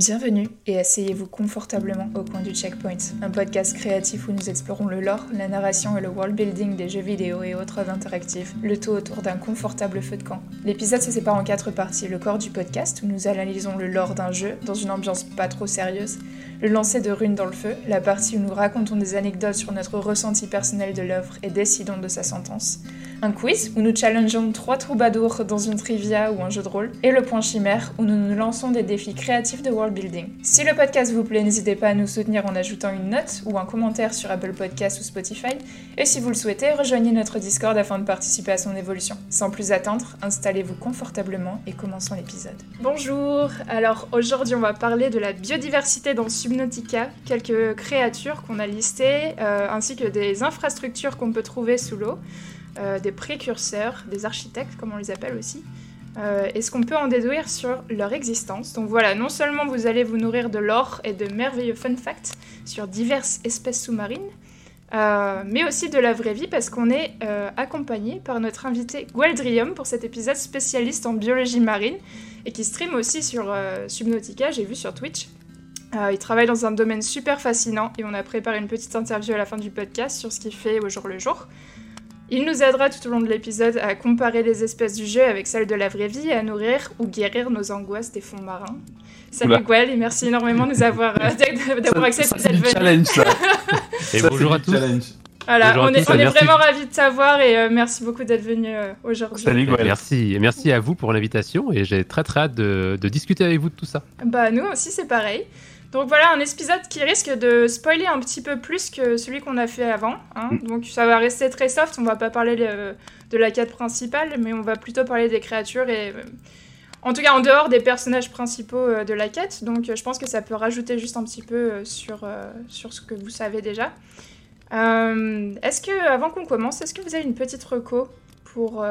Bienvenue et asseyez-vous confortablement au coin du Checkpoint, un podcast créatif où nous explorons le lore, la narration et le world building des jeux vidéo et autres œuvres interactives, le tout autour d'un confortable feu de camp. L'épisode se sépare en 4 parties, le corps du podcast où nous analysons le lore d'un jeu dans une ambiance pas trop sérieuse, le lancer de runes dans le feu, la partie où nous racontons des anecdotes sur notre ressenti personnel de l'œuvre et décidons de sa sentence, un quiz où nous challengeons 3 troubadours dans une trivia ou un jeu de rôle, et le point chimère où nous nous lançons des défis créatifs de world building. Si le podcast vous plaît, n'hésitez pas à nous soutenir en ajoutant une note ou un commentaire sur Apple Podcasts ou Spotify, et si vous le souhaitez, rejoignez notre Discord afin de participer à son évolution. Sans plus attendre, installez-vous confortablement et commençons l'épisode. Bonjour, alors aujourd'hui on va parler de la biodiversité dans Subnautica, quelques créatures qu'on a listées, ainsi que des infrastructures qu'on peut trouver sous l'eau. Des précurseurs, des architectes comme on les appelle aussi, et ce qu'on peut en déduire sur leur existence. Donc voilà, non seulement vous allez vous nourrir de lore et de merveilleux fun facts sur diverses espèces sous-marines, mais aussi de la vraie vie parce qu'on est accompagné par notre invité Gweldrium pour cet épisode, spécialiste en biologie marine et qui stream aussi sur Subnautica, j'ai vu sur Twitch. Il travaille dans un domaine super fascinant et on a préparé une petite interview à la fin du podcast sur ce qu'il fait au jour le jour. Il nous aidera tout au long de l'épisode à comparer les espèces du jeu avec celles de la vraie vie et à nourrir ou guérir nos angoisses des fonds marins. Salut Gwel et merci énormément de nous d'avoir accepté d'être venu. Challenge ça. Et bonjour à tous. Voilà, bonjour on est vraiment ravis de t'avoir et merci beaucoup d'être venu aujourd'hui. Salut Gwel. Merci à vous pour l'invitation et j'ai très hâte de discuter avec vous de tout ça. Bah nous aussi c'est pareil. Donc voilà, un épisode qui risque de spoiler un petit peu plus que celui qu'on a fait avant, hein. Donc ça va rester très soft, on va pas parler de la quête principale, mais on va plutôt parler des créatures et... En tout cas, en dehors des personnages principaux de la quête, donc je pense que ça peut rajouter juste un petit peu sur ce que vous savez déjà. Est-ce que, avant qu'on commence, est-ce que vous avez une petite reco pour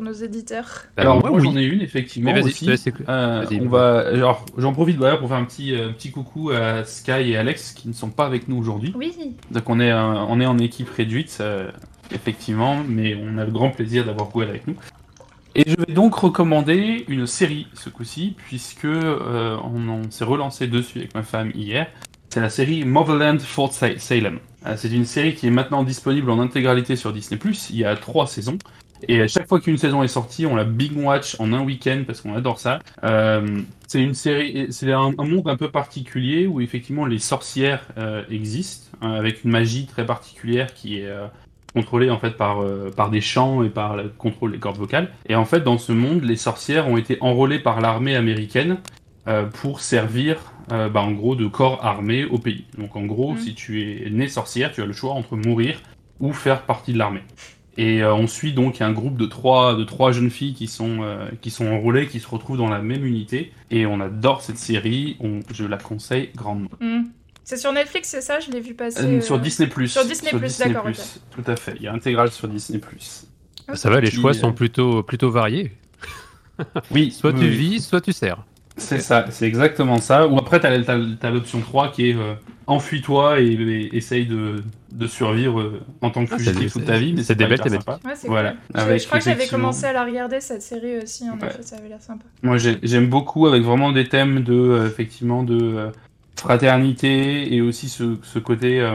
nos éditeurs? Alors moi j'en ai une effectivement aussi. J'en profite d'ailleurs pour faire un petit coucou à Sky et Alex qui ne sont pas avec nous aujourd'hui. Oui. Donc on est en équipe réduite effectivement, mais on a le grand plaisir d'avoir Gouel avec nous. Et je vais donc recommander une série ce coup-ci puisque on s'est relancé dessus avec ma femme hier. C'est la série Motherland: Fort Salem. C'est une série qui est maintenant disponible en intégralité sur Disney+. Il y a 3 saisons. Et à chaque fois qu'une saison est sortie, on la binge watch en un week-end parce qu'on adore ça. C'est une série, c'est un monde un peu particulier où effectivement les sorcières existent avec une magie très particulière qui est contrôlée en fait par des chants et par le contrôle des cordes vocales. Et en fait, dans ce monde, les sorcières ont été enrôlées par l'armée américaine pour servir en gros de corps armé au pays. Donc en gros, si tu es né sorcière, tu as le choix entre mourir ou faire partie de l'armée. Et on suit donc un groupe de 3 jeunes filles qui sont enrôlées, qui se retrouvent dans la même unité. Et on adore cette série, je la conseille grandement. Mmh. C'est sur Netflix, c'est ça? Je l'ai vu passer... Sur Disney+. Sur Disney+, d'accord. Okay. Tout à fait, il y a intégrale sur Disney+. Okay. Ça va, les choix sont plutôt variés. Oui. Soit tu vis, soit tu sers. C'est ça, c'est exactement ça. Ou après, t'as l'option 3 qui est... enfuis-toi et essaye de survivre en tant que fugitif toute ta vie, mais c'est des belles thématiques. Ouais, c'est voilà. Cool. Je crois que j'avais commencé à la regarder cette série aussi, en effet, ça avait l'air sympa. Moi, j'aime beaucoup avec vraiment des thèmes de fraternité et aussi ce côté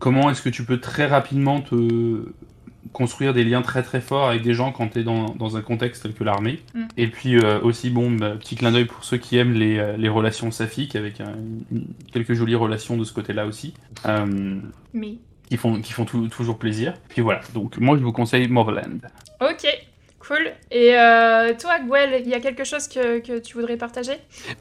comment est-ce que tu peux très rapidement te construire des liens très très forts avec des gens quand t'es dans un contexte tel que l'armée. Et puis aussi petit clin d'œil pour ceux qui aiment les relations saphiques avec quelques jolies relations de ce côté-là aussi qui font toujours plaisir. Puis voilà, donc moi je vous conseille Motherland. Ok, cool. Et toi Gweldrium, il y a quelque chose que tu voudrais partager?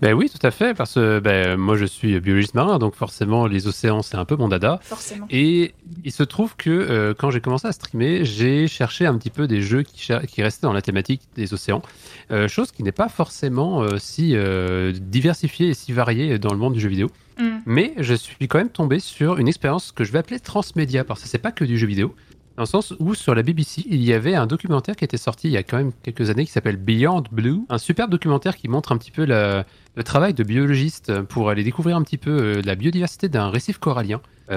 Ben oui, tout à fait, parce que moi je suis biologiste marin, donc forcément les océans c'est un peu mon dada. Forcément. Et il se trouve que quand j'ai commencé à streamer, j'ai cherché un petit peu des jeux qui restaient dans la thématique des océans, chose qui n'est pas forcément si diversifiée et si variée dans le monde du jeu vidéo. Mais je suis quand même tombé sur une expérience que je vais appeler transmédia, parce que c'est pas que du jeu vidéo. Dans le sens où, sur la BBC, il y avait un documentaire qui était sorti il y a quand même quelques années qui s'appelle Beyond Blue. Un superbe documentaire qui montre un petit peu le travail de biologistes pour aller découvrir un petit peu la biodiversité d'un récif corallien. Il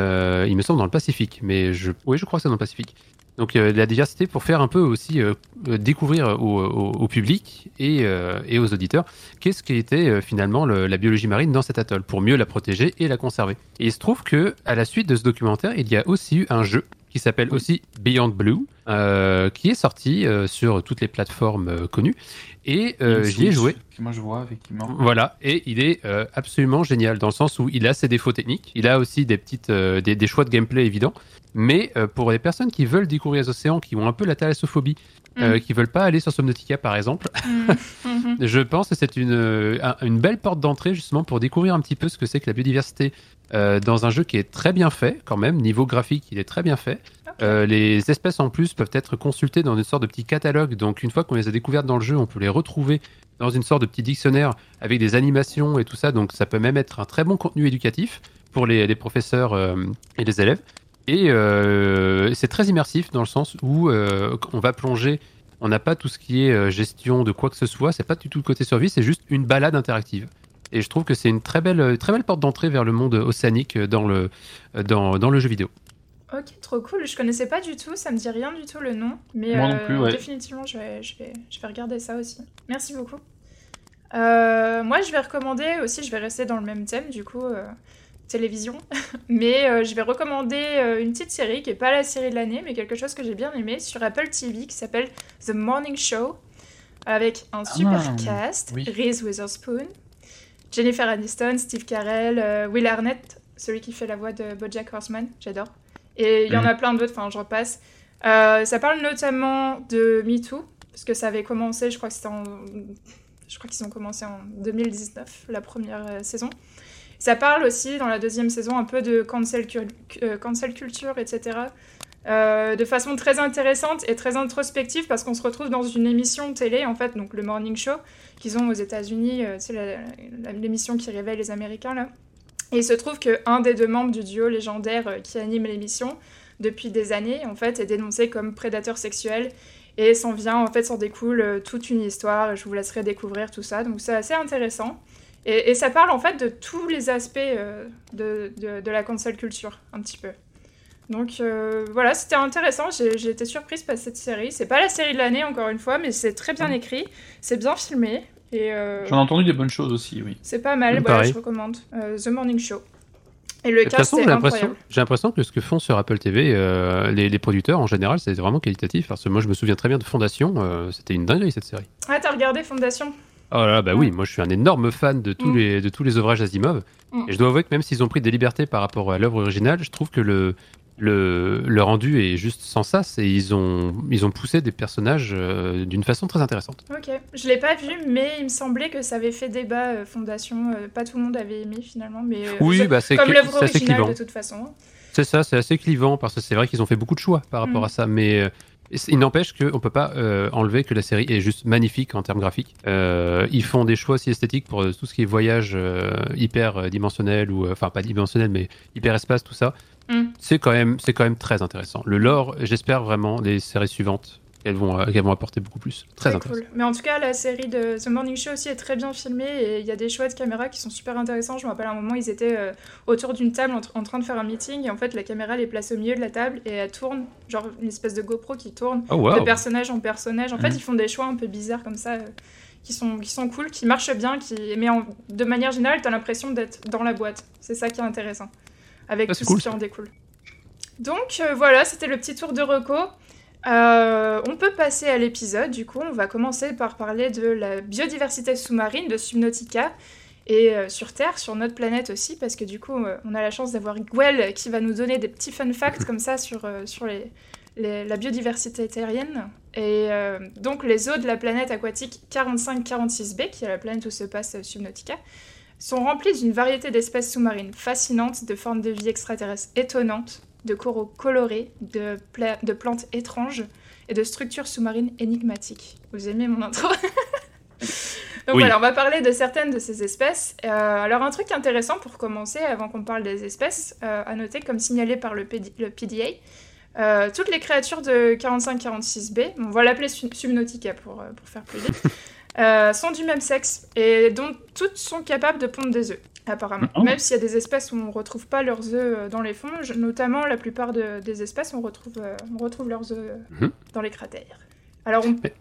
me semble dans le Pacifique, mais je crois que c'est dans le Pacifique. Donc la diversité pour faire un peu aussi découvrir au public et aux auditeurs qu'est-ce qui était finalement la biologie marine dans cet atoll pour mieux la protéger et la conserver. Et il se trouve que à la suite de ce documentaire, il y a aussi eu un jeu qui s'appelle aussi Beyond Blue, qui est sorti sur toutes les plateformes connues. Et j'y ai joué. Que moi je vois, effectivement. Voilà, et il est absolument génial dans le sens où il a ses défauts techniques, il a aussi des petites, des choix de gameplay évidents, mais pour les personnes qui veulent découvrir les océans, qui ont un peu la thalassophobie, qui veulent pas aller sur Subnautica par exemple, je pense que c'est une belle porte d'entrée justement pour découvrir un petit peu ce que c'est que la biodiversité dans un jeu qui est très bien fait quand même, niveau graphique il est très bien fait. Les espèces en plus peuvent être consultées dans une sorte de petit catalogue, donc une fois qu'on les a découvertes dans le jeu, on peut les retrouver dans une sorte de petit dictionnaire avec des animations et tout ça, donc ça peut même être un très bon contenu éducatif pour les professeurs et les élèves, et c'est très immersif dans le sens où on va plonger, on n'a pas tout ce qui est gestion de quoi que ce soit, c'est pas du tout le côté survie, c'est juste une balade interactive. Et je trouve que c'est une très belle porte d'entrée vers le monde océanique dans le jeu vidéo. Ok, trop cool. Je connaissais pas du tout, ça me dit rien du tout le nom. Mais moi non plus, ouais. Définitivement, je vais regarder ça aussi. Merci beaucoup. Moi, je vais recommander aussi, je vais rester dans le même thème, du coup, télévision. Mais je vais recommander une petite série qui est pas la série de l'année, mais quelque chose que j'ai bien aimé sur Apple TV qui s'appelle The Morning Show, avec un super cast, oui. Reese Witherspoon, Jennifer Aniston, Steve Carell, Will Arnett, celui qui fait la voix de Bojack Horseman, j'adore. Et il y en a plein d'autres, enfin, j'en passe. Ça parle notamment de Me Too, parce que ça avait commencé, je crois qu'ils ont commencé en 2019, la première saison. Ça parle aussi, dans la deuxième saison, un peu de cancel culture, etc. De façon très intéressante et très introspective, parce qu'on se retrouve dans une émission télé, en fait, donc le Morning Show, qu'ils ont aux États-Unis, c'est l'émission qui réveille les Américains, là. Et il se trouve qu'un des deux membres du duo légendaire qui anime l'émission depuis des années, en fait, est dénoncé comme prédateur sexuel. Et s'en vient, en fait, s'en découle toute une histoire. Je vous laisserai découvrir tout ça. Donc c'est assez intéressant. Et ça parle, en fait, de tous les aspects de la cancel culture, un petit peu. Donc voilà, c'était intéressant. J'ai été surprise par cette série. C'est pas la série de l'année, encore une fois, mais c'est très bien écrit. C'est bien filmé. Et j'en ai entendu des bonnes choses aussi, oui. C'est pas mal, voilà, je recommande The Morning Show. Et le cast est incroyable. J'ai l'impression que ce que font sur Apple TV, les producteurs en général, c'est vraiment qualitatif. Parce que moi, je me souviens très bien de Fondation, c'était une dinguerie cette série. Ah, t'as regardé Fondation ? Oh là là, bah oui, moi je suis un énorme fan de tous les ouvrages d'Asimov. Et je dois avouer que même s'ils ont pris des libertés par rapport à l'œuvre originale, je trouve que le rendu est juste sans sas et ils ont poussé des personnages d'une façon très intéressante. Ok, je l'ai pas vu, mais il me semblait que ça avait fait débat, Fondation, pas tout le monde avait aimé finalement, mais oui, c'est comme l'œuvre originale de toute façon. C'est ça, c'est assez clivant, parce que c'est vrai qu'ils ont fait beaucoup de choix par rapport à ça, mais il n'empêche qu'on peut pas enlever que la série est juste magnifique en termes graphiques. Ils font des choix aussi esthétiques pour tout ce qui est voyage hyper dimensionnel, ou enfin pas dimensionnel, mais hyper espace, tout ça. C'est quand même très intéressant. Le lore, j'espère vraiment les séries suivantes, qu'elles vont apporter beaucoup plus. Très intéressant. Cool. Mais en tout cas, la série de The Morning Show aussi est très bien filmée et il y a des choix de caméra qui sont super intéressants. Je me rappelle à un moment, ils étaient autour d'une table en train de faire un meeting et en fait, la caméra les place au milieu de la table et elle tourne, genre une espèce de GoPro qui tourne de personnage en personnage. En fait, ils font des choix un peu bizarres comme ça qui sont cool, qui marchent bien, de manière générale, t'as l'impression d'être dans la boîte. C'est ça qui est intéressant. Avec tout ce qui en découle. Donc voilà, c'était le petit tour de reco. On peut passer à l'épisode, du coup. On va commencer par parler de la biodiversité sous-marine de Subnautica. Et sur Terre, sur notre planète aussi, parce que du coup, on a la chance d'avoir Gwel qui va nous donner des petits fun facts comme ça sur la biodiversité terrienne. Et donc les eaux de la planète aquatique 4546B, qui est la planète où se passe Subnautica, sont remplies d'une variété d'espèces sous-marines fascinantes, de formes de vie extraterrestres étonnantes, de coraux colorés, de plantes étranges et de structures sous-marines énigmatiques. Vous aimez mon intro ? Donc oui. Voilà, on va parler de certaines de ces espèces. Alors un truc intéressant pour commencer, avant qu'on parle des espèces, à noter, comme signalé par le PDA, toutes les créatures de 4546B, on va l'appeler Subnautica pour faire plus vite, sont du même sexe et donc toutes sont capables de pondre des œufs. apparemment. Oh. Même s'il y a des espèces où on ne retrouve pas leurs œufs dans les fonds, notamment la plupart des espèces, on retrouve leurs œufs dans les cratères. Alors on... Mais...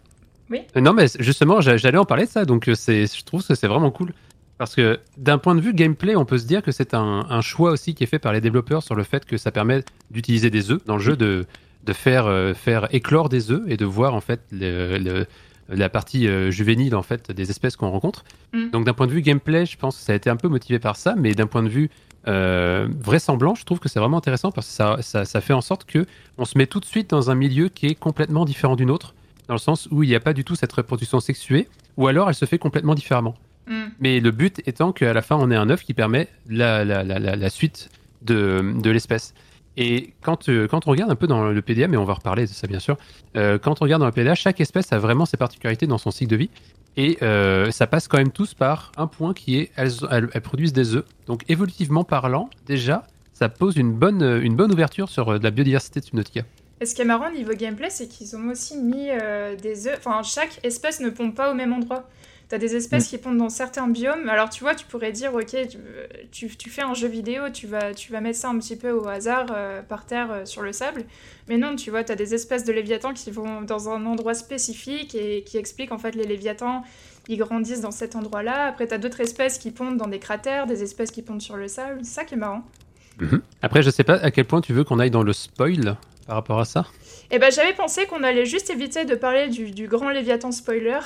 Oui. Non, mais justement, j'allais en parler de ça, donc je trouve que c'est vraiment cool. Parce que d'un point de vue gameplay, on peut se dire que c'est un choix aussi qui est fait par les développeurs sur le fait que ça permet d'utiliser des œufs dans le jeu, de faire éclore des œufs et de voir en fait la partie juvénile en fait, des espèces qu'on rencontre. Donc d'un point de vue gameplay, je pense que ça a été un peu motivé par ça, mais d'un point de vue vraisemblant, je trouve que c'est vraiment intéressant parce que ça fait en sorte qu'on se met tout de suite dans un milieu qui est complètement différent d'une autre, dans le sens où il n'y a pas du tout cette reproduction sexuée, ou alors elle se fait complètement différemment. Mais le but étant qu'à la fin, on ait un œuf qui permet la suite de l'espèce. Et quand on regarde un peu dans le PDA, mais on va reparler de ça bien sûr, quand on regarde dans le PDA, chaque espèce a vraiment ses particularités dans son cycle de vie, et ça passe quand même tous par un point qui est, elles produisent des œufs. Donc évolutivement parlant, déjà, ça pose une bonne ouverture sur de la biodiversité de Subnautica. Et ce qui est marrant au niveau gameplay, c'est qu'ils ont aussi mis des œufs... Enfin, chaque espèce ne pond pas au même endroit. T'as des espèces qui pondent dans certains biomes. Alors, tu vois, tu pourrais dire, OK, tu fais un jeu vidéo, tu vas mettre ça un petit peu au hasard par terre sur le sable. Mais non, tu vois, t'as des espèces de léviathans qui vont dans un endroit spécifique et qui expliquent, en fait, les léviathans, ils grandissent dans cet endroit-là. Après, t'as d'autres espèces qui pondent dans des cratères, des espèces qui pondent sur le sable. C'est ça qui est marrant. Après, je sais pas à quel point tu veux qu'on aille dans le spoil par rapport à ça. Eh ben, j'avais pensé qu'on allait juste éviter de parler du grand Léviathan spoiler.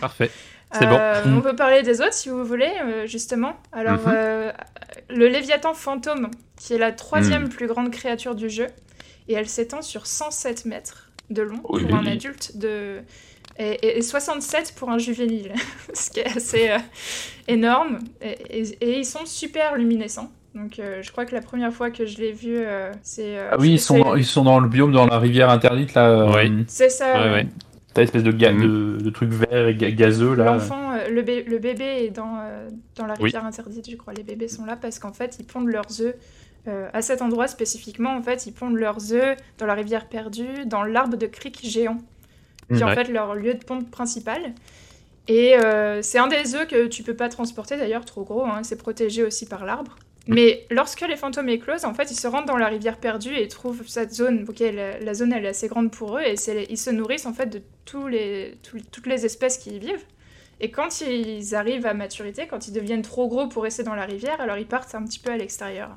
Parfait, c'est bon. On peut parler des autres si vous voulez, justement. Alors, le Léviathan fantôme, qui est la troisième plus grande créature du jeu, et elle s'étend sur 107 mètres de long pour un adulte et 67 pour un juvénile, ce qui est assez énorme. Et ils sont super luminescents. Donc je crois que la première fois que je l'ai vu, c'est... ah oui, ils sont dans le biome, dans la rivière interdite, là. Oui, c'est ça. Ouais. T'as une espèce de truc vert et gazeux, là. L'enfant, le bébé est dans la rivière interdite, je crois. Les bébés sont là parce qu'en fait, ils pondent leurs œufs. À cet endroit spécifiquement, en fait, ils pondent leurs œufs dans la rivière perdue, dans l'arbre de crique géant, qui est en fait leur lieu de ponte principal. Et c'est un des œufs que tu peux pas transporter, d'ailleurs, trop gros. Hein, c'est protégé aussi par l'arbre. Mais lorsque les fantômes éclosent, en fait, ils se rendent dans la rivière perdue et trouvent cette zone. Ok, la zone, elle est assez grande pour eux, et ils se nourrissent, en fait, de toutes les espèces qui y vivent. Et quand ils arrivent à maturité, quand ils deviennent trop gros pour rester dans la rivière, alors ils partent un petit peu à l'extérieur,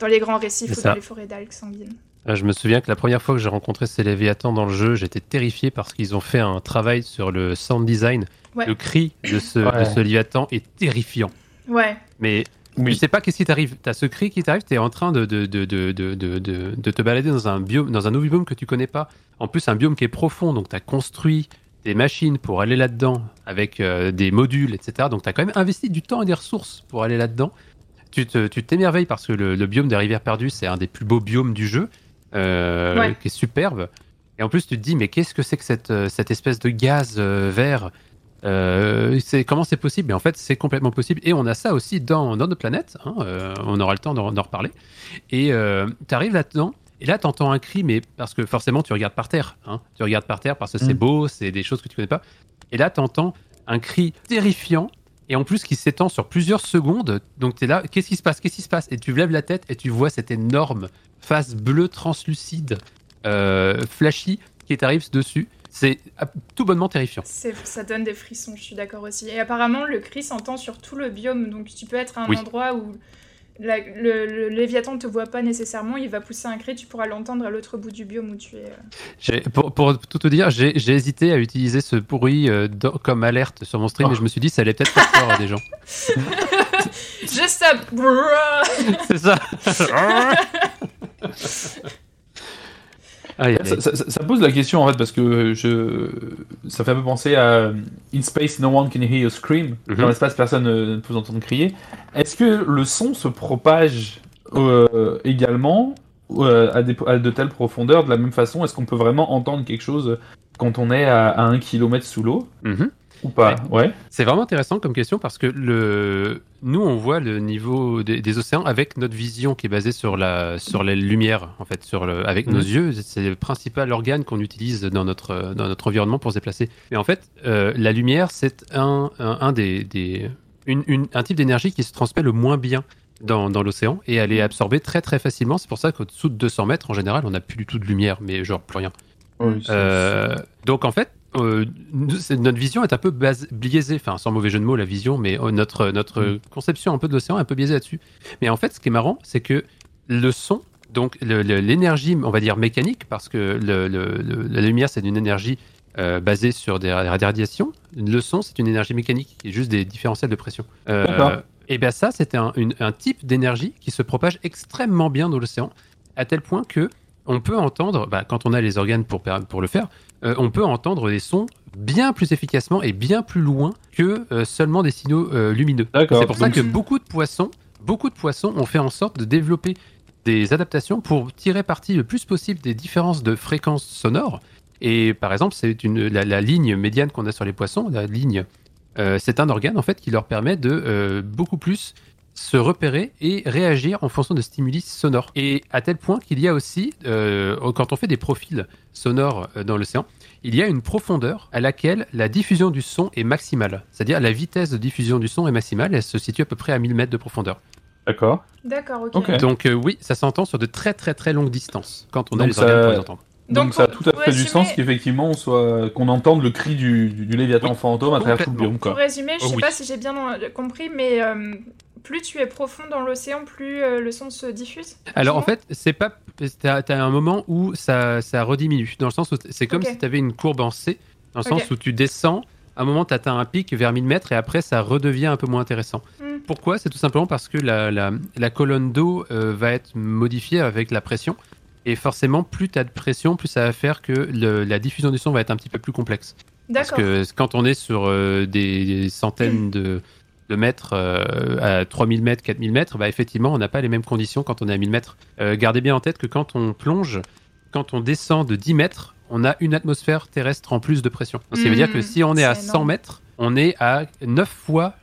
dans les grands récifs ou dans les forêts d'algues sanguines. Je me souviens que la première fois que j'ai rencontré ces Léviathans dans le jeu, j'étais terrifié parce qu'ils ont fait un travail sur le sound design. Ouais. Le cri de ce Léviathan est terrifiant. Ouais. Mais... Oui. Je sais pas qu'est-ce qui t'arrive. T'as ce cri qui t'arrive, t'es en train de te balader dans un biome, dans un nouveau biome que tu connais pas. En plus, un biome qui est profond, donc t'as construit des machines pour aller là-dedans avec des modules, etc. Donc t'as quand même investi du temps et des ressources pour aller là-dedans. Tu t'émerveilles parce que le biome des rivières perdues, c'est un des plus beaux biomes du jeu, qui est superbe. Et en plus, tu te dis, mais qu'est-ce que c'est que cette espèce de gaz vert? Comment c'est possible? Mais en fait, c'est complètement possible. Et on a ça aussi dans notre planète. Hein, on aura le temps d'en reparler. Et t'arrives là-dedans. Et là, t'entends un cri, mais parce que forcément, tu regardes par terre. Hein, tu regardes par terre parce que c'est beau, c'est des choses que tu connais pas. Et là, t'entends un cri terrifiant. Et en plus, qui s'étend sur plusieurs secondes. Donc, t'es là. Qu'est-ce qui se passe? Qu'est-ce qui se passe? Et tu lèves la tête et tu vois cette énorme face bleue translucide, flashy, qui t'arrive dessus. C'est tout bonnement terrifiant. Ça donne des frissons, je suis d'accord aussi. Et apparemment, le cri s'entend sur tout le biome. Donc, tu peux être à un endroit où le Léviathan ne te voit pas nécessairement. Il va pousser un cri, tu pourras l'entendre à l'autre bout du biome où tu es. Pour tout te dire, j'ai hésité à utiliser ce bruit comme alerte sur mon stream. Mais je me suis dit, ça allait peut-être faire peur à des gens. Juste ça. C'est ça. Ça pose la question en fait parce que ça fait un peu penser à In Space No One Can Hear You Scream. Dans l'espace, personne ne peut entendre crier. Est-ce que le son se propage également à de telles profondeurs de la même façon? Est-ce qu'on peut vraiment entendre quelque chose quand on est à 1 kilomètre sous l'eau ou pas? Ouais. C'est vraiment intéressant comme question parce que nous on voit le niveau des océans avec notre vision qui est basée sur les lumières en fait, avec nos yeux. C'est le principal organe qu'on utilise dans notre environnement pour se déplacer. Mais en fait, la lumière, c'est un des un type d'énergie qui se transmet le moins bien dans l'océan, et elle est absorbée très très facilement. C'est pour ça qu'au-dessous de 200 mètres, en général, on n'a plus du tout de lumière, mais genre plus rien. Oui, donc en fait, notre vision est un peu biaisée, enfin sans mauvais jeu de mots la vision, mais notre conception un peu de l'océan est un peu biaisée là-dessus. Mais en fait, ce qui est marrant, c'est que le son, donc l'énergie, on va dire mécanique, parce que la lumière c'est une énergie basée sur des radiations, le son c'est une énergie mécanique, qui est juste des différentiels de pression. Et bien ça, c'était un type d'énergie qui se propage extrêmement bien dans l'océan, à tel point que on peut entendre, quand on a les organes pour le faire, on peut entendre des sons bien plus efficacement et bien plus loin que seulement des signaux lumineux. D'accord. C'est pour ça que beaucoup de poissons ont fait en sorte de développer des adaptations pour tirer parti le plus possible des différences de fréquences sonores. Et par exemple, c'est la ligne médiane qu'on a sur les poissons, la ligne... c'est un organe en fait qui leur permet de beaucoup plus se repérer et réagir en fonction de stimuli sonores. Et à tel point qu'il y a aussi, quand on fait des profils sonores dans l'océan, il y a une profondeur à laquelle la diffusion du son est maximale. C'est-à-dire la vitesse de diffusion du son est maximale, elle se situe à peu près à 1000 mètres de profondeur. D'accord. D'accord, ok. Donc oui, ça s'entend sur de très très très longues distances quand on a les organes pour les entendre. Donc ça a tout à fait du sens qu'effectivement qu'on entende le cri du Léviathan fantôme à travers tout le biome. Pour résumer, je ne sais pas si j'ai bien compris, mais plus tu es profond dans l'océan, plus le son se diffuse. Alors en fait, c'est pas, t'as un moment où ça rediminue, dans le sens où c'est comme si tu avais une courbe en C, dans le sens où tu descends, à un moment tu atteins un pic vers 1000 mètres et après ça redevient un peu moins intéressant. Pourquoi ? C'est tout simplement parce que la colonne d'eau va être modifiée avec la pression. Et forcément, plus tu as de pression, plus ça va faire que la diffusion du son va être un petit peu plus complexe. D'accord. Parce que quand on est sur des centaines de mètres, à 3000 mètres, 4000 mètres, effectivement, on n'a pas les mêmes conditions quand on est à 1000 mètres. Gardez bien en tête que quand on plonge, quand on descend de 10 mètres, on a une atmosphère terrestre en plus de pression. Donc, ça veut dire que si on est à 100 mètres, on est à 9 fois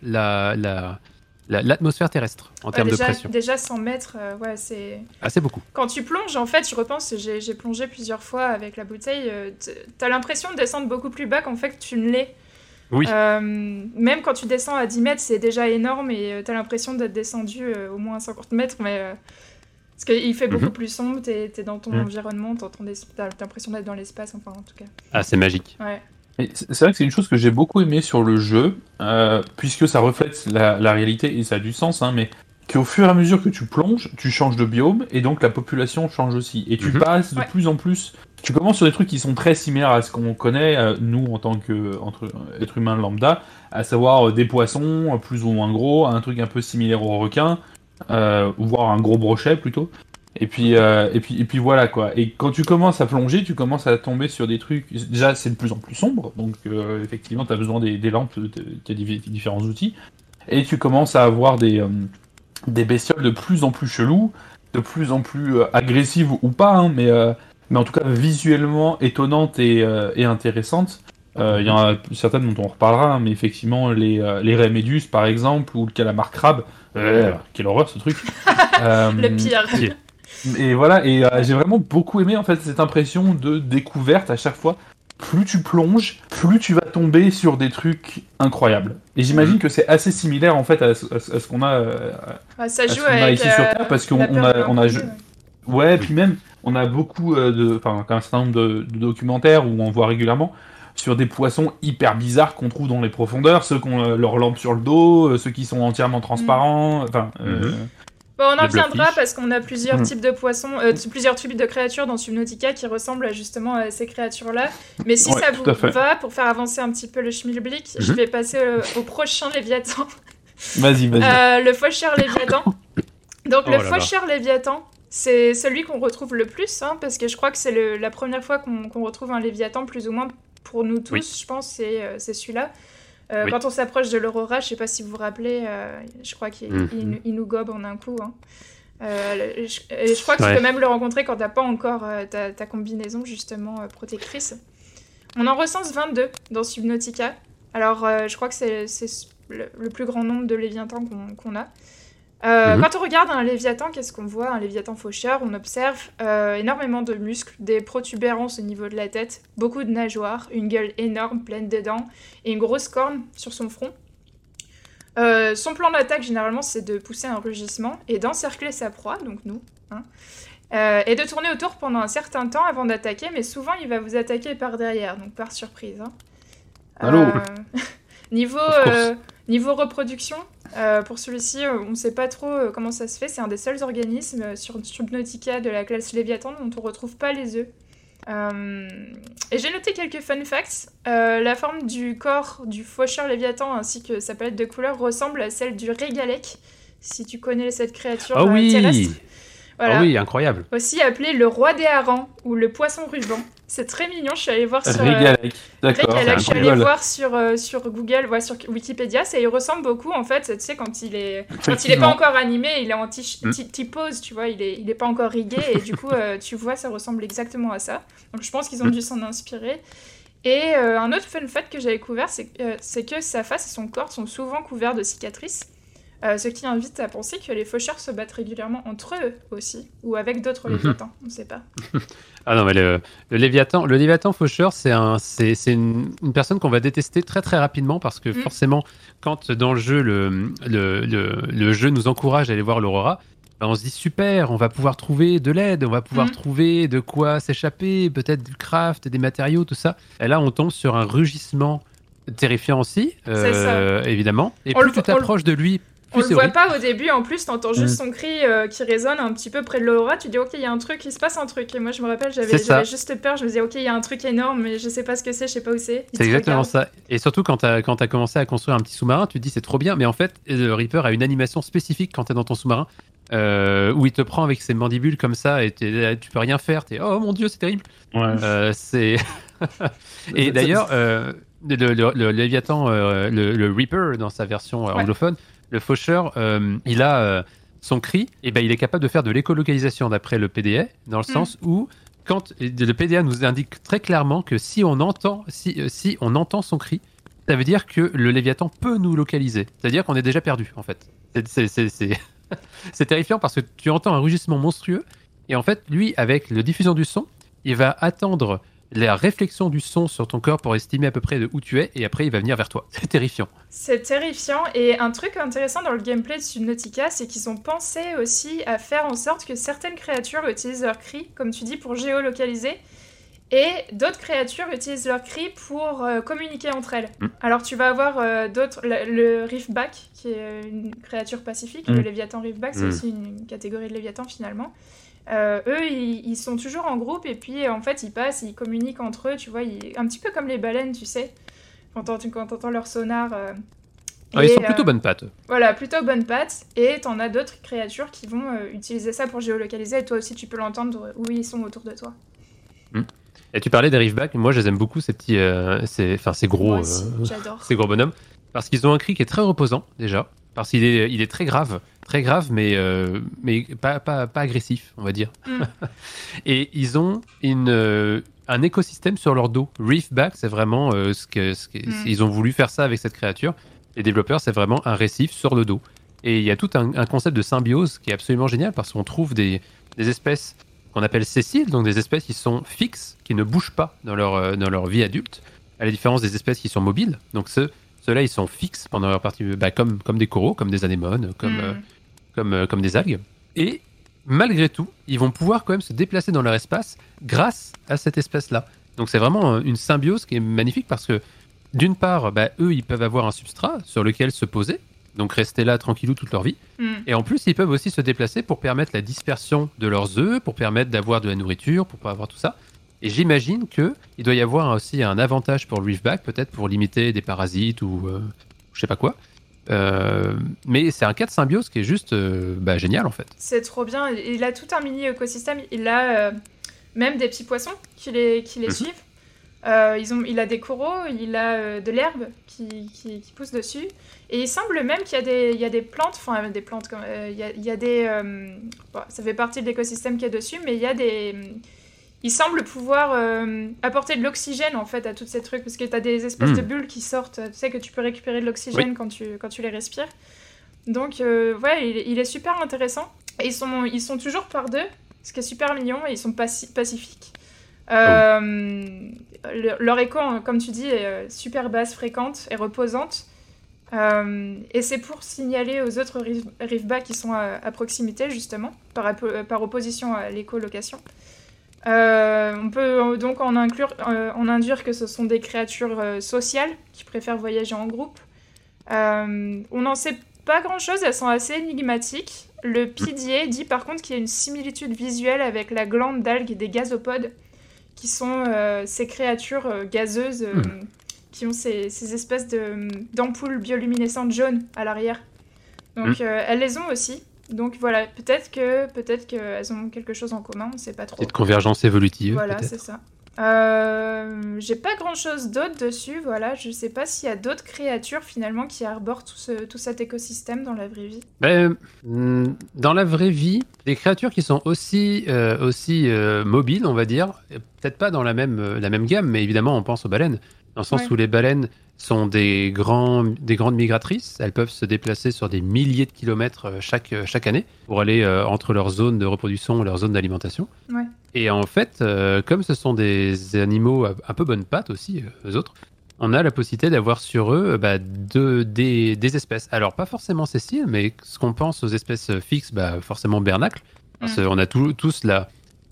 l'atmosphère terrestre en termes de pression. Déjà 100 mètres, c'est... Ah, c'est beaucoup. Quand tu plonges, en fait, je repense, j'ai plongé plusieurs fois avec la bouteille, t'as l'impression de descendre beaucoup plus bas qu'en fait tu ne l'es. Oui. Même quand tu descends à 10 mètres, c'est déjà énorme et t'as l'impression d'être descendu au moins à 50 mètres, mais... parce qu'il fait beaucoup plus sombre, t'es dans ton environnement, t'as l'impression d'être dans l'espace, enfin, en tout cas. Ah, c'est magique. Ouais. Et c'est vrai que c'est une chose que j'ai beaucoup aimée sur le jeu, puisque ça reflète la réalité et ça a du sens, mais qu'au fur et à mesure que tu plonges, tu changes de biome et donc la population change aussi. Et tu passes de plus en plus. Tu commences sur des trucs qui sont très similaires à ce qu'on connaît, nous, en tant qu'être humain lambda, à savoir des poissons plus ou moins gros, un truc un peu similaire au requin, voire un gros brochet plutôt. Et puis voilà quoi. Et quand tu commences à plonger, tu commences à tomber sur des trucs. Déjà, c'est de plus en plus sombre, donc effectivement, t'as besoin des lampes, t'as des différents outils. Et tu commences à avoir des bestioles de plus en plus cheloues, de plus en plus agressives ou pas, mais en tout cas visuellement étonnantes et intéressantes. Il y en a certaines dont on reparlera, mais effectivement, les raies méduses par exemple, ou le calamar crabe. Quelle horreur ce truc. Le pire. Et voilà, et j'ai vraiment beaucoup aimé en fait cette impression de découverte à chaque fois. Plus tu plonges, plus tu vas tomber sur des trucs incroyables. Et j'imagine que c'est assez similaire en fait à ce qu'on a, ça joue avec, ici sur Terre, parce qu'on a ouais, puis même on a beaucoup un certain nombre de documentaires où on voit régulièrement sur des poissons hyper bizarres qu'on trouve dans les profondeurs, ceux qui ont leur lampe sur le dos, ceux qui sont entièrement transparents, Bon, on en viendra parce qu'on a plusieurs types de poissons, plusieurs types de créatures dans Subnautica qui ressemblent justement à ces créatures-là. Mais si ça vous va, pour faire avancer un petit peu le schmilblick, je vais passer au prochain Léviathan. Vas-y. Le faucheur Léviathan. Donc le faucheur Léviathan, c'est celui qu'on retrouve le plus, parce que je crois que c'est la première fois qu'on retrouve un Léviathan, plus ou moins pour nous tous, je pense, c'est celui-là. Oui. Quand on s'approche de l'aurora, je ne sais pas si vous vous rappelez, je crois qu'il nous gobe en un coup. Je crois que tu peux même le rencontrer quand tu n'as pas encore ta combinaison justement protectrice. On en recense 22 dans Subnautica. Alors je crois que c'est le plus grand nombre de Léviathans qu'on a. Quand on regarde un Léviathan, qu'est-ce qu'on voit ? Un Léviathan faucheur, on observe énormément de muscles, des protubérances au niveau de la tête, beaucoup de nageoires, une gueule énorme pleine de dents et une grosse corne sur son front. Son plan d'attaque, généralement, c'est de pousser un rugissement et d'encercler sa proie, donc nous, hein, et de tourner autour pendant un certain temps avant d'attaquer, mais souvent, il va vous attaquer par derrière, donc par surprise. Hein. Allô niveau reproduction, pour celui-ci, on ne sait pas trop comment ça se fait. C'est un des seuls organismes sur Subnautica de la classe Léviathan dont on ne retrouve pas les œufs. Et j'ai noté quelques fun facts. La forme du corps du faucheur Léviathan ainsi que sa palette de couleurs ressemble à celle du régalec, si tu connais cette créature terrestre. Voilà. Ah oui, incroyable. Aussi appelé le roi des harengs ou le poisson ruban. C'est très mignon, je suis allée voir sur régalec. D'accord, régalec, je suis allée voir sur Google, ouais, sur Wikipédia, ça il ressemble beaucoup en fait, tu sais quand il est pas encore animé, il est en pose, tu vois, il est pas encore rigué et du coup tu vois ça ressemble exactement à ça. Donc je pense qu'ils ont dû s'en inspirer. Et un autre fun fact que j'avais couvert, c'est que sa face et son corps sont souvent couverts de cicatrices. Ce qui invite à penser que les faucheurs se battent régulièrement entre eux aussi, ou avec d'autres léviathans, on ne sait pas. Ah non, mais le léviathan faucheur, c'est une personne qu'on va détester très très rapidement, parce que forcément, quand dans le jeu, le jeu nous encourage à aller voir l'Aurora, ben on se dit super, on va pouvoir trouver de l'aide, on va pouvoir trouver de quoi s'échapper, peut-être du craft, des matériaux, tout ça. Et là, on tombe sur un rugissement terrifiant aussi, évidemment. Et plus tu t'approches de lui... On le voit pas au début, en plus, t'entends juste son cri qui résonne un petit peu près de l'Aurora, tu dis ok, il y a un truc, il se passe un truc. Et moi je me rappelle, j'avais juste peur, je me disais ok, il y a un truc énorme, mais je sais pas ce que c'est, je sais pas où c'est. C'est exactement ça. Et surtout quand t'as commencé à construire un petit sous-marin, tu te dis c'est trop bien, mais en fait, le Reaper a une animation spécifique quand t'es dans ton sous-marin, où il te prend avec ses mandibules comme ça, et tu peux rien faire, t'es oh mon dieu, c'est terrible. Ouais. Et d'ailleurs, le Léviathan, le Reaper dans sa version anglophone, le faucheur, il a son cri, et ben il est capable de faire de l'écolocalisation d'après le PDA, dans le sens où quand le PDA nous indique très clairement que si on entend son cri, ça veut dire que le Léviathan peut nous localiser. C'est-à-dire qu'on est déjà perdu en fait. C'est terrifiant parce que tu entends un rugissement monstrueux et en fait lui avec le diffusion du son, il va attendre la réflexion du son sur ton corps pour estimer à peu près de où tu es, et après il va venir vers toi. C'est terrifiant. C'est terrifiant, et un truc intéressant dans le gameplay de Subnautica, c'est qu'ils ont pensé aussi à faire en sorte que certaines créatures utilisent leur cri, comme tu dis, pour géolocaliser, et d'autres créatures utilisent leur cri pour communiquer entre elles. Alors tu vas avoir le Reefback, qui est une créature pacifique, le Léviathan Reefback, c'est aussi une catégorie de Léviathan finalement. Eux, ils sont toujours en groupe et puis en fait ils passent, ils communiquent entre eux, tu vois, un petit peu comme les baleines, tu sais, quand t'entends leur sonar. Ils sont plutôt bonnes pattes. Voilà, plutôt bonnes pattes, et t'en as d'autres créatures qui vont utiliser ça pour géolocaliser, et toi aussi tu peux l'entendre où ils sont autour de toi. Et tu parlais des Reefbacks, moi je les aime beaucoup, ces petits, ces gros, moi aussi, j'adore. Ces gros bonhommes, parce qu'ils ont un cri qui est très reposant déjà. Parce qu'il est, très grave, mais pas agressif, on va dire. Et ils ont un écosystème sur leur dos. Reefback, c'est vraiment ils ont voulu faire ça avec cette créature. Les développeurs, c'est vraiment un récif sur le dos. Et il y a tout un concept de symbiose qui est absolument génial parce qu'on trouve des espèces qu'on appelle sessiles, donc des espèces qui sont fixes, qui ne bougent pas dans leur vie adulte, à la différence des espèces qui sont mobiles. Donc ceux-là, ils sont fixes pendant leur partie, comme des coraux, comme des anémones, comme des algues. Et malgré tout, ils vont pouvoir quand même se déplacer dans leur espace grâce à cette espèce-là. Donc c'est vraiment une symbiose qui est magnifique parce que d'une part, eux, ils peuvent avoir un substrat sur lequel se poser, donc rester là tranquillou toute leur vie. Et en plus, ils peuvent aussi se déplacer pour permettre la dispersion de leurs œufs, pour permettre d'avoir de la nourriture, pour pouvoir avoir tout ça. Et j'imagine qu'il doit y avoir aussi un avantage pour le Reefback, peut-être pour limiter des parasites ou je sais pas quoi. Mais c'est un cas de symbiose qui est juste génial en fait. C'est trop bien. Il a tout un mini écosystème. Il a même des petits poissons qui les suivent. Il a des coraux, il a de l'herbe qui pousse dessus. Et il semble même qu'il y a des plantes, ça fait partie de l'écosystème qui est dessus, mais il y a des... Il semble pouvoir apporter de l'oxygène en fait à tous ces trucs parce que t'as des espèces de bulles qui sortent, tu sais que tu peux récupérer de l'oxygène quand tu les respires. Donc il est super intéressant. Et ils sont toujours par deux, ce qui est super mignon, et ils sont pacifiques. Leur écho, comme tu dis, est super basse, fréquente et reposante. Et c'est pour signaler aux autres rives bas qui sont à proximité, justement, par opposition à l'éco-location. On peut donc en induire que ce sont des créatures sociales qui préfèrent voyager en groupe. On n'en sait pas grand-chose, elles sont assez énigmatiques. Le PDA dit par contre qu'il y a une similitude visuelle avec la glande d'algues des gazopodes, qui sont ces créatures gazeuses qui ont ces espèces d'ampoules bioluminescentes jaunes à l'arrière. Donc elles les ont aussi. Donc voilà, peut-être qu'elles ont quelque chose en commun, on ne sait pas trop. Cette convergence évolutive. Voilà, peut-être. C'est ça. J'ai pas grand-chose d'autre dessus, voilà. Je sais pas s'il y a d'autres créatures finalement qui arborent tout cet écosystème dans la vraie vie. Dans la vraie vie, des créatures qui sont aussi mobiles, on va dire, peut-être pas dans la même gamme, mais évidemment on pense aux baleines. Dans le sens où les baleines sont des grandes migratrices. Elles peuvent se déplacer sur des milliers de kilomètres chaque année pour aller entre leurs zones de reproduction et leurs zones d'alimentation. Ouais. Et en fait, comme ce sont des animaux un peu bonnes pattes aussi, eux autres, on a la possibilité d'avoir sur eux des espèces. Alors, pas forcément Cécile, mais ce qu'on pense aux espèces fixes, forcément bernacle. Parce qu'on a tous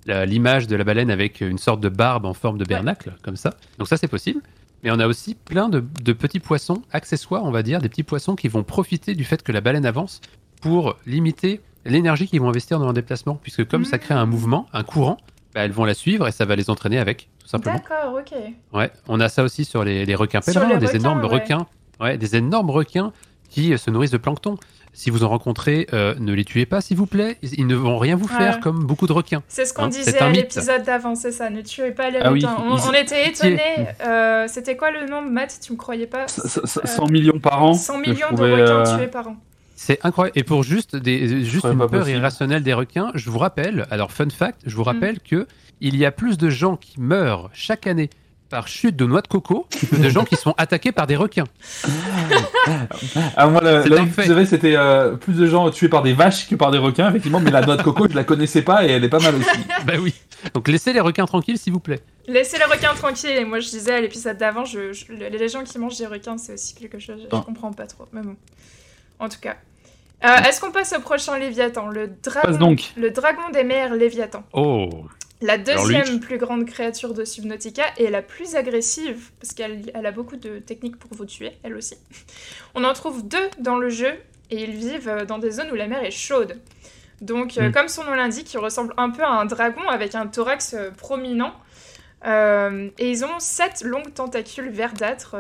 l'image de la baleine avec une sorte de barbe en forme de bernacle, comme ça. Donc ça, c'est possible. Mais on a aussi plein de petits poissons accessoires, on va dire, des petits poissons qui vont profiter du fait que la baleine avance pour limiter l'énergie qu'ils vont investir dans leur déplacement. Puisque comme ça crée un mouvement, un courant, elles vont la suivre et ça va les entraîner avec, tout simplement. D'accord, ok. Ouais, on a ça aussi sur les requins pèlerins, des énormes requins qui se nourrissent de plancton. Si vous en rencontrez, ne les tuez pas, s'il vous plaît. Ils ne vont rien vous faire, comme beaucoup de requins. C'est ce qu'on disait à l'épisode d'avant, c'est ça. Ne tuez pas les requins. Oui, on était étonnés. C'était quoi le nombre, Matt? Tu me croyais pas? 100 millions par an. 100 millions de requins tués par an. C'est incroyable. Et pour juste une peur irrationnelle des requins, je vous rappelle, alors fun fact, que il y a plus de gens qui meurent chaque année par chute de noix de coco de gens qui sont attaqués par des requins. Moi, vous savez, c'était plus de gens tués par des vaches que par des requins, effectivement, mais la noix de coco, je la connaissais pas et elle est pas mal aussi. Bah oui. Donc laissez les requins tranquilles, s'il vous plaît. Laissez les requins tranquilles. Et moi, je disais à l'épisode d'avant, les gens qui mangent des requins, c'est aussi quelque chose, je comprends pas trop. Mais bon. En tout cas. Est-ce qu'on passe au prochain Léviathan, le dragon des mers Léviathan. Oh. La deuxième plus grande créature de Subnautica et la plus agressive, parce qu'elle a beaucoup de techniques pour vous tuer, elle aussi. On en trouve deux dans le jeu, et ils vivent dans des zones où la mer est chaude. Donc, comme son nom l'indique, ils ressemblent un peu à un dragon avec un thorax prominent. Et ils ont 7 longues tentacules verdâtres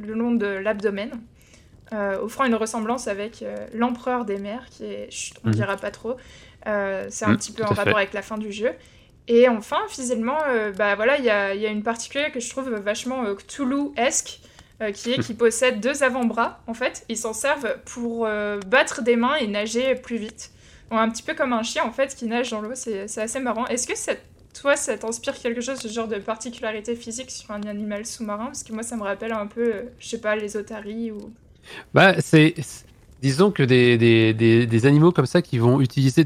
le long de l'abdomen, offrant une ressemblance avec l'empereur des mers, qui est... Chut, on ne dira pas trop. C'est un petit peu en rapport avec la fin du jeu. Et enfin, physiquement, il y a une particulière que je trouve vachement Cthulhu-esque, qui possède 2 avant-bras, en fait. Ils s'en servent pour battre des mains et nager plus vite. Donc, un petit peu comme un chien, en fait, qui nage dans l'eau. C'est assez marrant. Est-ce que ça t'inspire quelque chose, ce genre de particularité physique sur un animal sous-marin? Parce que moi, ça me rappelle un peu, je sais pas, les otaries ou... Disons que des animaux comme ça qui vont utiliser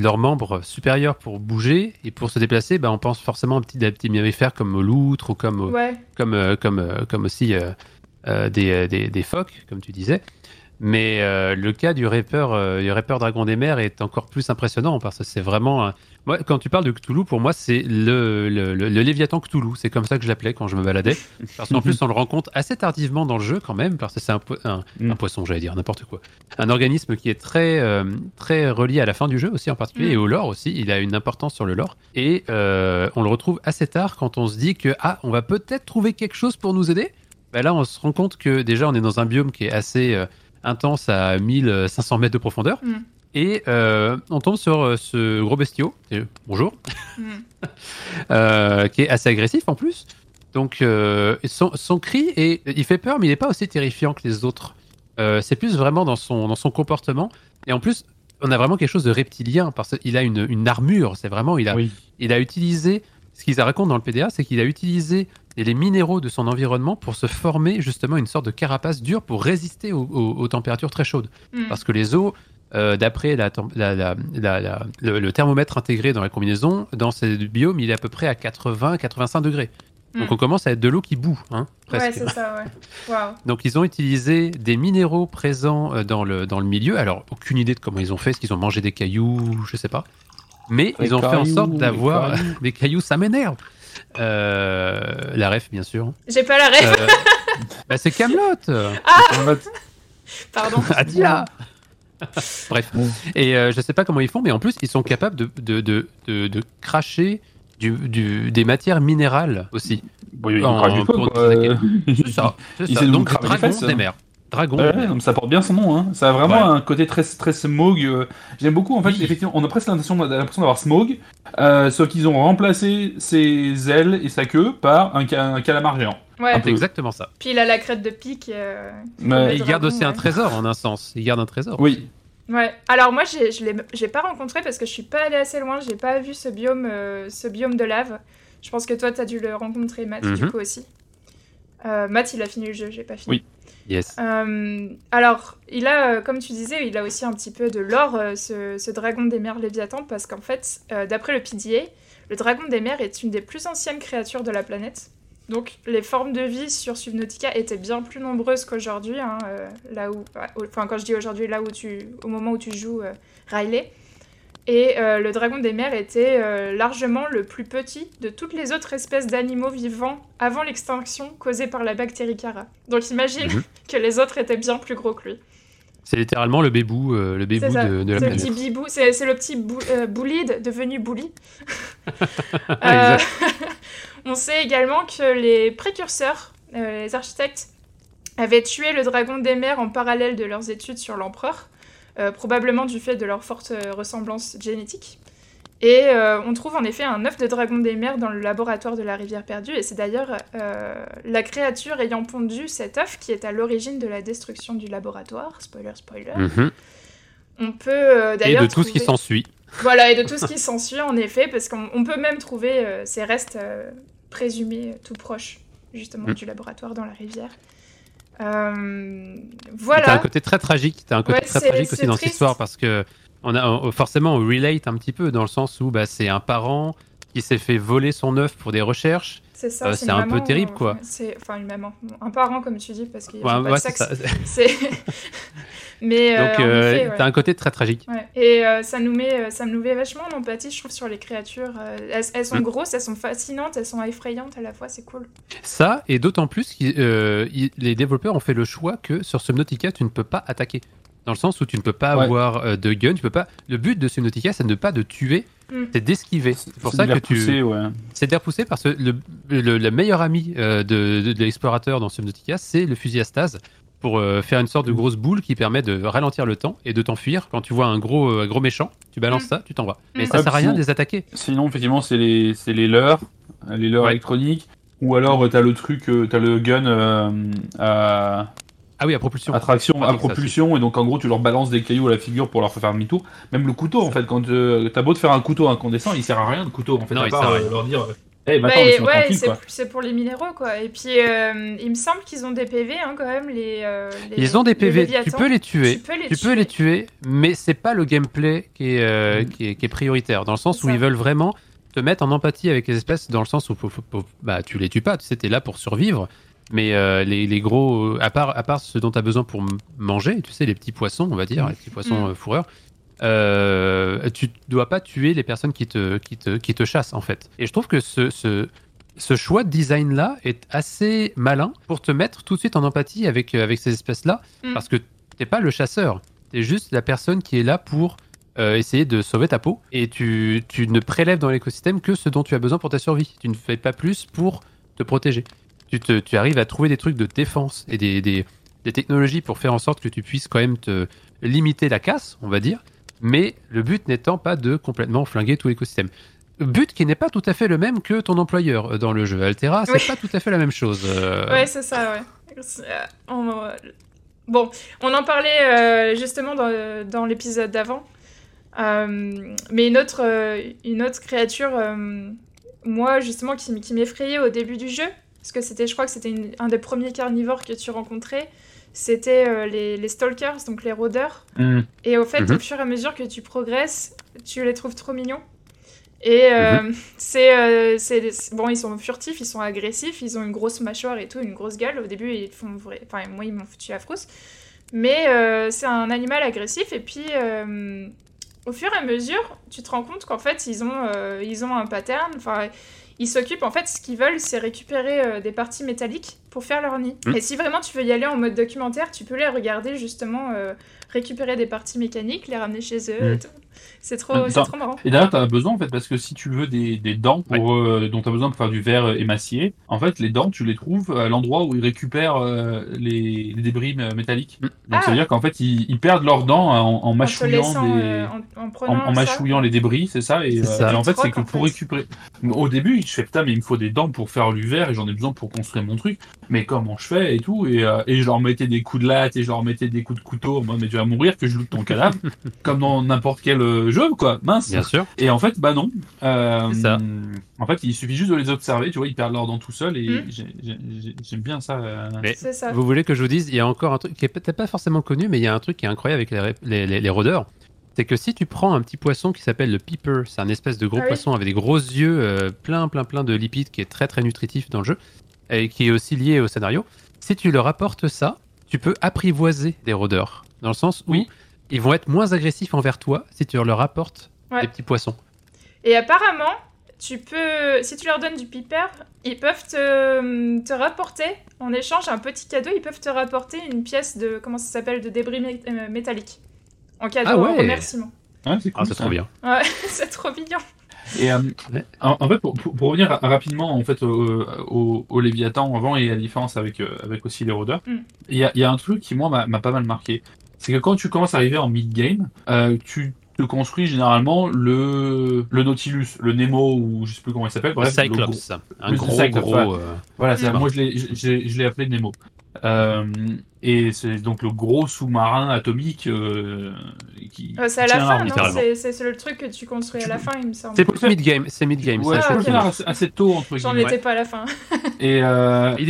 leurs membres supérieurs pour bouger et pour se déplacer, on pense forcément à des petits mammifères comme aux loutres ou comme aussi des phoques, comme tu disais. Mais le cas du rappeur Dragon des Mers est encore plus impressionnant parce que c'est vraiment... Moi, quand tu parles de Cthulhu, pour moi, c'est le Léviathan Cthulhu. C'est comme ça que je l'appelais quand je me baladais. Parce qu'en plus, on le rencontre assez tardivement dans le jeu quand même, parce que c'est un poisson, j'allais dire, n'importe quoi. Un organisme qui est très relié à la fin du jeu aussi en particulier, et au lore aussi. Il a une importance sur le lore. Et on le retrouve assez tard quand on se dit que on va peut-être trouver quelque chose pour nous aider. Là, on se rend compte que déjà, on est dans un biome qui est assez... intense à 1500 mètres de profondeur, et on tombe sur ce gros bestiau, bonjour, qui est assez agressif en plus. Donc son cri, il fait peur, mais il n'est pas aussi terrifiant que les autres. C'est plus vraiment dans son comportement, et en plus on a vraiment quelque chose de reptilien parce qu'il a une armure. C'est vraiment, il a utilisé ce qu'ils racontent dans le PDA, c'est qu'il a utilisé les minéraux de son environnement pour se former justement une sorte de carapace dure pour résister aux températures très chaudes. Parce que les eaux, d'après le thermomètre intégré dans la combinaison, dans ces biomes, il est à peu près à 80-85 degrés. Donc on commence à être de l'eau qui boue, hein, presque. Ouais, c'est ça, ouais. Wow. Donc ils ont utilisé des minéraux présents dans le milieu. Alors, aucune idée de comment ils ont fait, est-ce qu'ils ont mangé des cailloux, je sais pas. Mais les ils ont cailloux, fait en sorte d'avoir des cailloux, ça m'énerve. La ref, bien sûr. J'ai pas la ref. Bah, c'est Kaamelott. Ah pardon. Attila. Bref. Et je sais pas comment ils font, mais en plus, ils sont capables de cracher des matières minérales aussi. Bon, ils crachent du feu, c'est ça. C'est ça. Donc, dragon des mers. Dragon. Ouais, ça porte bien son nom, hein. Ça a vraiment un côté très, très smog. J'aime beaucoup, en fait, effectivement, on a presque l'impression d'avoir smog, sauf qu'ils ont remplacé ses ailes et sa queue par un calamar géant. Ouais, c'est exactement ça. Puis il a la crête de pique. Mais il garde aussi un trésor, en un sens. Il garde un trésor. Oui. Ouais. Alors moi, je l'ai pas rencontré parce que je suis pas allée assez loin. J'ai pas vu ce biome de lave. Je pense que toi, t'as dû le rencontrer, Matt, du coup aussi. Matt, il a fini le jeu, j'ai pas fini. Oui. Yes. Alors, il a, comme tu disais, il a aussi un petit peu de lore, ce dragon des mers Léviathan, parce qu'en fait, d'après le PDA, le dragon des mers est une des plus anciennes créatures de la planète. Donc, les formes de vie sur Subnautica étaient bien plus nombreuses qu'aujourd'hui, hein, là où, enfin, quand je dis aujourd'hui, là où au moment où tu joues Riley. Et le dragon des mers était largement le plus petit de toutes les autres espèces d'animaux vivants avant l'extinction causée par la bactérie Cara. Donc imagine que les autres étaient bien plus gros que lui. C'est littéralement le bébou de la planète. Petit bibou, c'est le petit boulide devenu bouli. On sait également que les précurseurs, les architectes, avaient tué le dragon des mers en parallèle de leurs études sur l'empereur. Probablement du fait de leur forte ressemblance génétique. Et on trouve en effet un œuf de dragon des mers dans le laboratoire de la rivière perdue, et c'est d'ailleurs la créature ayant pondu cet œuf qui est à l'origine de la destruction du laboratoire. Spoiler, spoiler. Mm-hmm. On peut d'ailleurs. Et de tout ce qui s'ensuit. Voilà, et de tout ce qui s'ensuit en effet, parce qu'on peut même trouver ces restes présumés tout proches, justement, du laboratoire dans la rivière. Voilà. T'as un côté très tragique, aussi dans cette histoire, parce que forcément on relate un petit peu dans le sens où c'est un parent qui s'est fait voler son œuf pour des recherches. C'est ça, c'est un peu terrible, quoi. C'est une maman, un parent comme tu dis, parce qu'il y a pas de sexe. C'est... Mais donc t'as un côté très tragique. Ouais. Et ça nous met vachement en empathie, je trouve, sur les créatures. Elles sont grosses, elles sont fascinantes, elles sont effrayantes à la fois. C'est cool. Ça, et d'autant plus que les développeurs ont fait le choix que sur Subnautica, tu ne peux pas attaquer. Dans le sens où tu ne peux pas avoir de gun, tu peux pas. Le but de Subnautica, c'est de ne pas de tuer, c'est d'esquiver. C'est pour ça que tu. Ouais. C'est de les repousser, parce que le meilleur ami de l'explorateur dans Subnautica, c'est le fusil à stase, pour faire une sorte de grosse boule qui permet de ralentir le temps et de t'enfuir. Quand tu vois un gros méchant, tu balances ça, tu t'en vas. Mais ça sert à rien de les attaquer. Sinon, effectivement, c'est les leurres, électroniques, ou alors t'as le gun à propulsion. À propulsion, et donc en gros, tu leur balances des cailloux à la figure pour leur faire demi-tour. Même le couteau, en fait, quand t'as beau te faire un couteau incandescent, il sert à rien, le couteau, en fait, non, à part leur dire... Hey, c'est pour les minéraux, quoi. Et puis il me semble qu'ils ont des PV, hein, quand même, ils ont des PV, tu peux les tuer, mais c'est pas le gameplay qui est prioritaire, dans le sens où ils veulent vraiment te mettre en empathie avec les espèces, dans le sens où tu les tues pas, tu sais, t'es là pour survivre, mais les gros, à part ce dont t'as besoin pour manger, tu sais, les petits poissons, on va dire, les petits poissons fourreurs, tu dois pas tuer les personnes qui te chassent, en fait. Et je trouve que ce choix de design là est assez malin pour te mettre tout de suite en empathie avec ces espèces là, parce que t'es pas le chasseur, t'es juste la personne qui est là pour essayer de sauver ta peau, et tu ne prélèves dans l'écosystème que ce dont tu as besoin pour ta survie. Tu ne fais pas plus pour te protéger. Tu arrives à trouver des trucs de défense et des technologies pour faire en sorte que tu puisses quand même te limiter la casse, on va dire. Mais le but n'étant pas de complètement flinguer tout l'écosystème. But qui n'est pas tout à fait le même que ton employeur dans le jeu. Altera, c'est pas tout à fait la même chose. Ouais, c'est ça, ouais. Bon, on en parlait justement dans l'épisode d'avant. Mais une autre créature, moi, justement, qui m'effrayait au début du jeu, parce que je crois que c'était un des premiers carnivores que tu rencontrais, c'était les stalkers, donc les rôdeurs. Et au fait, au fur et à mesure que tu progresses, tu les trouves trop mignons. Et bon, ils sont furtifs, ils sont agressifs, ils ont une grosse mâchoire et tout, une grosse gueule. Au début, ils font enfin, moi, ils m'ont foutu la frousse. Mais c'est un animal agressif. Et puis, au fur et à mesure, tu te rends compte qu'en fait, ils ont un pattern. Enfin, ils s'occupent. En fait, ce qu'ils veulent, c'est récupérer des parties métalliques pour faire leur nid. Mmh. Et si vraiment tu veux y aller en mode documentaire, tu peux les regarder justement récupérer des parties mécaniques, les ramener chez eux et tout. C'est trop marrant. Et d'ailleurs, tu as besoin en fait, parce que si tu veux des dents dont tu as besoin pour faire du verre émacié, en fait, les dents, tu les trouves à l'endroit où ils récupèrent les débris métalliques. Donc ça veut dire qu'en fait, ils perdent leurs dents en mâchouillant les débris, c'est ça. Et c'est en fait, c'est que pour récupérer. Au début, je fais putain, mais il me faut des dents pour faire du verre et j'en ai besoin pour construire mon truc. Mais comment je fais et tout. Et je leur mettais des coups de latte et je leur mettais des coups de couteau. Moi, mais tu vas mourir que je loot ton cadavre, comme dans n'importe quel jeu, quoi, mince. Bien sûr. Et en fait, bah non. En fait, il suffit juste de les observer, tu vois, ils perdent leur dent tout seuls et j'aime bien ça. Mais c'est ça. Vous voulez que je vous dise, il y a encore un truc qui est peut-être pas forcément connu, mais il y a un truc qui est incroyable avec les rôdeurs. C'est que si tu prends un petit poisson qui s'appelle le Piper, c'est un espèce de gros poisson avec des gros yeux, plein de lipides, qui est très très nutritif dans le jeu et qui est aussi lié au scénario. Si tu leur apportes ça, tu peux apprivoiser des rôdeurs, dans le sens où ils vont être moins agressifs envers toi si tu leur apportes des petits poissons. Et apparemment, si tu leur donnes du piper, ils peuvent te rapporter, en échange un petit cadeau, ils peuvent te rapporter une pièce de débris métalliques. En cadeau, en remerciement. Ah, c'est cool, trop bien. Ouais, c'est trop mignon. Et en fait, pour revenir rapidement en fait au Léviathan avant et à la différence avec aussi les rôdeurs, il y a un truc qui moi m'a pas mal marqué. C'est que quand tu commences à arriver en mid-game, tu te construis généralement le Nautilus, le Nemo, ou je sais plus comment il s'appelle. Bref, le Cyclops. Un gros... Voilà, moi je l'ai appelé Nemo. Et c'est donc le gros sous-marin atomique qui c'est à la fin, non ? C'est le truc que tu construis à la fin, il me semble. C'est mid-game, ouais, ça, assez tôt, entre guillemets. J'en étais pas à la fin. Il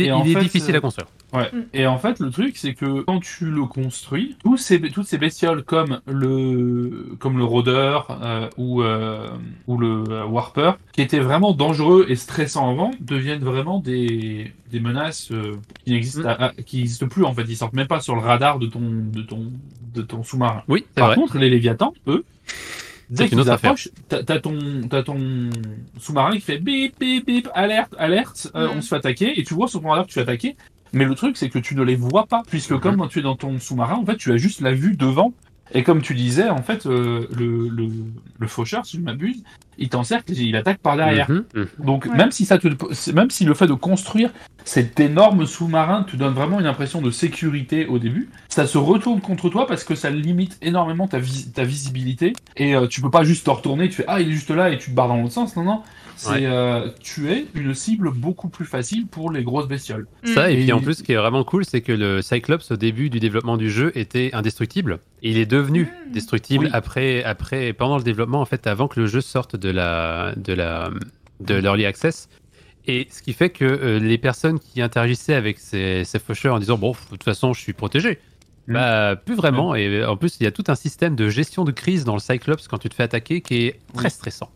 est difficile à construire. Ouais. Et en fait, le truc, c'est que quand tu le construis, toutes ces bestioles comme le rôdeur ou le warper, qui étaient vraiment dangereux et stressants avant, deviennent vraiment des menaces qui n'existent plus en fait. Ils sortent même pas sur le radar de ton sous-marin. Oui, Par contre, les Léviathans, eux, dès qu'ils approchent, t'as ton sous-marin qui fait bip bip bip, alerte, on se fait attaquer, et tu vois sur ton radar que tu es attaqué. Mais le truc, c'est que tu ne les vois pas, puisque comme quand tu es dans ton sous-marin, en fait, tu as juste la vue devant. Et comme tu disais, en fait, le faucheur, si je m'abuse, il t'encercle, il attaque par derrière. Donc même si le fait de construire cet énorme sous-marin te donne vraiment une impression de sécurité au début, ça se retourne contre toi parce que ça limite énormément ta visibilité. Et tu peux pas juste te retourner, tu fais ah il est juste là et tu te barres dans l'autre sens. Non. Tu es une cible beaucoup plus facile pour les grosses bestioles. Ça, et puis en plus, ce qui est vraiment cool, c'est que le Cyclops, au début du développement du jeu, était indestructible. Et il est devenu destructible après, pendant le développement, en fait, avant que le jeu sorte de l'Early Access. Et ce qui fait que les personnes qui interagissaient avec ces faucheurs en disant « Bon, de toute façon, je suis protégé », bah, plus vraiment. Et en plus, il y a tout un système de gestion de crise dans le Cyclops quand tu te fais attaquer qui est très stressant.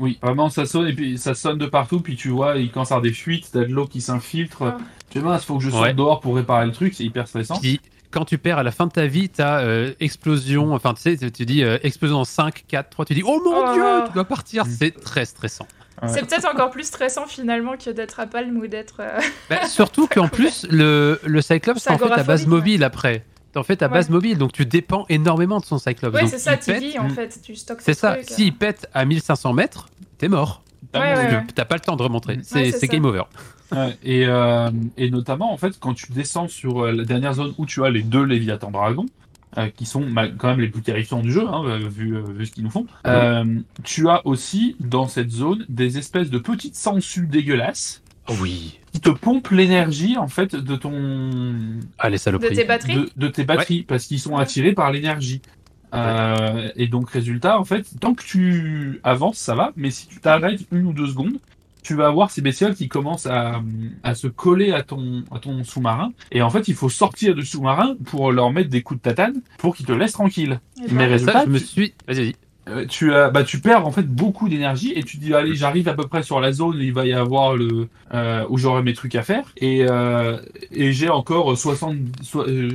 Oui, vraiment, ça sonne, et puis ça sonne de partout, puis tu vois, il commence à avoir des fuites, t'as de l'eau qui s'infiltre, tu sais, il faut que je sorte dehors pour réparer le truc, c'est hyper stressant. Puis, quand tu perds à la fin de ta vie, t'as explosion, enfin tu sais, tu dis explosion en 5, 4, 3, tu dis oh mon dieu, tu dois partir, c'est très stressant. C'est peut-être encore plus stressant finalement que d'être à Palme ou d'être... surtout qu'en plus, le Cyclops, t'en fait ta base mobile après. En fait, ta base mobile, donc tu dépends énormément de son Cyclops. Oui, c'est ça, tu vis en fait, tu stockes ce truc. C'est ça, s'il pète à 1500 mètres, t'es mort. T'as pas le temps de remonter, c'est game over. Et notamment, en fait, quand tu descends sur la dernière zone où tu as les deux Léviathans dragons, qui sont quand même les plus terrifiants du jeu, hein, vu ce qu'ils nous font, tu as aussi dans cette zone des espèces de petites sangsues dégueulasses. Oui. Qui te pompe l'énergie en fait de ton. Ah, les saloperies. De tes batteries, parce qu'ils sont attirés par l'énergie. Et donc, résultat, en fait, tant que tu avances, ça va, mais si tu t'arrêtes une ou deux secondes, tu vas avoir ces bestioles qui commencent à se coller à ton sous-marin. Et en fait, il faut sortir du sous-marin pour leur mettre des coups de tatane pour qu'ils te laissent tranquille. Mais résultat, je me suis. Vas-y. tu perds en fait beaucoup d'énergie et tu te dis allez j'arrive à peu près sur la zone où il va y avoir le où j'aurai mes trucs à faire et j'ai encore je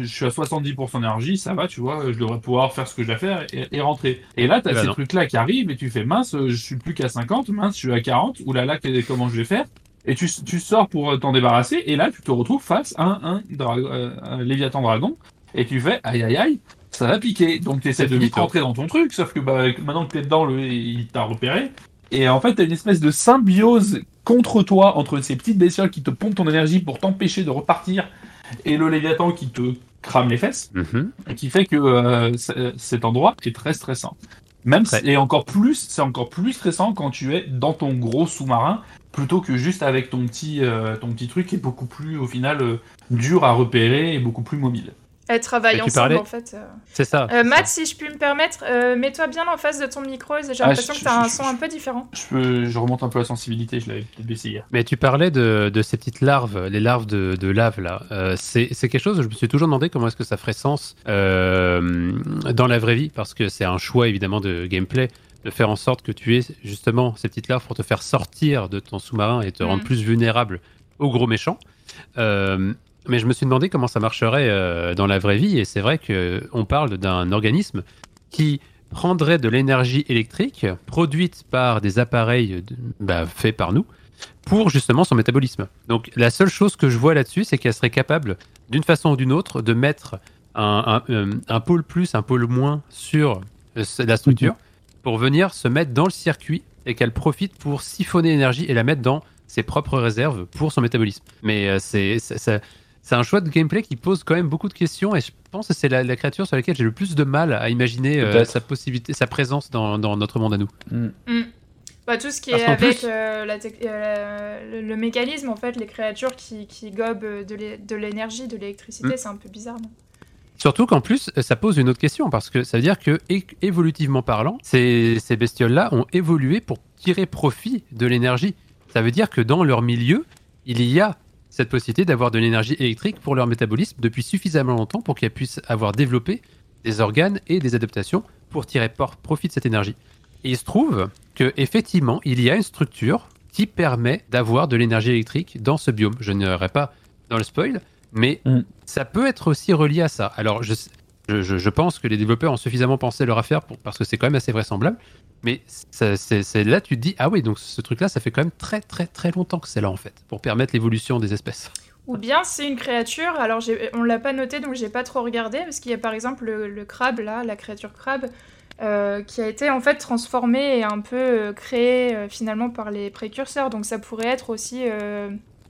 suis à 70% d'énergie, ça va, tu vois, je devrais pouvoir faire ce que j'ai à faire et rentrer. Et là t'as ces trucs là qui arrivent et tu fais mince, je suis plus qu'à 50, mince je suis à 40, oulala comment je vais faire? Et tu sors pour t'en débarrasser et là tu te retrouves face à un Léviathan dragon et tu fais aïe aïe aïe, ça va piquer. Donc tu essaies de vite rentrer dans ton truc, sauf que bah, maintenant que t'es dedans, il t'a repéré. Et en fait, t'as une espèce de symbiose contre toi, entre ces petites bestioles qui te pompent ton énergie pour t'empêcher de repartir, et le Léviathan qui te crame les fesses, et qui fait que cet endroit est très stressant. Et encore plus, c'est encore plus stressant quand tu es dans ton gros sous-marin, plutôt que juste avec ton petit truc qui est beaucoup plus, au final, dur à repérer et beaucoup plus mobile. Elles travaillent ensemble en fait. C'est ça. Matt, si je puis me permettre, mets-toi bien en face de ton micro. J'ai l'impression que tu as un son un peu différent. Je remonte un peu la sensibilité, je l'avais peut-être baissé hier. Mais tu parlais de ces petites larves, les larves de lave là. C'est quelque chose, je me suis toujours demandé comment est-ce que ça ferait sens dans la vraie vie, parce que c'est un choix évidemment de gameplay, de faire en sorte que tu aies justement ces petites larves pour te faire sortir de ton sous-marin et te rendre plus vulnérable aux gros méchants. Mais je me suis demandé comment ça marcherait dans la vraie vie, et c'est vrai qu'on parle d'un organisme qui prendrait de l'énergie électrique produite par des appareils faits par nous pour justement son métabolisme. Donc la seule chose que je vois là-dessus, c'est qu'elle serait capable, d'une façon ou d'une autre, de mettre un pôle plus, un pôle moins sur la structure pour venir se mettre dans le circuit et qu'elle profite pour siphonner l'énergie et la mettre dans ses propres réserves pour son métabolisme. Mais c'est un choix de gameplay qui pose quand même beaucoup de questions, et je pense que c'est la créature sur laquelle j'ai le plus de mal à imaginer sa présence dans notre monde à nous. Bah, tout ce qui est avec le mécanisme, en fait, les créatures qui gobent de l'énergie, de l'électricité, c'est un peu bizarre. Non ? Surtout qu'en plus, ça pose une autre question, parce que ça veut dire que, évolutivement parlant, ces bestioles-là ont évolué pour tirer profit de l'énergie. Ça veut dire que dans leur milieu, il y a cette possibilité d'avoir de l'énergie électrique pour leur métabolisme depuis suffisamment longtemps pour qu'elles puissent avoir développé des organes et des adaptations pour tirer profit de cette énergie. Et il se trouve qu'effectivement, il y a une structure qui permet d'avoir de l'énergie électrique dans ce biome. Je n'irai pas dans le spoil, mais ça peut être aussi relié à ça. Alors, je pense que les développeurs ont suffisamment pensé leur affaire parce que c'est quand même assez vraisemblable, mais c'est là tu te dis, ah oui, donc ce truc-là, ça fait quand même très très très longtemps que c'est là en fait, pour permettre l'évolution des espèces. Ou bien c'est une créature, alors on l'a pas noté donc j'ai pas trop regardé, parce qu'il y a par exemple le crabe là, la créature crabe, qui a été en fait transformée et un peu créée finalement par les précurseurs, donc ça pourrait être aussi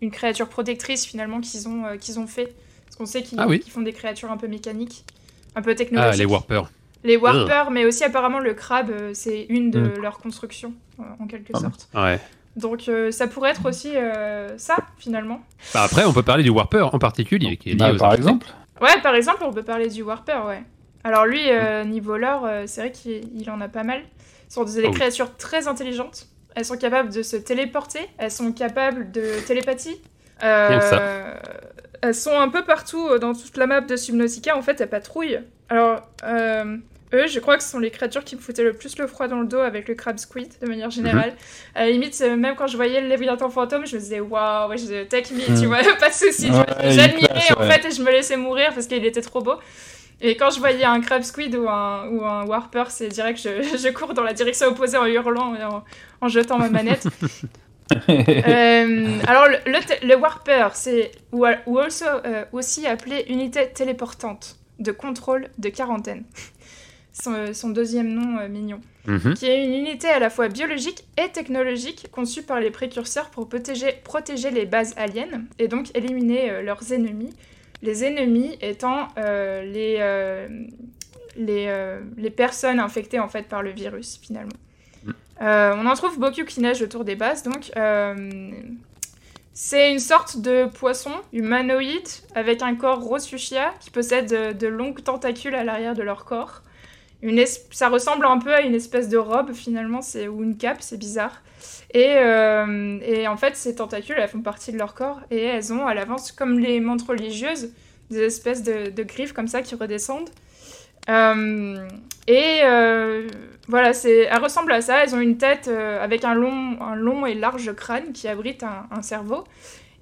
une créature protectrice finalement qu'ils ont fait, parce qu'on sait qu'ils font des créatures un peu mécaniques. Un peu technologique. Ah, les Warpers. Les Warpers, mais aussi apparemment le crabe, c'est une de leurs constructions, en quelque sorte. Ouais. Donc ça pourrait être aussi ça, finalement. Bah après, on peut parler du Warper en particulier, qui est lié par exemple. Ouais, par exemple, on peut parler du Warper, ouais. Alors lui, niveau lore, c'est vrai qu'il en a pas mal. Ce sont des créatures très intelligentes. Elles sont capables de se téléporter. Elles sont capables de télépathie. Bien que ça. Elles sont un peu partout dans toute la map de Subnautica, en fait, elles patrouillent. Alors, eux, je crois que ce sont les créatures qui me foutaient le plus le froid dans le dos avec le crab squid, de manière générale. À la limite, même quand je voyais le Léviathan fantôme, je me disais, waouh, ouais, take me, tu vois, pas de soucis. Ouais, j'admirais, en fait, et je me laissais mourir parce qu'il était trop beau. Et quand je voyais un crab squid ou un warper, c'est direct, je cours dans la direction opposée en hurlant et en jetant ma manette. Alors le Warper, c'est aussi appelé unité téléportante de contrôle de quarantaine, son deuxième nom mignon, qui est une unité à la fois biologique et technologique conçue par les précurseurs pour protéger les bases aliens et donc éliminer leurs ennemis. Les ennemis étant les personnes infectées en fait par le virus finalement. On en trouve beaucoup qui nagent autour des bases, donc c'est une sorte de poisson humanoïde avec un corps rose fuchsia qui possède de longues tentacules à l'arrière de leur corps. Ça ressemble un peu à une espèce de robe finalement, ou une cape, c'est bizarre. Et en fait, ces tentacules, elles font partie de leur corps et elles ont à l'avance, comme les mantes religieuses, des espèces de griffes comme ça qui redescendent. Voilà, elle ressemble à ça. Elles ont une tête avec un long et large crâne qui abrite un cerveau.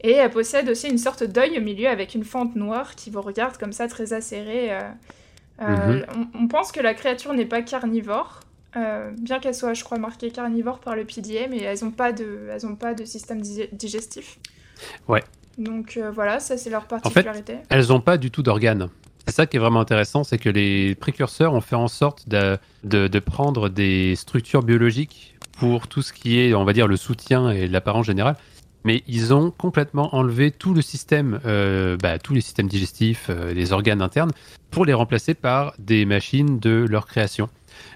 Et elle possède aussi une sorte d'œil au milieu avec une fente noire qui vous regarde comme ça, très acérée. On pense que la créature n'est pas carnivore, bien qu'elle soit, je crois, marquée carnivore par le PDA, mais elles n'ont pas de système digestif. Ouais. Donc voilà, ça c'est leur particularité. En fait, elles n'ont pas du tout d'organes. C'est ça qui est vraiment intéressant, c'est que les précurseurs ont fait en sorte de prendre des structures biologiques pour tout ce qui est, on va dire, le soutien et l'apparence générale. Mais ils ont complètement enlevé tout le système, tous les systèmes digestifs, les organes internes, pour les remplacer par des machines de leur création.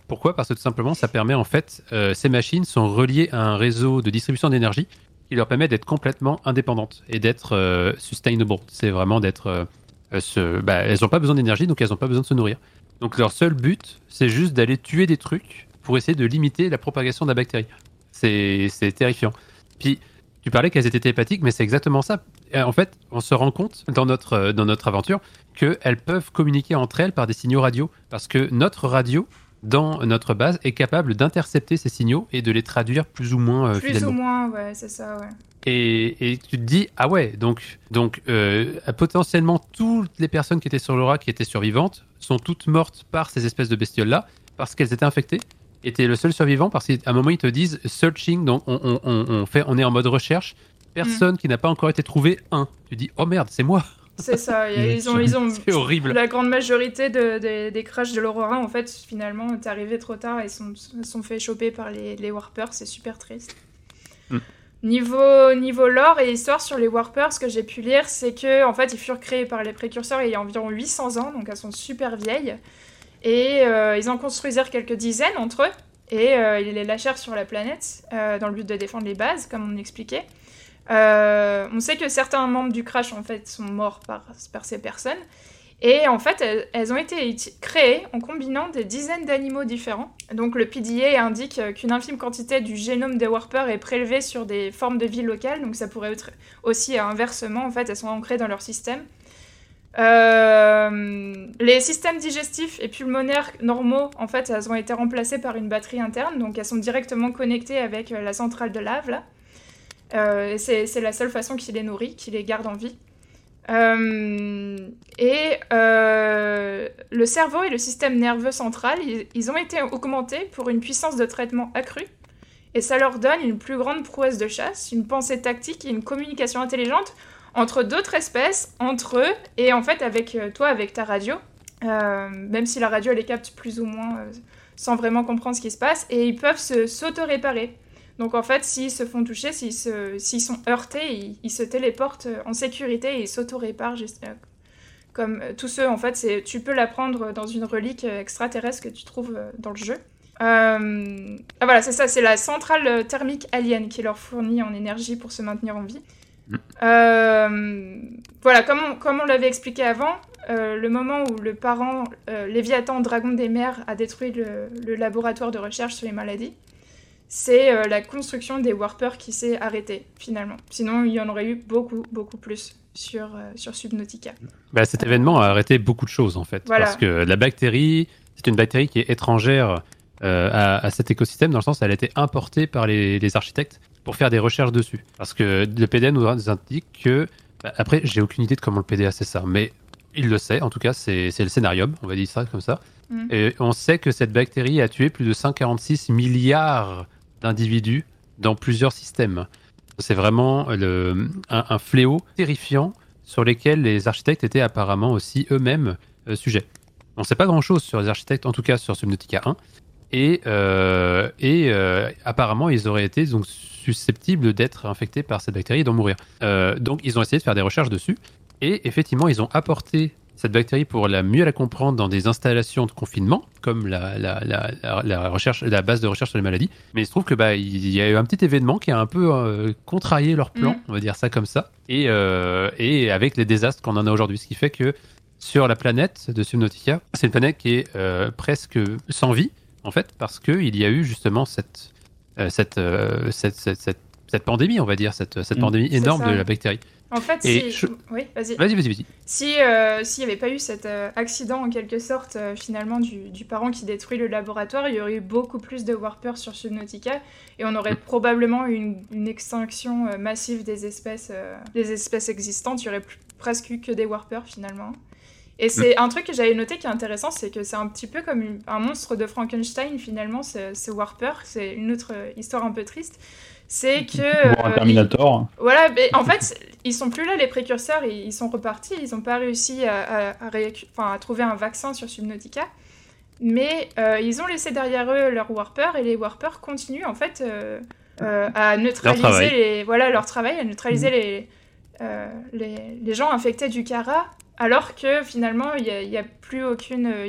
Pourquoi ? Parce que tout simplement, ça permet en fait, ces machines sont reliées à un réseau de distribution d'énergie qui leur permet d'être complètement indépendantes et d'être sustainable. C'est vraiment d'être... elles n'ont pas besoin d'énergie, donc elles n'ont pas besoin de se nourrir. Donc leur seul but, c'est juste d'aller tuer des trucs pour essayer de limiter la propagation de la bactérie. C'est terrifiant. Puis... tu parlais qu'elles étaient télépathiques, mais c'est exactement ça. En fait, on se rend compte dans notre aventure qu'elles peuvent communiquer entre elles par des signaux radio. Parce que notre radio, dans notre base, est capable d'intercepter ces signaux et de les traduire plus ou moins fidèlement. Plus ou moins, ouais, c'est ça, ouais. Et tu te dis, ah ouais, donc potentiellement toutes les personnes qui étaient sur l'aura, qui étaient survivantes, sont toutes mortes par ces espèces de bestioles-là, parce qu'elles étaient infectées. Et t'es le seul survivant parce qu'à un moment ils te disent searching, donc on est en mode recherche, personne qui n'a pas encore été trouvée, tu dis oh merde, c'est moi. C'est ça, ils ont c'est horrible. La grande majorité des crashs de l'Aurora, en fait, finalement t'es arrivé trop tard et ils sont fait choper par les Warpers, c'est super triste. Niveau lore et histoire sur les Warpers, ce que j'ai pu lire, c'est que en fait ils furent créés par les précurseurs il y a environ 800 ans, donc elles sont super vieilles. Et ils en construisirent quelques dizaines entre eux, et ils les lâchèrent sur la planète, dans le but de défendre les bases, comme on l'expliquait. On sait que certains membres du Crash, en fait, sont morts par ces personnes. Et en fait, elles ont été créées en combinant des dizaines d'animaux différents. Donc le PDA indique qu'une infime quantité du génome des Warpers est prélevée sur des formes de vie locales, donc ça pourrait être aussi inversement, en fait, elles sont ancrées dans leur système. Les systèmes digestifs et pulmonaires normaux, en fait, elles ont été remplacées par une batterie interne, donc elles sont directement connectées avec la centrale de lave, là. Et c'est la seule façon qui les nourrit, qui les garde en vie. Le cerveau et le système nerveux central, ils ont été augmentés pour une puissance de traitement accrue, et ça leur donne une plus grande prouesse de chasse, une pensée tactique et une communication intelligente entre d'autres espèces, entre eux, et en fait avec toi, avec ta radio, même si la radio elle les capte plus ou moins sans vraiment comprendre ce qui se passe, et ils peuvent s'auto-réparer. Donc en fait, s'ils se font toucher, s'ils sont heurtés, ils se téléportent en sécurité et ils s'auto-réparent. Comme tous ceux, en fait, tu peux l'apprendre dans une relique extraterrestre que tu trouves dans le jeu. Voilà, c'est ça, c'est la centrale thermique alien qui leur fournit en énergie pour se maintenir en vie. Voilà, comme on l'avait expliqué avant, le moment où le parent Léviathan, dragon des mers, a détruit le laboratoire de recherche sur les maladies, c'est la construction des Warpers qui s'est arrêtée finalement. Sinon, il y en aurait eu beaucoup plus sur Subnautica. Bah, cet événement a arrêté beaucoup de choses en fait, voilà. Parce que la bactérie, c'est une bactérie qui est étrangère à cet écosystème, dans le sens où elle a été importée par les architectes pour faire des recherches dessus. Parce que le PDA nous indique que... Bah, après, j'ai aucune idée de comment le PDA sait ça, mais il le sait, en tout cas, c'est le scénarium, on va dire ça comme ça. Et on sait que cette bactérie a tué plus de 146 milliards d'individus dans plusieurs systèmes. C'est vraiment un fléau terrifiant sur lesquels les architectes étaient apparemment aussi eux-mêmes sujets. On ne sait pas grand-chose sur les architectes, en tout cas sur Subnautica 1, et apparemment, ils auraient été donc susceptibles d'être infectés par cette bactérie et d'en mourir. Donc, ils ont essayé de faire des recherches dessus. Et effectivement, ils ont apporté cette bactérie pour mieux la comprendre dans des installations de confinement, comme la base de recherche sur les maladies. Mais il se trouve que il y a eu un petit événement qui a un peu contrarié leur plan, on va dire ça comme ça. Et avec les désastres qu'on en a aujourd'hui, ce qui fait que sur la planète de Subnautica, c'est une planète qui est presque sans vie. En fait, parce qu'il y a eu justement cette pandémie, on va dire, cette pandémie énorme de la bactérie. En fait, si... Oui, vas-y. Vas-y. S'il n'y avait pas eu cet accident, en quelque sorte, finalement, du parent qui détruit le laboratoire, il y aurait eu beaucoup plus de warpers sur Subnautica, et on aurait probablement eu une extinction massive des espèces existantes. Il n'y aurait presque eu que des warpers, finalement. Et c'est un truc que j'avais noté qui est intéressant, c'est que c'est un petit peu comme un monstre de Frankenstein, finalement, ce warper. C'est une autre histoire un peu triste. C'est que... Bon, un Terminator. Voilà, mais en fait, ils sont plus là, les précurseurs, ils sont repartis, ils n'ont pas réussi à trouver un vaccin sur Subnautica, mais ils ont laissé derrière eux leurs warpers, et les warpers continuent, en fait, à neutraliser leur travail, à neutraliser les gens infectés du Kara. Alors que finalement, il n'y a plus aucun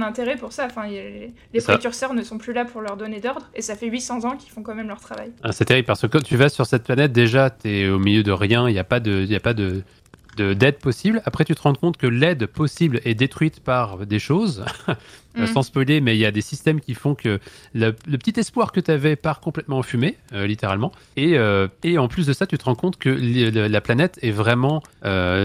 intérêt pour ça. Enfin, les précurseurs ne sont plus là pour leur donner d'ordre. Et ça fait 800 ans qu'ils font quand même leur travail. Ah, c'est terrible, parce que quand tu vas sur cette planète, déjà, tu es au milieu de rien. Il n'y a pas d'aide possible. Après, tu te rends compte que l'aide possible est détruite par des choses. Sans spoiler, mais il y a des systèmes qui font que le petit espoir que tu avais part complètement en fumée, littéralement. Et en plus de ça, tu te rends compte que la planète est vraiment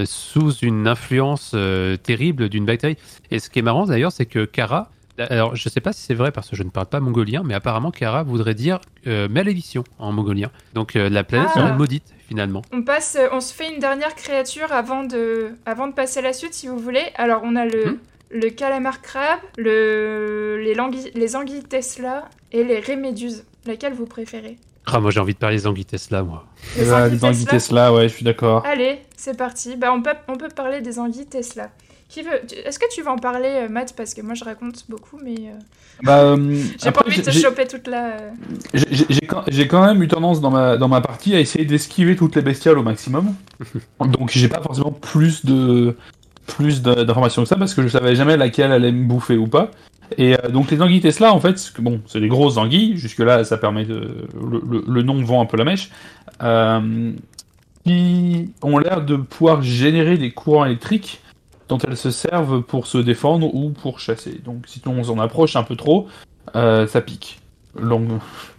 sous une influence terrible d'une bactérie. Et ce qui est marrant d'ailleurs, c'est que Kara, alors je ne sais pas si c'est vrai parce que je ne parle pas mongolien, mais apparemment Kara voudrait dire malédiction en mongolien. Donc la planète serait maudite. Finalement. On se fait une dernière créature avant de passer à la suite, si vous voulez. Alors, on a le calamar crabe, les anguilles Tesla et les réméduses. Laquelle vous préférez ? Ah, moi, j'ai envie de parler des anguilles Tesla, moi. Les anguilles Tesla, ouais, je suis d'accord. Allez, c'est parti. Bah, on peut parler des anguilles Tesla. Est-ce que tu vas en parler, Matt ? Parce que moi, je raconte beaucoup, mais... j'ai pas envie de te choper toute la... J'ai quand même eu tendance dans ma partie à essayer d'esquiver toutes les bestioles au maximum. Donc, j'ai pas forcément plus d'informations que ça, parce que je savais jamais laquelle allait me bouffer ou pas. Et donc, les anguilles Tesla, en fait, c'est des grosses anguilles. Jusque-là, ça permet... Le nom vend un peu la mèche. Qui ont l'air de pouvoir générer des courants électriques dont elles se servent pour se défendre ou pour chasser. Donc si on s'en approche un peu trop, ça pique. Donc,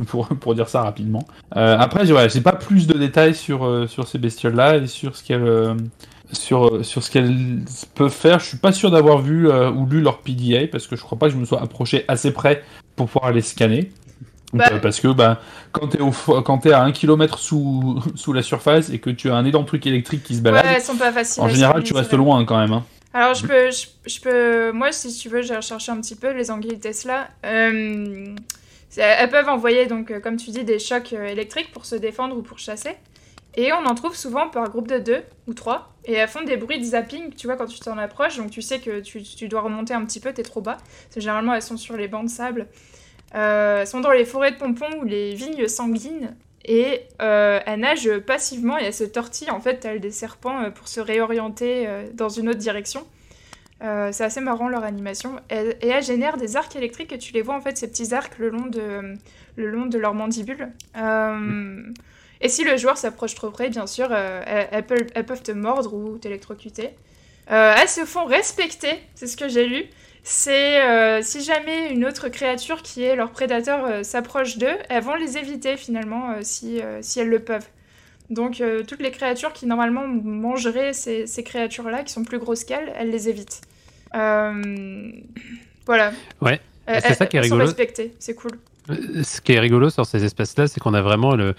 pour dire ça rapidement. Après, j'ai pas plus de détails sur ces bestioles-là et sur ce qu'elles peuvent faire. Je suis pas sûr d'avoir vu ou lu leur PDA, parce que je crois pas que je me sois approché assez près pour pouvoir les scanner. Bah... parce que quand t'es à 1 km sous la surface et que tu as un énorme truc électrique qui se balade, elles sont pas faciles, en général tu restes loin quand même. Hein. Alors je peux, moi si tu veux, j'ai recherché un petit peu les anguilles Tesla. Elles peuvent envoyer, donc comme tu dis, des chocs électriques pour se défendre ou pour chasser. Et on en trouve souvent par groupe de 2 ou 3. Et elles font des bruits de zapping, tu vois, quand tu t'en approches. Donc tu sais que tu dois remonter un petit peu, t'es trop bas. Parce que généralement elles sont sur les bancs de sable. Sont dans les forêts de pompons ou les vignes sanguines, et elles nagent passivement et elles se tortillent, en fait, telles des serpents, pour se réorienter dans une autre direction. C'est assez marrant, leur animation. Et elles génèrent des arcs électriques, et tu les vois, en fait, ces petits arcs le long de leur mandibule. Et si le joueur s'approche trop près, bien sûr, elles peuvent te mordre ou t'électrocuter. Elles se font respecter, c'est ce que j'ai lu. C'est si jamais une autre créature qui est leur prédateur s'approche d'eux, elles vont les éviter finalement si elles le peuvent. Donc toutes les créatures qui normalement mangeraient ces créatures-là, qui sont plus grosses qu'elles, elles les évitent. Voilà. Ouais, c'est ça qui est rigolo. Elles sont respectées, c'est cool. Ce qui est rigolo sur ces espèces-là, c'est qu'on a vraiment le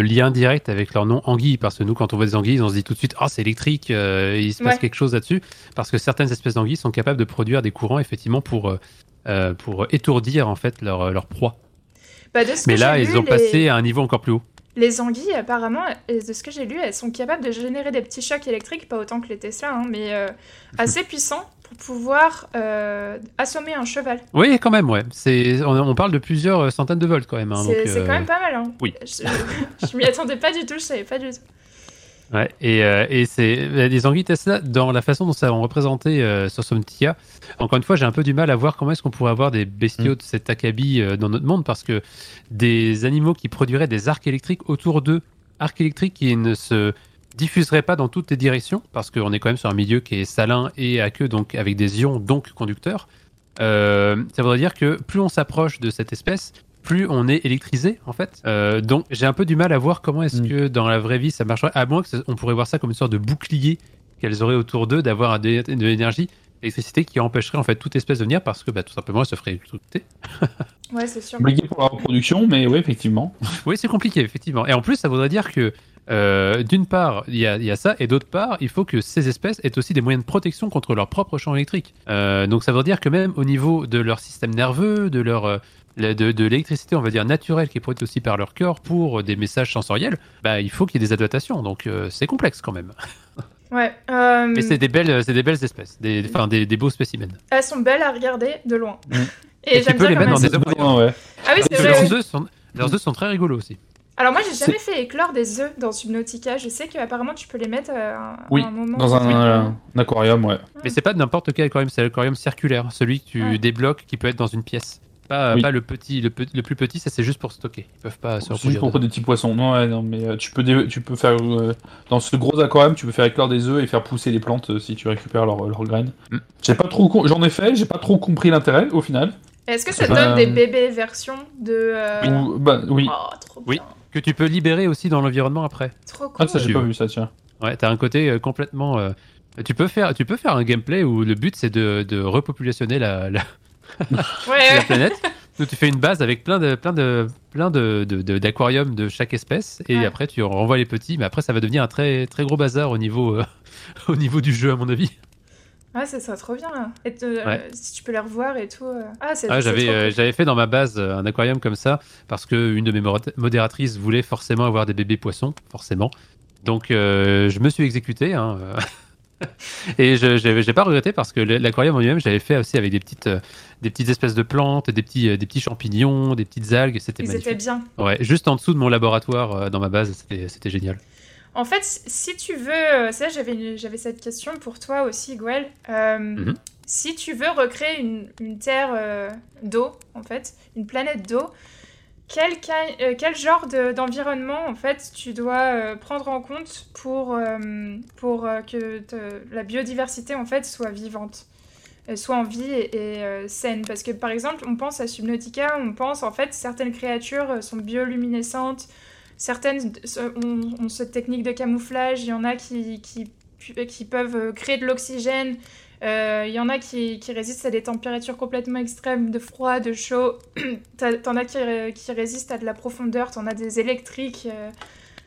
lien direct avec leur nom anguille, parce que nous, quand on voit des anguilles, on se dit tout de suite, c'est électrique, il se passe quelque chose là-dessus, parce que certaines espèces d'anguilles sont capables de produire des courants, effectivement, pour étourdir en fait leur proie. Mais là, ils ont passé à un niveau encore plus haut. Les anguilles, apparemment, de ce que j'ai lu, elles sont capables de générer des petits chocs électriques, pas autant que les Tesla, mais assez puissants pour pouvoir assommer un cheval. Oui, quand même, ouais. On parle de plusieurs centaines de volts, quand même. C'est quand même pas mal. Hein. Oui. Je m'y attendais pas du tout, je savais pas du tout. Ouais, et les anguilles Tesla, dans la façon dont ça va représenter sur Subnautica, encore une fois, j'ai un peu du mal à voir comment est-ce qu'on pourrait avoir des bestiaux de cet acabit dans notre monde, parce que des animaux qui produiraient des arcs électriques autour d'eux, arcs électriques qui ne se diffuseraient pas dans toutes les directions, parce qu'on est quand même sur un milieu qui est salin et aqueux, donc avec des ions, donc conducteurs, ça voudrait dire que plus on s'approche de cette espèce, plus on est électrisé, en fait. Donc, j'ai un peu du mal à voir comment est-ce que dans la vraie vie ça marcherait, à moins qu'on pourrait voir ça comme une sorte de bouclier qu'elles auraient autour d'eux, d'avoir de l'énergie, l'électricité qui empêcherait en fait toute espèce de venir parce que bah, tout simplement elle se ferait électrocuter. Ouais, c'est sûr. Compliqué pour la reproduction, mais oui, effectivement. Oui, c'est compliqué, effectivement. Et en plus, ça voudrait dire que d'une part, il y a ça, et d'autre part, il faut que ces espèces aient aussi des moyens de protection contre leur propre champ électrique. Donc ça veut dire que même au niveau de leur système nerveux, de leur de l'électricité, on va dire naturelle, qui est produite aussi par leur cœur pour des messages sensoriels, bah, il faut qu'il y ait des adaptations. Donc c'est complexe quand même. Ouais. Mais c'est des belles espèces, des beaux spécimens. Elles sont belles à regarder de loin. Et j'aime bien comme elles sont. Ouais. Ah oui, c'est vrai. Leurs œufs sont très rigolos aussi. Alors moi, j'ai jamais fait éclore des œufs dans Subnautica. Je sais qu'apparemment, tu peux les mettre à un moment. Dans un aquarium, ouais. Mais c'est pas n'importe quel aquarium, c'est l'aquarium circulaire, celui que tu débloques, qui peut être dans une pièce. Pas le plus petit, ça c'est juste pour stocker. Ils peuvent pas se reproduire. C'est juste pour des petits poissons. Non, mais tu peux faire dans ce gros aquarium, tu peux faire éclore des œufs et faire pousser les plantes si tu récupères leurs graines. J'en ai fait, j'ai pas trop compris l'intérêt au final. Est-ce que ça donne des bébés versions de oui. Oh, trop bien. Oui, que tu peux libérer aussi dans l'environnement après. Trop cool. Ah ça j'ai pas vu ça, tiens. Ouais, t'as un côté complètement tu peux faire un gameplay où le but c'est de repopulationner la la planète. Donc tu fais une base avec plein de d'aquariums de chaque espèce et après tu renvoies les petits, mais après ça va devenir un très très gros bazar au niveau du jeu à mon avis. Ouais, c'est ça, trop bien là. Et si tu peux les revoir et tout. Ah, j'avais fait dans ma base un aquarium comme ça parce que une de mes modératrices voulait forcément avoir des bébés poissons, forcément. Donc je me suis exécuté. Hein. Et j'ai pas regretté parce que l'aquarium en lui-même, j'avais fait aussi avec des petites espèces de plantes, des petits champignons, des petites algues, c'était magnifique. C'était bien. Ouais, juste en dessous de mon laboratoire dans ma base, c'était génial. En fait, si tu veux, ça j'avais cette question pour toi aussi, Gwen. Si tu veux recréer une terre d'eau, en fait, une planète d'eau, quel genre d'environnement en fait tu dois prendre en compte pour que la biodiversité en fait soit vivante, soit en vie et saine, parce que par exemple on pense à Subnautica, on pense en fait certaines créatures sont bioluminescentes, certaines ont cette technique de camouflage, il y en a qui peuvent créer de l'oxygène, il y en a qui résistent à des températures complètement extrêmes, de froid, de chaud. T'en as qui résistent à de la profondeur, t'en as des électriques.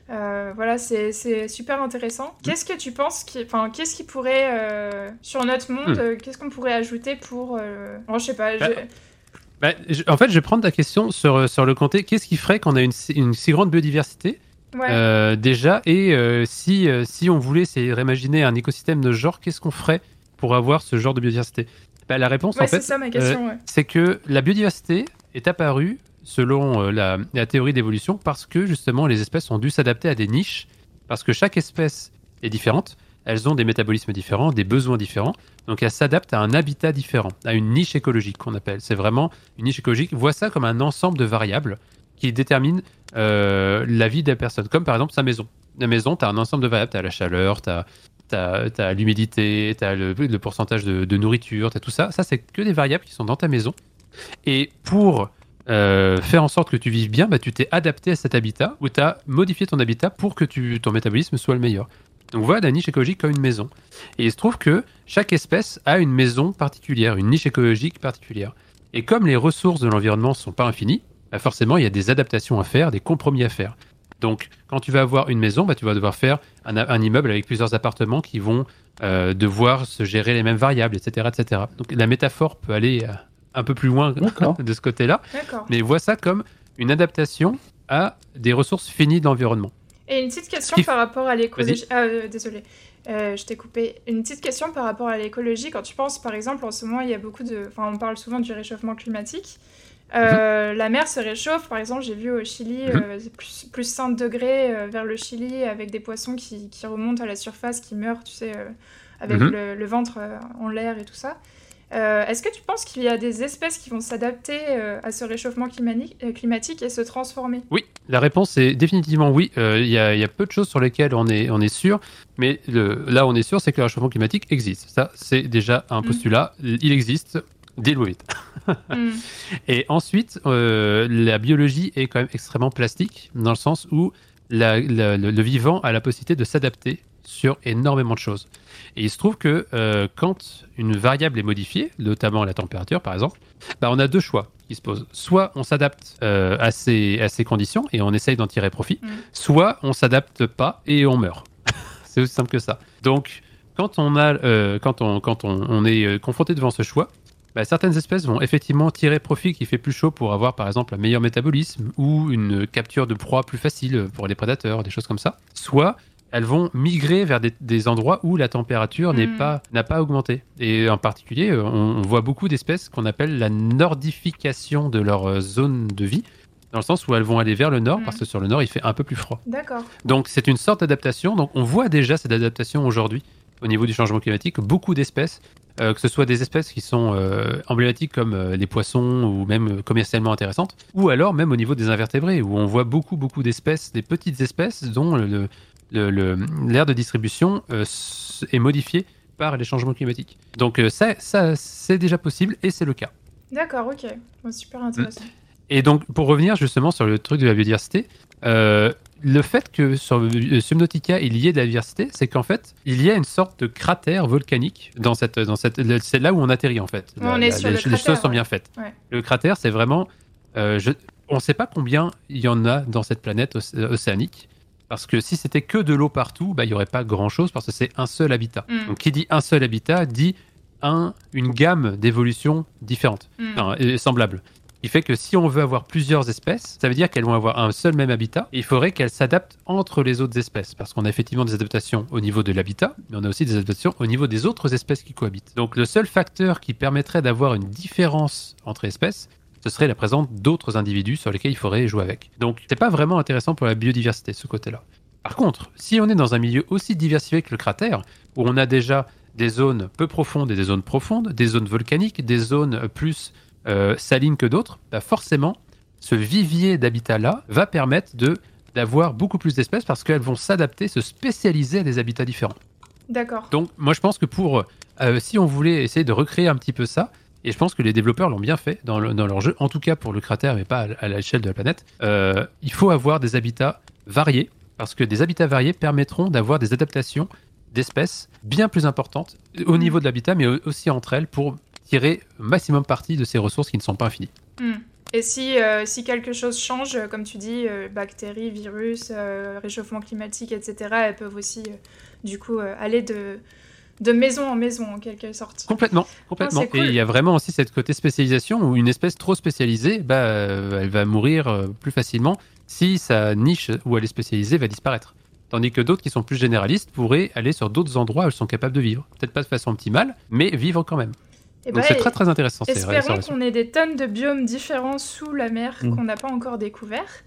Voilà, c'est super intéressant. Qu'est-ce que tu penses qu'est-ce qui pourrait, sur notre monde, qu'est-ce qu'on pourrait ajouter pour... je sais pas... en fait, je vais prendre ta question sur le comté. Qu'est-ce qui ferait qu'on a une si grande biodiversité ? Ouais. Déjà, et si on voulait réimaginer un écosystème de genre, qu'est-ce qu'on ferait pour avoir ce genre de biodiversité ? La réponse, en fait, c'est ça, ma question, c'est que la biodiversité est apparue, selon la théorie d'évolution, parce que, justement, les espèces ont dû s'adapter à des niches, parce que chaque espèce est différente, elles ont des métabolismes différents, des besoins différents, donc elles s'adaptent à un habitat différent, à une niche écologique, qu'on appelle. C'est vraiment une niche écologique. Vois ça comme un ensemble de variables qui déterminent la vie de la personne, comme par exemple sa maison. La maison, tu as un ensemble de variables, tu as la chaleur, t'as l'humidité, t'as le pourcentage de nourriture, t'as tout ça. Ça, c'est que des variables qui sont dans ta maison. Et pour faire en sorte que tu vives bien, bah, tu t'es adapté à cet habitat ou t'as modifié ton habitat pour que ton métabolisme soit le meilleur. Donc voilà la niche écologique comme une maison. Et il se trouve que chaque espèce a une maison particulière, une niche écologique particulière. Et comme les ressources de l'environnement ne sont pas infinies, bah forcément, il y a des adaptations à faire, des compromis à faire. Donc, quand tu vas avoir une maison, bah, tu vas devoir faire un immeuble avec plusieurs appartements qui vont devoir se gérer les mêmes variables, etc., etc. Donc, la métaphore peut aller un peu plus loin de ce côté-là. D'accord. Mais vois ça comme une adaptation à des ressources finies de l'environnement. Et une petite question par rapport à l'écologie. Ah, désolé, je t'ai coupé. Une petite question par rapport à l'écologie. Quand tu penses, par exemple, en ce moment, il y a beaucoup de... Enfin, on parle souvent du réchauffement climatique. La mer se réchauffe, par exemple j'ai vu au Chili plus 5 degrés vers le Chili, avec des poissons qui remontent à la surface, qui meurent, tu sais, avec le ventre en l'air et tout ça. Est-ce que tu penses qu'il y a des espèces qui vont s'adapter à ce réchauffement climatique et se transformer ? Oui, la réponse est définitivement oui. Il y a peu de choses sur lesquelles on est sûr, mais là on est sûr, c'est que le réchauffement climatique existe. Ça c'est déjà un postulat, il existe, deal with it. Et ensuite, la biologie est quand même extrêmement plastique, dans le sens où le vivant a la possibilité de s'adapter sur énormément de choses. Et il se trouve que quand une variable est modifiée, notamment la température par exemple, bah on a deux choix qui se posent. Soit on s'adapte à ces conditions et on essaye d'en tirer profit, soit on s'adapte pas et on meurt. C'est aussi simple que ça. Donc quand on est confronté devant ce choix, bah, certaines espèces vont effectivement tirer profit qui fait plus chaud pour avoir par exemple un meilleur métabolisme ou une capture de proie plus facile pour les prédateurs, des choses comme ça. Soit elles vont migrer vers des endroits où la température n'a pas augmenté. Et en particulier, on voit beaucoup d'espèces qu'on appelle la nordification de leur zone de vie, dans le sens où elles vont aller vers le nord, parce que sur le nord, il fait un peu plus froid. D'accord. Donc, c'est une sorte d'adaptation. Donc, on voit déjà cette adaptation aujourd'hui, au niveau du changement climatique, beaucoup d'espèces, que ce soit des espèces qui sont emblématiques comme les poissons ou même commercialement intéressantes, ou alors même au niveau des invertébrés, où on voit beaucoup d'espèces, des petites espèces dont l'aire de distribution est modifiée par les changements climatiques. Donc ça, c'est déjà possible et c'est le cas. D'accord, ok. Bon, super intéressant. Et donc, pour revenir justement sur le truc de la biodiversité, le fait que sur Subnautica, il y ait de la diversité, c'est qu'en fait, il y a une sorte de cratère volcanique c'est là où on atterrit en fait. Ouais, les choses sont bien faites. Ouais. Le cratère, c'est vraiment... on ne sait pas combien il y en a dans cette planète océanique. Parce que si c'était que de l'eau partout, bah, il n'y aurait pas grand-chose parce que c'est un seul habitat. Donc, qui dit un seul habitat dit une gamme d'évolutions différentes, semblables. Il fait que si on veut avoir plusieurs espèces, ça veut dire qu'elles vont avoir un seul même habitat. Et il faudrait qu'elles s'adaptent entre les autres espèces parce qu'on a effectivement des adaptations au niveau de l'habitat, mais on a aussi des adaptations au niveau des autres espèces qui cohabitent. Donc, le seul facteur qui permettrait d'avoir une différence entre espèces, ce serait la présence d'autres individus sur lesquels il faudrait jouer avec. Donc, c'est pas vraiment intéressant pour la biodiversité, ce côté-là. Par contre, si on est dans un milieu aussi diversifié que le cratère, où on a déjà des zones peu profondes et des zones profondes, des zones volcaniques, des zones plus salines que d'autres, bah forcément, ce vivier d'habitat-là va permettre d'avoir beaucoup plus d'espèces parce qu'elles vont s'adapter, se spécialiser à des habitats différents. D'accord. Donc, moi, je pense que si on voulait essayer de recréer un petit peu ça, et je pense que les développeurs l'ont bien fait dans leur jeu, en tout cas pour le cratère, mais pas à l'échelle de la planète. Il faut avoir des habitats variés, parce que des habitats variés permettront d'avoir des adaptations d'espèces bien plus importantes au niveau de l'habitat, mais aussi entre elles, pour tirer maximum parti de ces ressources qui ne sont pas infinies. Et si quelque chose change, comme tu dis, bactéries, virus, réchauffement climatique, etc., elles peuvent aussi, du coup, aller de maison en maison, en quelque sorte. Complètement. Oh, cool. Et il y a vraiment aussi cette côté spécialisation où une espèce trop spécialisée, elle va mourir plus facilement si sa niche où elle est spécialisée va disparaître. Tandis que d'autres qui sont plus généralistes pourraient aller sur d'autres endroits où elles sont capables de vivre. Peut-être pas de façon optimale, mais vivre quand même. Donc c'est très très intéressant. Espérons qu'on ait des tonnes de biomes différents sous la mer qu'on n'a pas encore découverts.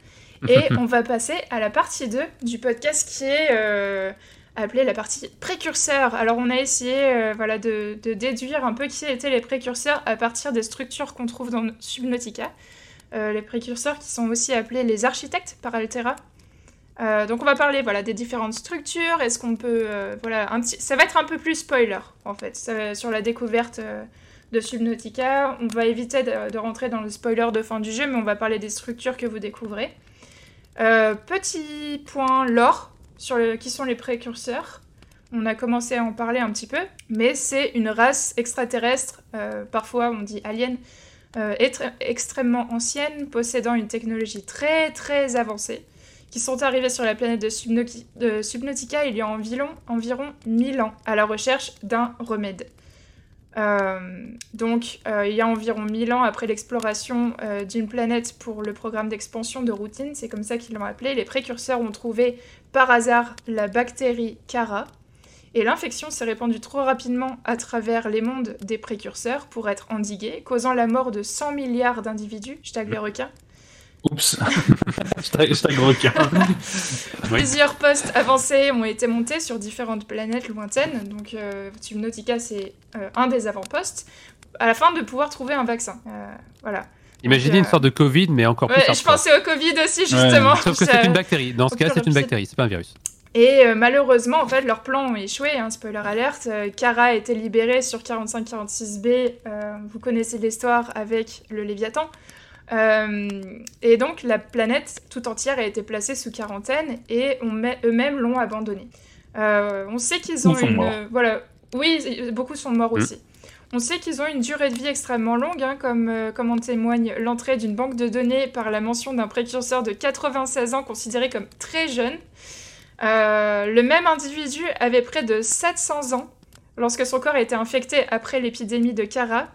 Et on va passer à la partie 2 du podcast qui est... appelée la partie précurseur. Alors on a essayé de déduire un peu qui étaient les précurseurs à partir des structures qu'on trouve dans Subnautica. Les précurseurs qui sont aussi appelés les architectes par Altera. Donc on va parler des différentes structures. Est-ce qu'on peut... ça va être un peu plus spoiler en fait sur la découverte de Subnautica. On va éviter de rentrer dans le spoiler de fin du jeu, mais on va parler des structures que vous découvrez. Petit point lore. Sur qui sont les précurseurs. On a commencé à en parler un petit peu, mais c'est une race extraterrestre, parfois on dit alien, extrêmement ancienne, possédant une technologie très très avancée, qui sont arrivés sur la planète de Subnautica il y a environ 1000 ans, à la recherche d'un remède. Il y a environ 1000 ans après l'exploration d'une planète pour le programme d'expansion de routine, c'est comme ça qu'ils l'ont appelé, les précurseurs ont trouvé par hasard la bactérie Cara, et l'infection s'est répandue trop rapidement à travers les mondes des précurseurs pour être endiguée, causant la mort de 100 milliards d'individus, hashtag les requins. Oups, hashtag requin. Plusieurs postes avancés ont été montés sur différentes planètes lointaines. Donc, Subnautica, c'est un des avant-postes, à la fin de pouvoir trouver un vaccin. Imaginez une sorte de Covid, mais encore plus. Je pensais au Covid aussi, justement. Sauf que c'est une bactérie. Dans ce cas, c'est une bactérie, c'est pas un virus. Et malheureusement, en fait, leurs plans ont échoué, hein, spoiler alerte. Kara a été libérée sur 4546B, vous connaissez l'histoire avec le Léviathan. Et donc, la planète tout entière a été placée sous quarantaine et eux-mêmes l'ont abandonnée. On sait qu'ils ont une... voilà. Oui, beaucoup sont morts aussi. On sait qu'ils ont une durée de vie extrêmement longue, hein, comme en témoigne l'entrée d'une banque de données par la mention d'un précurseur de 96 ans considéré comme très jeune. Le même individu avait près de 700 ans lorsque son corps a été infecté après l'épidémie de Kara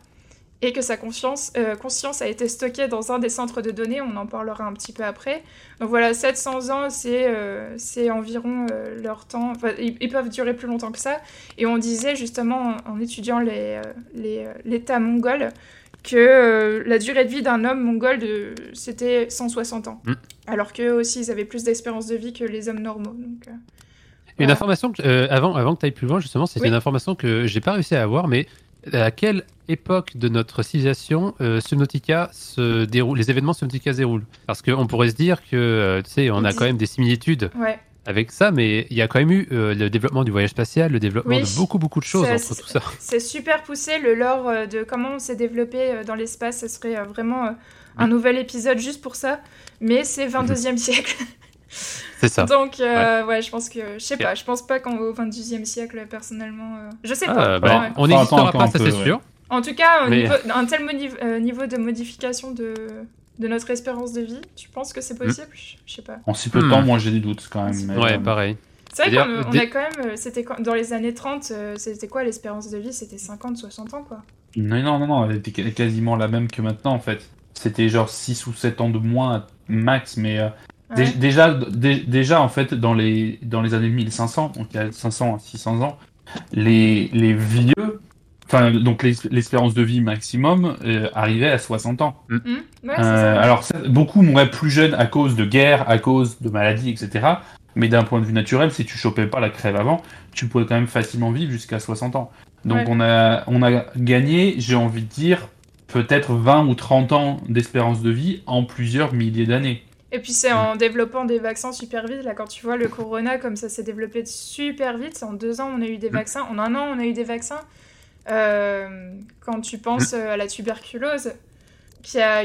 et que sa conscience a été stockée dans un des centres de données, on en parlera un petit peu après. Donc voilà, 700 ans, c'est environ leur temps, enfin, ils peuvent durer plus longtemps que ça, et on disait justement en étudiant l'État mongol que la durée de vie d'un homme mongol, c'était 160 ans. Alors qu'eux aussi, ils avaient plus d'espérance de vie que les hommes normaux. Donc, une information, avant que tu ailles plus loin, justement, c'est une information que j'ai pas réussi à avoir, mais à quelle époque de notre civilisation Subnautica se déroule, les événements Subnautica se déroulent? Parce qu'on pourrait se dire que, tu sais, on a quand même des similitudes avec ça, mais il y a quand même eu le développement du voyage spatial, le développement de beaucoup de choses entre tout ça. C'est super poussé, le lore de comment on s'est développé dans l'espace, ce serait vraiment un nouvel épisode juste pour ça, mais c'est 22e siècle. C'est ça. Donc, ouais, je pense que... Je sais pas, je pense pas qu'au 22e siècle, personnellement... Je sais pas. On n'existera pas, ça c'est sûr. En tout cas, un tel niveau de modification de notre espérance de vie, tu penses que c'est possible? Je sais pas. En si peu de temps, moi j'ai des doutes quand même. Mais ouais, pareil. C'est vrai qu'on a quand même... C'était dans les années 30, c'était quoi l'espérance de vie? C'était 50, 60 ans, quoi. Non, elle était quasiment la même que maintenant, en fait. C'était genre 6 ou 7 ans de moins, max, mais... Ouais. Déjà, en fait, dans les années 1500, donc il y a 500 à 600 ans, les vieux, enfin, donc l'espérance de vie maximum arrivait à 60 ans. Ouais, c'est ça. Alors, beaucoup mouraient plus jeunes à cause de guerres, à cause de maladies, etc. Mais d'un point de vue naturel, si tu chopais pas la crève avant, tu pouvais quand même facilement vivre jusqu'à 60 ans. Donc, on a gagné, j'ai envie de dire, peut-être 20 ou 30 ans d'espérance de vie en plusieurs milliers d'années. Et puis c'est en développant des vaccins super vite, là, quand tu vois le corona, comme ça s'est développé super vite, c'est en 2 ans on a eu des vaccins, en 1 an on a eu des vaccins. Quand tu penses à la tuberculose, qui a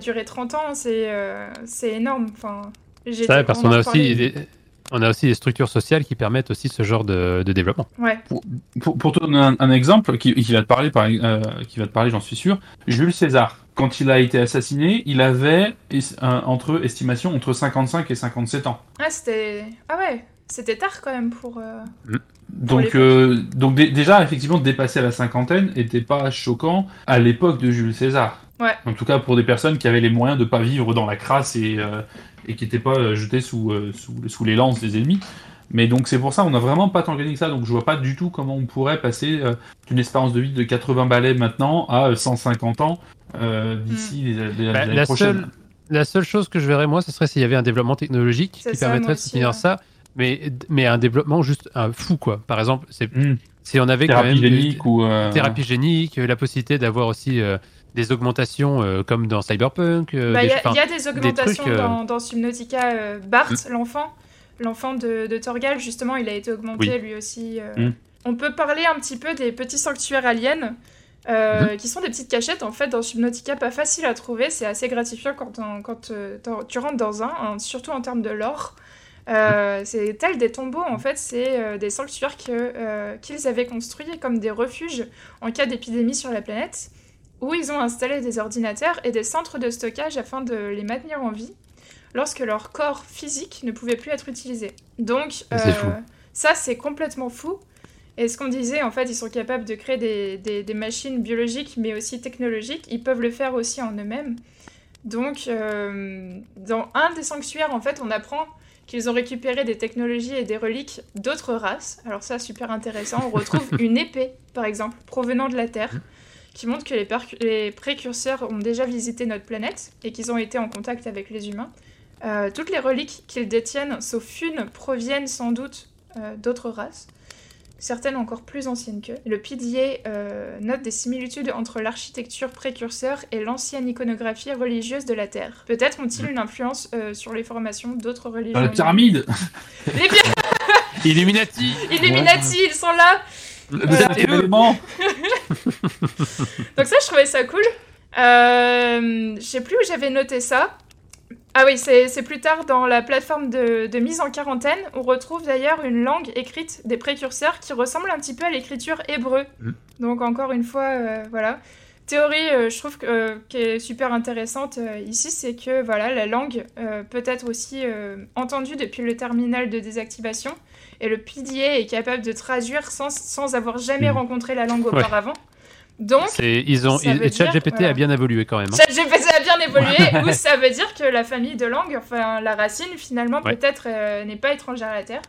duré 30 ans, c'est énorme. Enfin, c'est vrai, parce qu'on a aussi... On a aussi des structures sociales qui permettent aussi ce genre de développement. Ouais. Pour te donner un exemple qui va te parler, j'en suis sûr. Jules César, quand il a été assassiné, il avait estimation entre 55 et 57 ans. C'était tard quand même pour. Donc déjà effectivement dépasser la cinquantaine n'était pas choquant à l'époque de Jules César. Ouais. En tout cas pour des personnes qui avaient les moyens de ne pas vivre dans la crasse et qui n'étaient pas jetés sous les lances des ennemis. Mais donc c'est pour ça, on n'a vraiment pas tant gagné que ça, donc je vois pas du tout comment on pourrait passer d'une espérance de vie de 80 balais maintenant à 150 ans d'ici les prochaines. La seule chose que je verrais moi, ce serait s'il y avait un développement technologique permettrait de soutenir ça, mais un développement juste fou quoi. Par exemple, si on avait quand même thérapie génique, la possibilité d'avoir aussi des augmentations comme dans Cyberpunk. Il y a des augmentations dans Subnautica. Bart, l'enfant de Torgal, justement, il a été augmenté lui aussi. On peut parler un petit peu des petits sanctuaires aliens, qui sont des petites cachettes, en fait, dans Subnautica, pas facile à trouver. C'est assez gratifiant quand tu rentres dans un, surtout en termes de lore. C'est tel des tombeaux, en fait, c'est des sanctuaires qu'ils avaient construits comme des refuges en cas d'épidémie sur la planète, où ils ont installé des ordinateurs et des centres de stockage afin de les maintenir en vie lorsque leur corps physique ne pouvait plus être utilisé. Donc, ça, c'est complètement fou. Et ce qu'on disait, en fait, ils sont capables de créer des machines biologiques, mais aussi technologiques. Ils peuvent le faire aussi en eux-mêmes. Donc, dans un des sanctuaires, en fait, on apprend qu'ils ont récupéré des technologies et des reliques d'autres races. Alors ça, super intéressant. On retrouve une épée, par exemple, provenant de la Terre, qui montre que les précurseurs ont déjà visité notre planète et qu'ils ont été en contact avec les humains. Toutes les reliques qu'ils détiennent, sauf une, proviennent sans doute d'autres races, certaines encore plus anciennes qu'eux. Le PDA note des similitudes entre l'architecture précurseur et l'ancienne iconographie religieuse de la Terre. Peut-être ont-ils une influence sur les formations d'autres religions. Les pyramides Illuminati! Illuminati, ouais. Ils sont là! Donc ça, je trouvais ça cool. Je sais plus où j'avais noté ça. Ah oui, c'est plus tard dans la plateforme de mise en quarantaine. On retrouve d'ailleurs une langue écrite des précurseurs qui ressemble un petit peu à l'écriture hébreu. Donc encore une fois, voilà. Théorie, je trouve qui est super intéressante ici, c'est que voilà, la langue peut être aussi entendue depuis le terminal de désactivation. Et le PDA est capable de traduire sans avoir jamais rencontré la langue auparavant. Ouais. Donc, ChatGPT a bien évolué quand même. Hein. ChatGPT a bien évolué, où ça veut dire que la famille de langue, enfin la racine finalement, peut-être n'est pas étrangère à la Terre.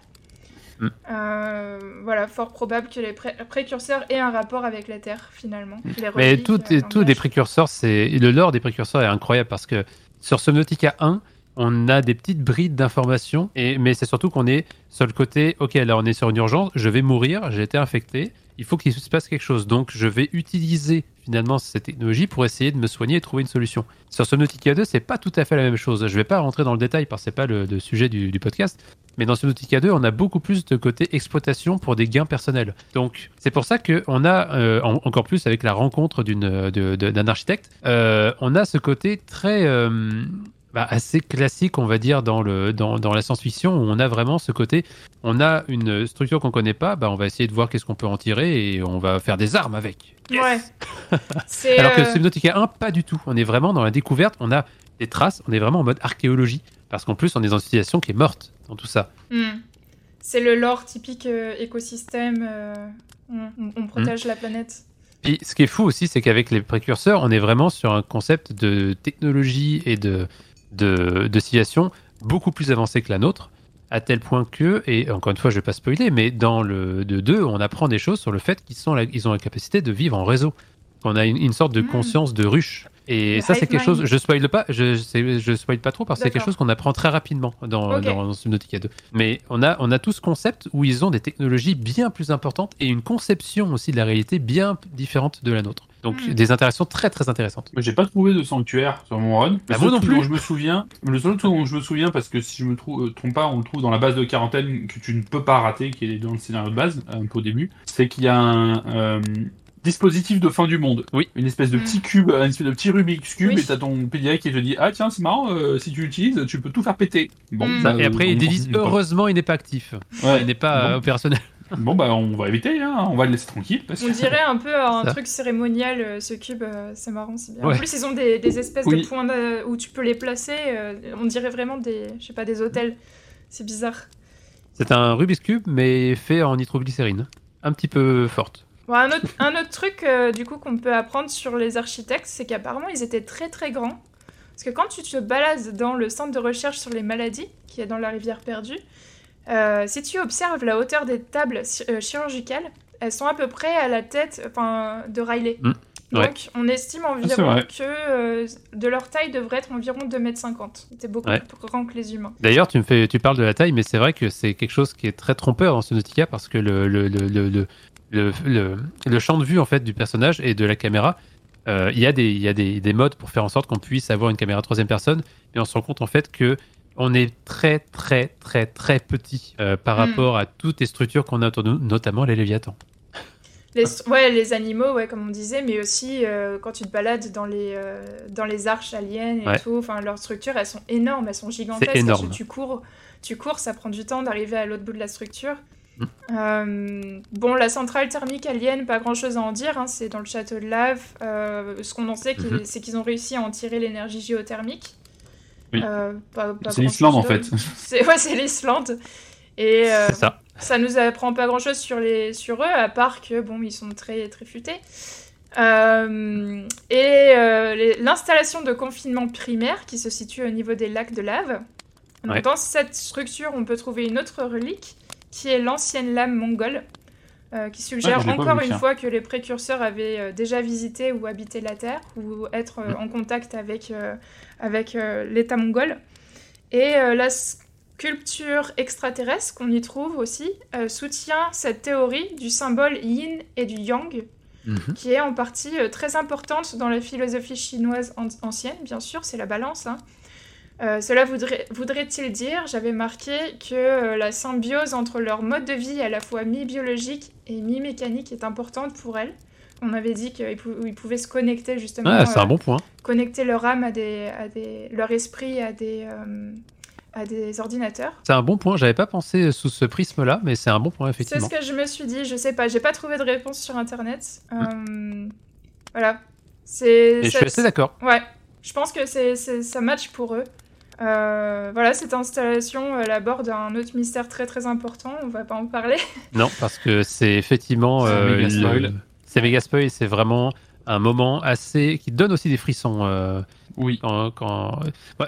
Voilà, fort probable que les précurseurs aient un rapport avec la Terre finalement. Mais tout des précurseurs, le lore des précurseurs est incroyable parce que sur Subnautica 1, on a des petites brides d'informations, mais c'est surtout qu'on est sur le côté, ok, là on est sur une urgence, je vais mourir, j'ai été infecté, il faut qu'il se passe quelque chose, donc je vais utiliser finalement cette technologie pour essayer de me soigner et trouver une solution. Sur Subnautica 2, c'est pas tout à fait la même chose, je vais pas rentrer dans le détail parce que c'est pas le sujet du podcast, mais dans Subnautica 2, on a beaucoup plus de côté exploitation pour des gains personnels. Donc c'est pour ça qu'on a, encore plus avec la rencontre d'un architecte, on a ce côté très... assez classique, on va dire, dans la science-fiction, où on a vraiment ce côté, on a une structure qu'on connaît pas, on va essayer de voir qu'est-ce qu'on peut en tirer et on va faire des armes avec. Yes, ouais. Alors que Subnautica 1, pas du tout. On est vraiment dans la découverte, on a des traces, on est vraiment en mode archéologie, parce qu'en plus on est dans une civilisation qui est morte dans tout ça. C'est le lore typique écosystème, on protège la planète. Puis ce qui est fou aussi, c'est qu'avec les précurseurs, on est vraiment sur un concept de technologie et de civilisation beaucoup plus avancée que la nôtre, à tel point que, et encore une fois je vais pas spoiler, mais dans le 2 on apprend des choses sur le fait qu'ils ont la capacité de vivre en réseau, qu'on a une sorte de conscience de ruche, et le ça c'est quelque chose, je spoil pas trop parce que c'est quelque chose qu'on apprend très rapidement dans Subnautica 2, mais on a tout ce concept où ils ont des technologies bien plus importantes et une conception aussi de la réalité bien différente de la nôtre. Donc, des interactions très très intéressantes. J'ai pas trouvé de sanctuaire sur mon run. Ah, vous non plus. Le seul truc dont je me souviens, parce que si je me trompe pas, on le trouve dans la base de quarantaine que tu ne peux pas rater, qui est dans le scénario de base, un peu au début, c'est qu'il y a un dispositif de fin du monde. Oui. Une espèce de petit cube, une espèce de petit Rubik's Cube, et t'as ton PDA qui te dit, ah tiens, c'est marrant, si tu l'utilises, tu peux tout faire péter. Bon. Ça, et après, ils disent, heureusement, il n'est pas actif. Ouais. Il n'est pas opérationnel. Bon bah on va éviter, hein. On va le laisser tranquille. Parce que... On dirait un peu un truc cérémonial, ce cube, c'est marrant, c'est bien. Ouais. En plus ils ont des espèces de points où tu peux les placer, on dirait vraiment des hôtels, c'est bizarre. C'est un Rubik's Cube mais fait en nitroglycérine, un petit peu forte. Bon, un autre truc du coup qu'on peut apprendre sur les architectes, c'est qu'apparemment ils étaient très très grands. Parce que quand tu te balades dans le centre de recherche sur les maladies, qui est dans la rivière perdue, si tu observes la hauteur des tables chirurgicales, elles sont à peu près à la tête de Riley. Donc on estime environ que de leur taille devrait être environ 2,50 m. C'était beaucoup plus grand que les humains. D'ailleurs tu parles de la taille, mais c'est vrai que c'est quelque chose qui est très trompeur dans Subnautica, parce que le champ de vue en fait, du personnage et de la caméra, il y a des modes pour faire en sorte qu'on puisse avoir une caméra troisième personne, mais on se rend compte en fait que on est très, très, très, très petit par rapport à toutes les structures qu'on a autour de nous, notamment les léviathans. Les animaux, comme on disait, mais aussi quand tu te balades dans les arches aliens et tout, leurs structures, elles sont énormes, elles sont gigantesques. Énorme. Tu cours, ça prend du temps d'arriver à l'autre bout de la structure. La centrale thermique alien, pas grand chose à en dire, hein, c'est dans le château de lave. Ce qu'on en sait, c'est qu'ils ont réussi à en tirer l'énergie géothermique. Oui. C'est l'Islande en fait. C'est l'Islande. Et c'est ça. Ça nous apprend pas grand chose sur eux, à part que ils sont très très futés. L'installation de confinement primaire qui se situe au niveau des lacs de lave. Ouais. Dans cette structure, on peut trouver une autre relique qui est l'ancienne lame mongole, qui suggère encore une fois que les précurseurs avaient déjà visité ou habité la Terre, ou être en contact avec l'État mongol. Et la sculpture extraterrestre qu'on y trouve aussi soutient cette théorie du symbole yin et du yang, qui est en partie très importante dans la philosophie chinoise ancienne, bien sûr, c'est la balance, hein. Cela voudrait-il dire, j'avais marqué, que la symbiose entre leur mode de vie à la fois mi-biologique et mi-mécanique est importante pour elles. On avait dit qu'ils pouvaient se connecter justement. Ah, c'est un bon point. Connecter leur âme leur esprit à des ordinateurs. C'est un bon point, j'avais pas pensé sous ce prisme-là, mais c'est un bon point effectivement. C'est ce que je me suis dit, je sais pas, j'ai pas trouvé de réponse sur internet. Voilà. Et je suis assez d'accord. Ouais, je pense que ça match pour eux. Voilà, cette installation aborde un autre mystère très très important, on va pas en parler. Non, parce que c'est effectivement... C'est méga spoil, c'est vraiment un moment assez... qui donne aussi des frissons... Oui. Ouais,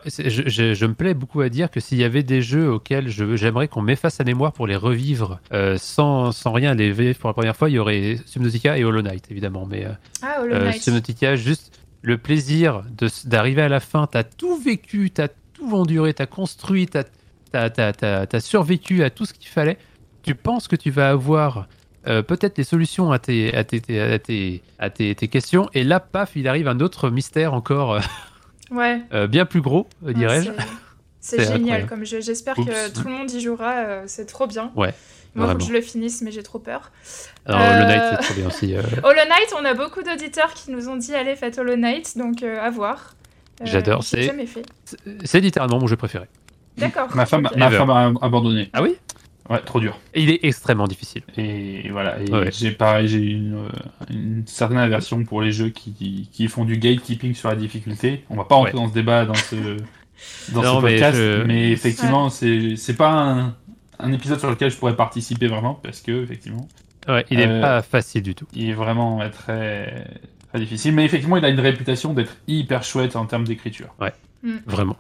je me plais beaucoup à dire que s'il y avait des jeux auxquels j'aimerais qu'on m'efface la mémoire pour les revivre sans rien, les vivre pour la première fois, il y aurait Subnautica et Hollow Knight évidemment. Mais, Hollow Knight. Subnautica, juste le plaisir d'arriver à la fin, t'as tout vécu, t'as tout enduré, t'as construit, t'as survécu à tout ce qu'il fallait. Tu penses que tu vas avoir peut-être des solutions à tes questions, et là, paf, il arrive un autre mystère encore. Ouais. Bien plus gros, dirais-je. C'est génial comme jeu. J'espère que tout le monde y jouera. C'est trop bien. Ouais, moi, il faut que je le finisse, mais j'ai trop peur. Non, Hollow Knight, c'est trop bien aussi. Hollow Knight, on a beaucoup d'auditeurs qui nous ont dit « Allez, faites Hollow Knight », donc à voir. J'adore. C'est jamais fait. C'est littéralement mon jeu préféré. D'accord. Ma femme a abandonné. Ah oui ? Ouais, trop dur. Et il est extrêmement difficile. Et voilà, j'ai une certaine aversion pour les jeux qui font du gatekeeping sur la difficulté. On va pas rentrer dans ce débat dans ce podcast, mais effectivement, c'est pas un épisode sur lequel je pourrais participer vraiment, parce que effectivement, il est pas facile du tout. Il est vraiment très, très difficile, mais effectivement, il a une réputation d'être hyper chouette en termes d'écriture. Ouais, vraiment.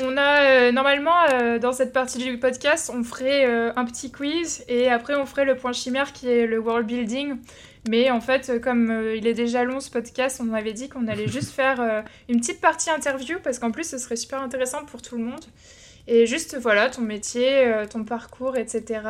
On a normalement dans cette partie du podcast, on ferait un petit quiz et après on ferait le point chimère qui est le world building. Mais en fait, comme il est déjà long ce podcast, on avait dit qu'on allait juste faire une petite partie interview parce qu'en plus ce serait super intéressant pour tout le monde. Et juste voilà ton métier, ton parcours, etc.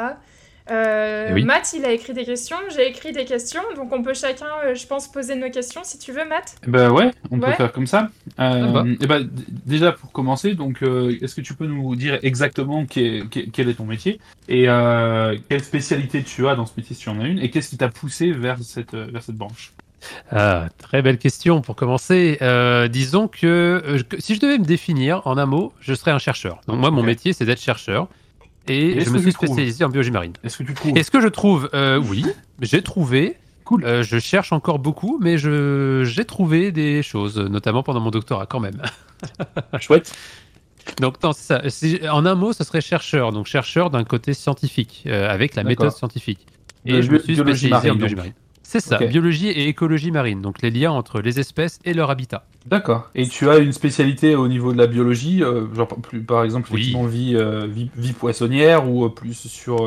Oui. Matt, il a écrit des questions, j'ai écrit des questions, donc on peut chacun, je pense, poser nos questions si tu veux, Matt. Bah ouais, on peut faire comme ça. Et bah, déjà pour commencer, donc est-ce que tu peux nous dire exactement quel est ton métier et quelle spécialité tu as dans ce métier si tu en as une, et qu'est-ce qui t'a poussé vers cette branche? Ah, très belle question pour commencer. Disons que si je devais me définir en un mot, je serais un chercheur. Donc moi, mon métier, c'est d'être chercheur. Et je me suis spécialisé en biologie marine. Est-ce que tu trouves ? Est-ce que je trouve ? Oui, j'ai trouvé. Cool. Je cherche encore beaucoup, mais j'ai trouvé des choses, notamment pendant mon doctorat quand même. Chouette. Donc, en un mot, ce serait chercheur. Donc, chercheur d'un côté scientifique, avec la méthode scientifique. Et je me suis spécialisé en biologie marine. C'est ça, biologie et écologie marine, donc les liens entre les espèces et leur habitat. D'accord. Et tu as une spécialité au niveau de la biologie, genre plus, par exemple, vie poissonnière ou plus sur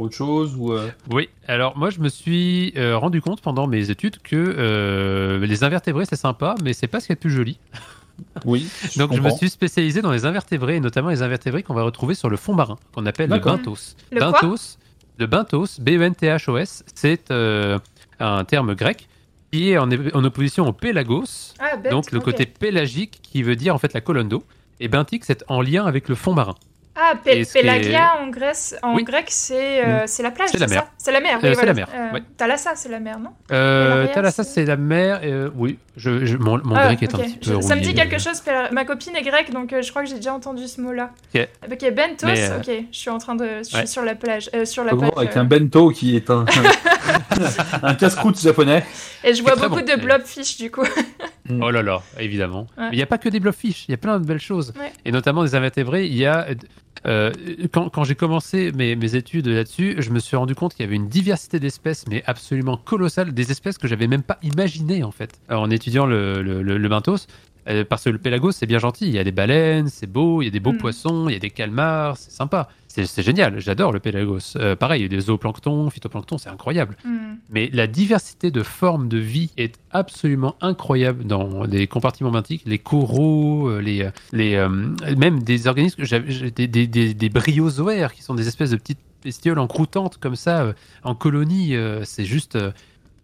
autre chose ou, Oui, alors moi je me suis rendu compte pendant mes études que les invertébrés c'est sympa, mais c'est pas ce qu'il y a de plus joli. Oui. Je me suis spécialisé dans les invertébrés, et notamment les invertébrés qu'on va retrouver sur le fond marin, qu'on appelle le benthos. Le benthos, B-E-N-T-H-O-S, c'est... un terme grec qui est en opposition au pélagos, donc le côté pélagique qui veut dire en fait la colonne d'eau, et benthique c'est en lien avec le fond marin. Ah, Pélagia en Grèce, grec c'est la plage, c'est la mer. C'est la mer, oui, voilà. C'est la mer. Thalassa, c'est la mer, non? Thalassa, c'est la mer, oui. Mon grec est un petit peu rouillé. Ça me dit quelque chose, ma copine est grecque, donc je crois que j'ai déjà entendu ce mot-là. Ok, bentos, ok, je suis en train de... Je suis sur la plage, avec un bento qui est un casse-croûte japonais. Et je vois beaucoup de blobfish, du coup. Oh là là, évidemment. Ouais. Mais il n'y a pas que des blobfish, il y a plein de belles choses. Ouais. Et notamment des invertébrés, il y a... quand j'ai commencé mes études là-dessus, je me suis rendu compte qu'il y avait une diversité d'espèces, mais absolument colossale, des espèces que j'avais même pas imaginées en fait. Alors, en étudiant le benthos, parce que le pélagos c'est bien gentil, il y a des baleines, c'est beau, il y a des beaux poissons, il y a des calmars, c'est sympa, c'est génial, j'adore le pélagos. Pareil, il y a des zooplanctons, phytoplanctons, c'est incroyable. Mais la diversité de formes de vie est absolument incroyable dans les compartiments benthiques, les coraux, même des organismes, des bryozoaires qui sont des espèces de petites bestioles encroutantes comme ça, en colonie, c'est juste...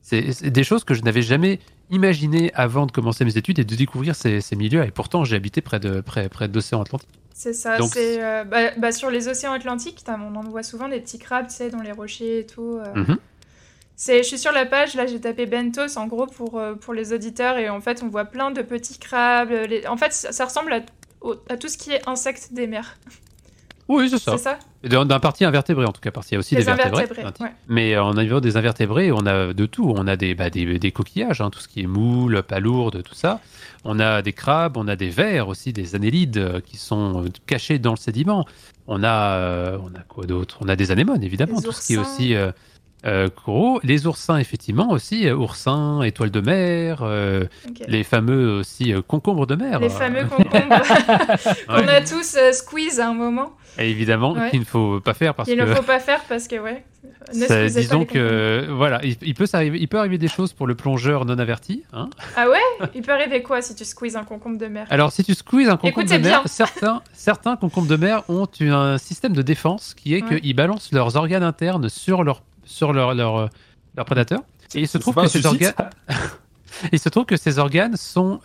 C'est des choses que je n'avais jamais imaginé avant de commencer mes études et de découvrir ces milieux. Et pourtant, j'ai habité près d'océan Atlantique. C'est ça. Donc, sur les océans Atlantiques, on en voit souvent des petits crabes, tu sais, dans les rochers et tout. Mm-hmm. Je suis sur la page, là j'ai tapé Bentos en gros pour les auditeurs et en fait on voit plein de petits crabes. En fait ça ressemble à tout ce qui est insectes des mers. Oui, c'est ça. C'est ça. D'un parti invertébré en tout cas, parce qu'il y a aussi des vertébrés. Ouais. Mais en niveau des invertébrés, on a de tout. On a des coquillages, tout ce qui est moules, palourdes, tout ça. On a des crabes, on a des vers aussi, des annélides qui sont cachés dans le sédiment. On a quoi d'autre ? On a des anémones évidemment, tout ce qui est aussi... gros, les oursins effectivement aussi, oursins, étoiles de mer, okay. Les fameux aussi concombres de mer. Les fameux concombres qu'on a tous squeeze à un moment. Et évidemment, qu'il ne faut pas faire parce qu'il ne faut pas faire parce que disons que voilà, il peut arriver des choses pour le plongeur non averti. Hein. Ah ouais, il peut arriver quoi si tu squeezes un concombre de mer ? Alors si tu squeezes un concombre de mer, certains concombres de mer ont un système de défense qui est qu'ils balancent leurs organes internes sur leur prédateur. Et il se trouve que ces organes... sont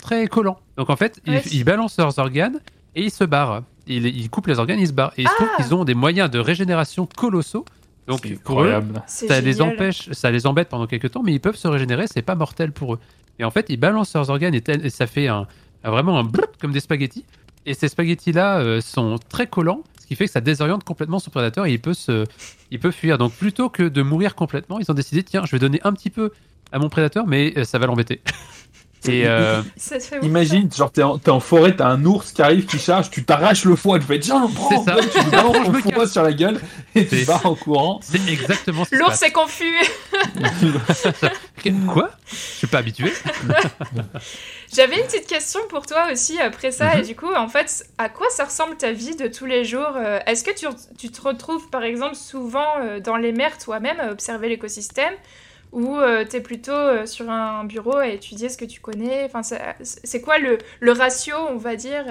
très collants. Donc en fait, ils balancent leurs organes et ils se barrent. Ils coupent les organes, ils se barrent. Et il se trouve qu'ils ont des moyens de régénération colossaux. Donc pour eux, ça les embête pendant quelques temps, mais ils peuvent se régénérer, c'est pas mortel pour eux. Et en fait, ils balancent leurs organes et ça fait vraiment un bloup comme des spaghettis. Et ces spaghettis-là sont très collants, ce qui fait que ça désoriente complètement son prédateur et il peut fuir. Donc plutôt que de mourir complètement, ils ont décidé, tiens, je vais donner un petit peu à mon prédateur, mais ça va l'embêter. Et imagine, genre t'es en forêt, t'as un ours qui arrive, qui charge, tu t'arraches le foie, tu fais tiens, prends, ça. Tu me balances ton foie sur la gueule et tu vas en courant. C'est exactement ce qui se passe. L'ours est confus. Quoi ? Je suis pas habitué. J'avais une petite question pour toi aussi après ça, et du coup, en fait, à quoi ça ressemble ta vie de tous les jours ? Est-ce que tu te retrouves par exemple souvent dans les mers toi-même à observer l'écosystème ? Ou t'es plutôt sur un bureau à étudier ce que tu connais. Enfin, c'est quoi le ratio, on va dire ?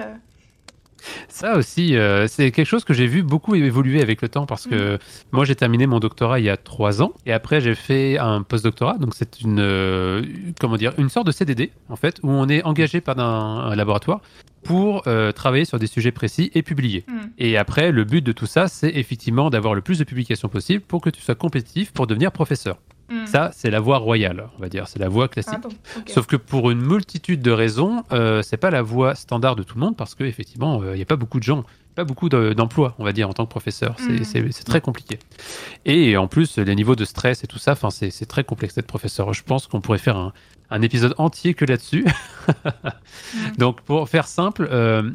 Ça aussi, c'est quelque chose que j'ai vu beaucoup évoluer avec le temps parce que moi, j'ai terminé mon doctorat il y a 3 ans et après, j'ai fait un post-doctorat. Donc, c'est une sorte de CDD, en fait, où on est engagé par un laboratoire pour travailler sur des sujets précis et publier. Et après, le but de tout ça, c'est effectivement d'avoir le plus de publications possible pour que tu sois compétitif pour devenir professeur. Ça, c'est la voie royale, on va dire, c'est la voie classique. Sauf que pour une multitude de raisons, c'est pas la voie standard de tout le monde parce que effectivement, il y a pas beaucoup de gens, pas beaucoup d'emplois, on va dire, en tant que professeur. C'est très compliqué. Et en plus, les niveaux de stress et tout ça, enfin, c'est très complexe d'être professeur. Je pense qu'on pourrait faire un épisode entier que là-dessus. Donc, pour faire simple,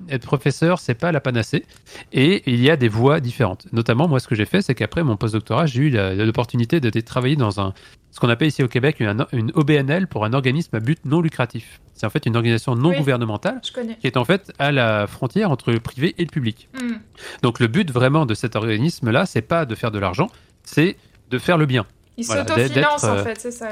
être professeur, c'est pas la panacée. Et il y a des voies différentes. Notamment, moi, ce que j'ai fait, c'est qu'après mon postdoctorat, j'ai eu l'opportunité de travailler dans ce qu'on appelle ici au Québec une OBNL pour un organisme à but non lucratif. C'est en fait une organisation non gouvernementale qui est en fait à la frontière entre le privé et le public. Donc, le but vraiment de cet organisme-là, c'est pas de faire de l'argent, c'est de faire le bien. Il s'autofinance en fait, c'est ça.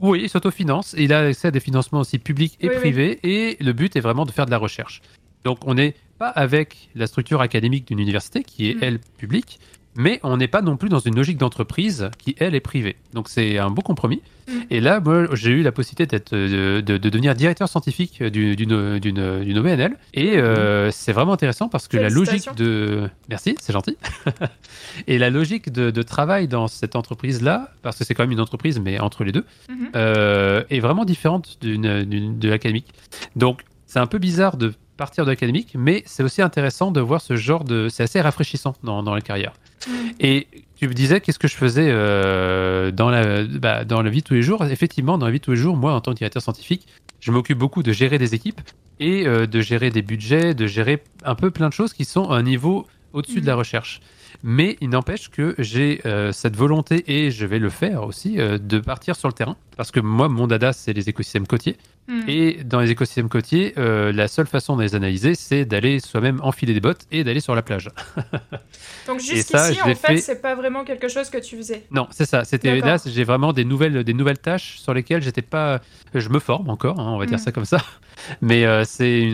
Oui, il s'autofinance et il a accès à des financements aussi publics et privés et le but est vraiment de faire de la recherche. Donc on n'est pas avec la structure académique d'une université qui est elle publique, mais on n'est pas non plus dans une logique d'entreprise qui elle est privée. Donc c'est un beau compromis. Et là, moi, j'ai eu la possibilité de devenir directeur scientifique d'une OBNL et c'est vraiment intéressant parce que la logique de... Merci, c'est gentil. Et la logique de travail dans cette entreprise-là, parce que c'est quand même une entreprise, mais entre les deux, est vraiment différente de l'académique. Donc, c'est un peu bizarre de partir de l'académique, mais c'est aussi intéressant de voir ce genre de... C'est assez rafraîchissant dans la carrière. Et tu me disais qu'est-ce que je faisais dans la vie de tous les jours. Effectivement, dans la vie de tous les jours, moi, en tant que directeur scientifique, je m'occupe beaucoup de gérer des équipes et de gérer des budgets, de gérer un peu plein de choses qui sont à un niveau au-dessus de la recherche. Mais il n'empêche que j'ai cette volonté, et je vais le faire aussi, de partir sur le terrain. Parce que moi, mon dada, c'est les écosystèmes côtiers. Et dans les écosystèmes côtiers, la seule façon de les analyser, c'est d'aller soi-même enfiler des bottes et d'aller sur la plage. Donc jusqu'ici, en fait, c'est pas vraiment quelque chose que tu faisais. Non, c'est ça. C'était là, j'ai vraiment des nouvelles tâches sur lesquelles j'étais pas. Je me forme encore, hein, on va dire ça comme ça. Mais c'est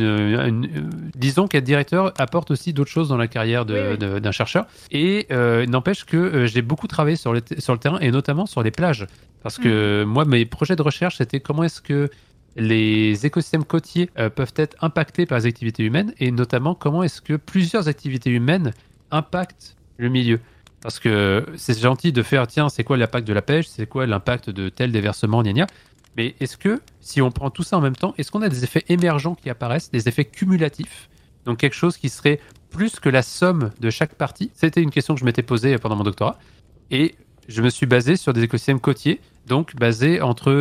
disons qu'être directeur apporte aussi d'autres choses dans la carrière d'un chercheur. Et n'empêche que j'ai beaucoup travaillé sur le terrain et notamment sur les plages, parce que moi, mes projets de recherche, c'était comment est-ce que les écosystèmes côtiers peuvent être impactés par les activités humaines, et notamment comment est-ce que plusieurs activités humaines impactent le milieu. Parce que c'est gentil de faire, tiens, c'est quoi l'impact de la pêche, c'est quoi l'impact de tel déversement, gna gna. Mais est-ce que, si on prend tout ça en même temps, est-ce qu'on a des effets émergents qui apparaissent, des effets cumulatifs? Donc quelque chose qui serait plus que la somme de chaque partie. C'était une question que je m'étais posée pendant mon doctorat. Et je me suis basé sur des écosystèmes côtiers, donc basé entre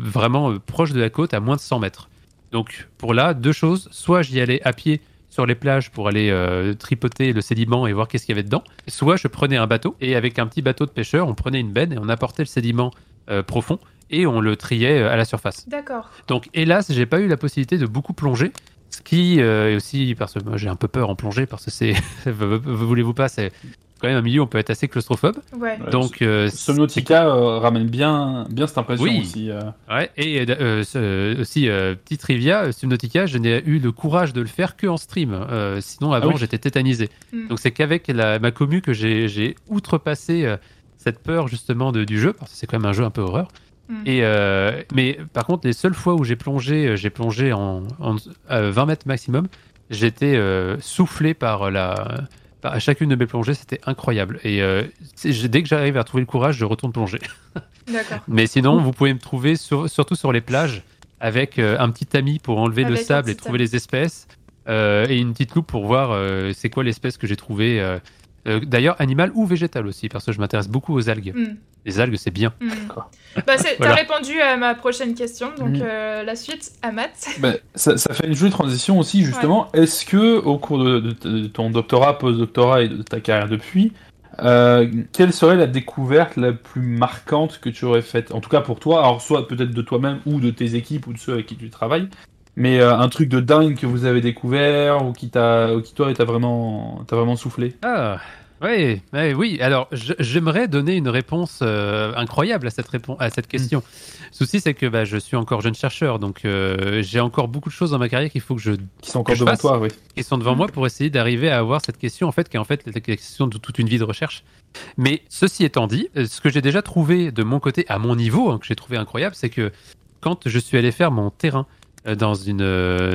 vraiment proche de la côte à moins de 100 mètres. Donc pour là, deux choses, soit j'y allais à pied sur les plages pour aller tripoter le sédiment et voir qu'est-ce qu'il y avait dedans, soit je prenais un bateau et avec un petit bateau de pêcheur, on prenait une benne et on apportait le sédiment profond et on le triait à la surface. D'accord. Donc hélas, j'ai pas eu la possibilité de beaucoup plonger, ce qui est aussi parce que moi j'ai un peu peur en plongée parce que c'est voulez-vous pas, c'est quand même un milieu, on peut être assez claustrophobe. Ouais. Donc, Subnautica ramène bien cette impression aussi. Ouais. Et aussi, petite trivia, Subnautica, je n'ai eu le courage de le faire qu'en stream. Sinon, avant, j'étais tétanisé. Donc, c'est qu'avec ma commu que j'ai outrepassé cette peur justement du jeu, parce que c'est quand même un jeu un peu horreur. Et mais par contre, les seules fois où j'ai plongé en 20 mètres maximum, j'étais soufflé par la... À chacune de mes plongées, c'était incroyable. Et dès que j'arrive à trouver le courage, je retourne plonger. D'accord. Mais sinon, vous pouvez me trouver surtout sur les plages avec un petit tamis pour enlever le sable et trouver les espèces et une petite loupe pour voir c'est quoi l'espèce que j'ai trouvée. D'ailleurs, animal ou végétal aussi, parce que je m'intéresse beaucoup aux algues. Les algues, c'est bien. Bah, t'as répondu à ma prochaine question, donc la suite, Amat. Bah, ça fait une jolie transition aussi, justement. Ouais. Est-ce que, au cours de ton doctorat, post-doctorat et de ta carrière depuis, quelle serait la découverte la plus marquante que tu aurais faite, en tout cas pour toi, alors soit peut-être de toi-même ou de tes équipes ou de ceux avec qui tu travailles, mais un truc de dingue que vous avez découvert ou qui toi t'a vraiment soufflé. Ah oui. Alors j'aimerais donner une réponse incroyable à cette question. Le souci c'est que je suis encore jeune chercheur, donc j'ai encore beaucoup de choses dans ma carrière qu'il faut que qui sont encore devant toi, oui. Qui sont devant moi pour essayer d'arriver à avoir cette question qui est la question de toute une vie de recherche. Mais ceci étant dit, ce que j'ai déjà trouvé de mon côté à mon niveau, que j'ai trouvé incroyable, c'est que quand je suis allé faire mon terrain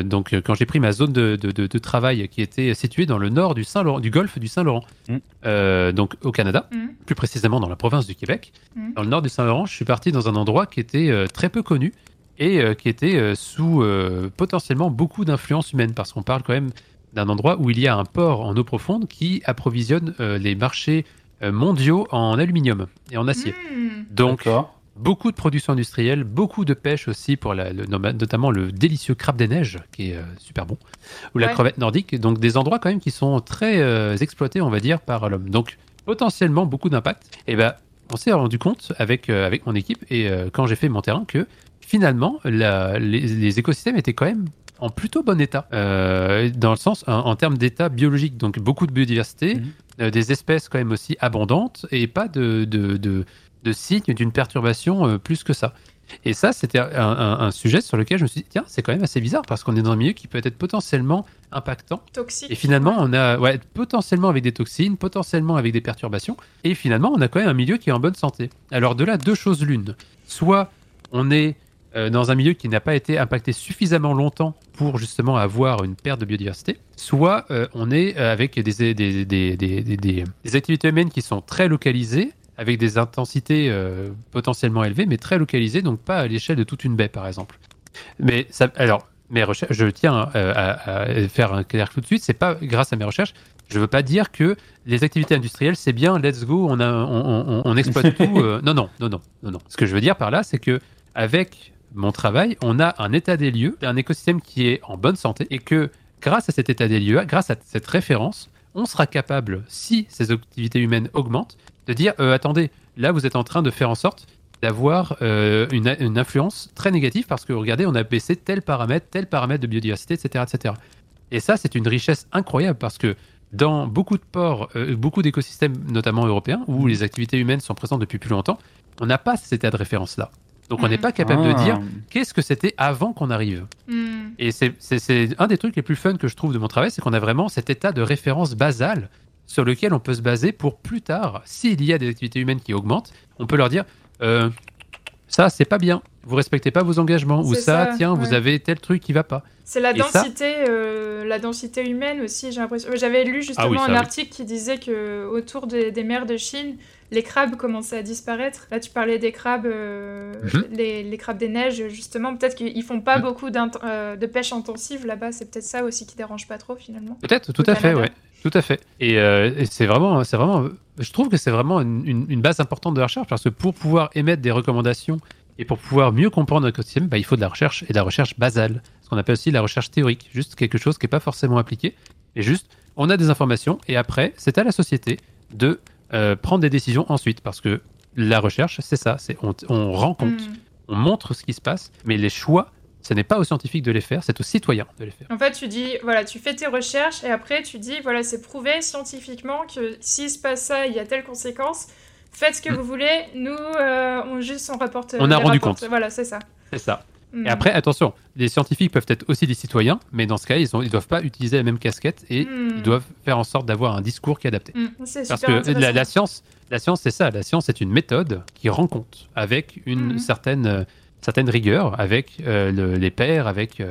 donc quand j'ai pris ma zone de travail qui était située dans le nord du golfe du Saint-Laurent, donc au Canada, plus précisément dans la province du Québec, dans le nord du Saint-Laurent, je suis parti dans un endroit qui était très peu connu et qui était sous potentiellement beaucoup d'influence humaine, parce qu'on parle quand même d'un endroit où il y a un port en eau profonde qui approvisionne les marchés mondiaux en aluminium et en acier. Donc beaucoup de production industrielle, beaucoup de pêche aussi, pour notamment le délicieux crabe des neiges, qui est super bon, ou la crevette nordique, donc des endroits quand même qui sont très exploités, on va dire, par l'homme. Donc potentiellement beaucoup d'impact. Et on s'est rendu compte avec mon équipe et quand j'ai fait mon terrain que finalement les écosystèmes étaient quand même en plutôt bon état, dans le sens en termes d'état biologique, donc beaucoup de biodiversité, des espèces quand même aussi abondantes et pas de signes d'une perturbation plus que ça. Et ça, c'était un sujet sur lequel je me suis dit, tiens, c'est quand même assez bizarre parce qu'on est dans un milieu qui peut être potentiellement impactant. Toxique. Et finalement, on a potentiellement avec des toxines, potentiellement avec des perturbations. Et finalement, on a quand même un milieu qui est en bonne santé. Alors de là, deux choses l'une. Soit on est dans un milieu qui n'a pas été impacté suffisamment longtemps pour justement avoir une perte de biodiversité, soit on est avec des activités humaines qui sont très localisées, avec des intensités potentiellement élevées, mais très localisées, donc pas à l'échelle de toute une baie, par exemple. Mais mes recherches, je tiens à faire un clair tout de suite, c'est pas grâce à mes recherches. Je veux pas dire que les activités industrielles, c'est bien, let's go, on exploite tout. Non. Ce que je veux dire par là, c'est que avec mon travail, on a un état des lieux, un écosystème qui est en bonne santé, et que grâce à cet état des lieux, grâce à cette référence, on sera capable, si ces activités humaines augmentent, de dire attendez, là vous êtes en train de faire en sorte d'avoir une influence très négative parce que, regardez, on a baissé tel paramètre de biodiversité, etc. etc. Et ça, c'est une richesse incroyable parce que dans beaucoup de ports, beaucoup d'écosystèmes, notamment européens, où les activités humaines sont présentes depuis plus longtemps, on n'a pas cet état de référence-là. Donc on n'est pas capable de dire qu'est-ce que c'était avant qu'on arrive. Et c'est un des trucs les plus fun que je trouve de mon travail, c'est qu'on a vraiment cet état de référence basale sur lequel on peut se baser pour plus tard, s'il y a des activités humaines qui augmentent, on peut leur dire ça c'est pas bien, vous respectez pas vos engagements, ou ça tiens, vous avez tel truc qui va pas. C'est la densité humaine aussi, j'ai l'impression. J'avais lu justement un article qui disait qu'autour des mers de Chine, les crabes commençaient à disparaître. Là, tu parlais des crabes, les crabes des neiges, justement. Peut-être qu'ils font pas beaucoup de pêche intensive là-bas. C'est peut-être ça aussi qui dérange pas trop, finalement. Peut-être, tout à fait, ouais. Tout à fait. Et c'est vraiment, je trouve que c'est vraiment une base importante de la recherche, parce que pour pouvoir émettre des recommandations et pour pouvoir mieux comprendre notre écosystème, il faut de la recherche, et de la recherche basale. Ce qu'on appelle aussi la recherche théorique, juste quelque chose qui n'est pas forcément appliqué, mais juste, on a des informations, et après, c'est à la société de prendre des décisions ensuite, parce que la recherche, c'est ça, on rend compte, on montre ce qui se passe, mais les choix, ce n'est pas aux scientifiques de les faire, c'est aux citoyens de les faire. En fait, tu dis, voilà, tu fais tes recherches, et après, tu dis, voilà, c'est prouvé scientifiquement que s'il se passe ça, il y a telle conséquence. Faites ce que vous voulez, nous, on rapporte. On a rendu compte. Voilà, c'est ça. C'est ça. Et après, attention, les scientifiques peuvent être aussi des citoyens, mais dans ce cas, ils ne doivent pas utiliser la même casquette et ils doivent faire en sorte d'avoir un discours qui est adapté. C'est super intéressant. Parce que la science, c'est ça. La science, c'est une méthode qui rend compte avec une certaine rigueur, avec les pairs, avec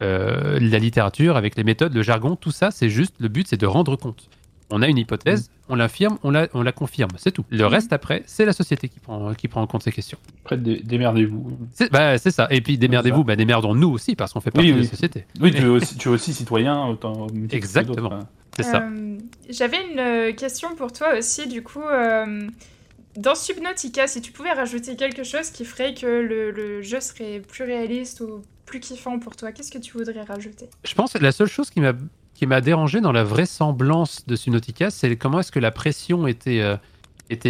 la littérature, avec les méthodes, le jargon, tout ça, c'est juste, le but, c'est de rendre compte. On a une hypothèse, on l'affirme, on la confirme, c'est tout. Le reste, après, c'est la société qui prend en compte ces questions. Après, démerdez-vous. C'est ça. Et puis, démerdez-vous, démerdons-nous aussi, parce qu'on fait partie de la société. Oui, tu es aussi citoyen. Autant exactement, c'est ça. J'avais une question pour toi aussi, du coup. Dans Subnautica, si tu pouvais rajouter quelque chose qui ferait que le jeu serait plus réaliste ou plus kiffant pour toi, qu'est-ce que tu voudrais rajouter ? Je pense que la seule chose qui m'a dérangé dans la vraisemblance de Subnautica, c'est comment est-ce que la pression était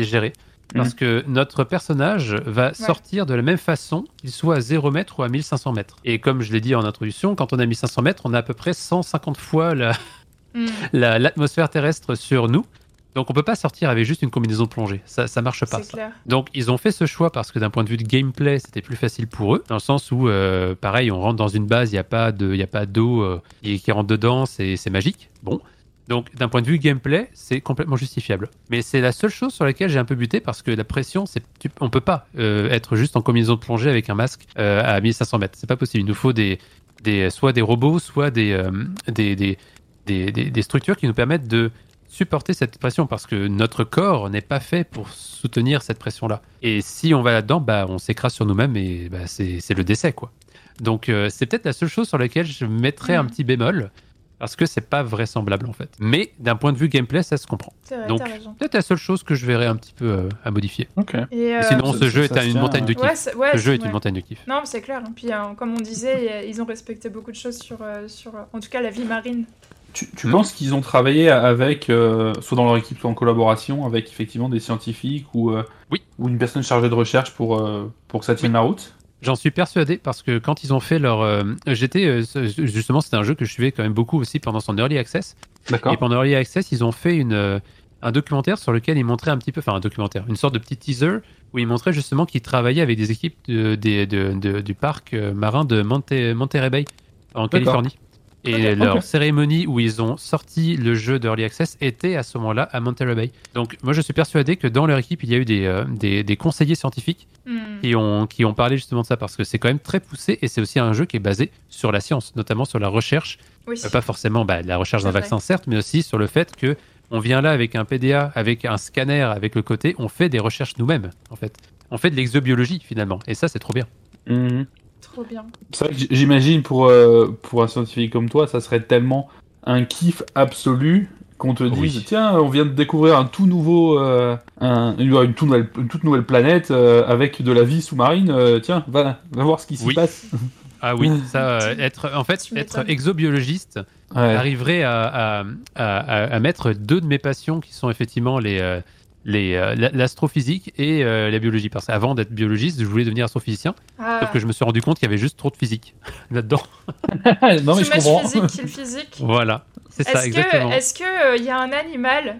gérée. Parce que notre personnage va sortir de la même façon, qu'il soit à 0 mètre ou à 1500 mètres. Et comme je l'ai dit en introduction, quand on a 1500 mètres, on a à peu près 150 fois l'atmosphère terrestre sur nous. Donc on peut pas sortir avec juste une combinaison de plongée, ça marche pas. C'est clair. Donc ils ont fait ce choix parce que d'un point de vue de gameplay, c'était plus facile pour eux, dans le sens où pareil, on rentre dans une base, il y a pas d'eau qui rentre dedans, c'est magique. Bon, donc d'un point de vue gameplay, c'est complètement justifiable. Mais c'est la seule chose sur laquelle j'ai un peu buté parce que la pression, on peut pas être juste en combinaison de plongée avec un masque à 1500 mètres, c'est pas possible. Il nous faut soit des robots, soit des structures qui nous permettent de supporter cette pression, parce que notre corps n'est pas fait pour soutenir cette pression-là. Et si on va là-dedans, on s'écrase sur nous-mêmes et c'est le décès, quoi. Donc, c'est peut-être la seule chose sur laquelle je mettrais un petit bémol, parce que c'est pas vraisemblable, en fait. Mais d'un point de vue gameplay, ça se comprend. C'est vrai, donc, peut-être la seule chose que je verrais un petit peu à modifier. Okay. Et sinon, ce jeu est une montagne de kiff. Ce jeu est une montagne de kiff. Non, c'est clair. Puis, comme on disait, ils ont respecté beaucoup de choses sur en tout cas, la vie marine. Tu penses qu'ils ont travaillé avec, soit dans leur équipe, soit en collaboration, avec effectivement des scientifiques ou une personne chargée de recherche pour que ça tienne la route ? J'en suis persuadé, parce que quand ils ont fait leur... justement, c'était un jeu que je suivais quand même beaucoup aussi pendant son Early Access. D'accord. Et pendant Early Access, ils ont fait un documentaire sur lequel ils montraient un petit peu... Enfin, un documentaire, une sorte de petit teaser où ils montraient justement qu'ils travaillaient avec des équipes du parc marin de Monterey Bay, en Californie. Et leur cérémonie où ils ont sorti le jeu d'Early Access était à ce moment-là à Monterey Bay. Donc moi je suis persuadé que dans leur équipe il y a eu des conseillers scientifiques qui ont parlé justement de ça, parce que c'est quand même très poussé et c'est aussi un jeu qui est basé sur la science, notamment sur la recherche. Oui. Pas forcément la recherche d'un vaccin certes, mais aussi sur le fait que on vient là avec un PDA, avec un scanner, avec le côté, on fait des recherches nous-mêmes en fait. On fait de l'exobiologie finalement et ça c'est trop bien. Trop bien. C'est vrai que j'imagine pour un scientifique comme toi, ça serait tellement un kiff absolu qu'on te dise tiens, on vient de découvrir un tout nouveau, une toute nouvelle planète avec de la vie sous-marine. Tiens, va voir ce qui s'y passe. Ah oui, ça être exobiologiste arriverait à mettre deux de mes passions qui sont effectivement l'astrophysique et la biologie. Parce qu'avant d'être biologiste, je voulais devenir astrophysicien. Ah. Sauf que je me suis rendu compte qu'il y avait juste trop de physique là-dedans. Non, mais je comprends. Physique, le physique. Voilà, c'est ça, exactement. Est-ce qu'il y a un animal,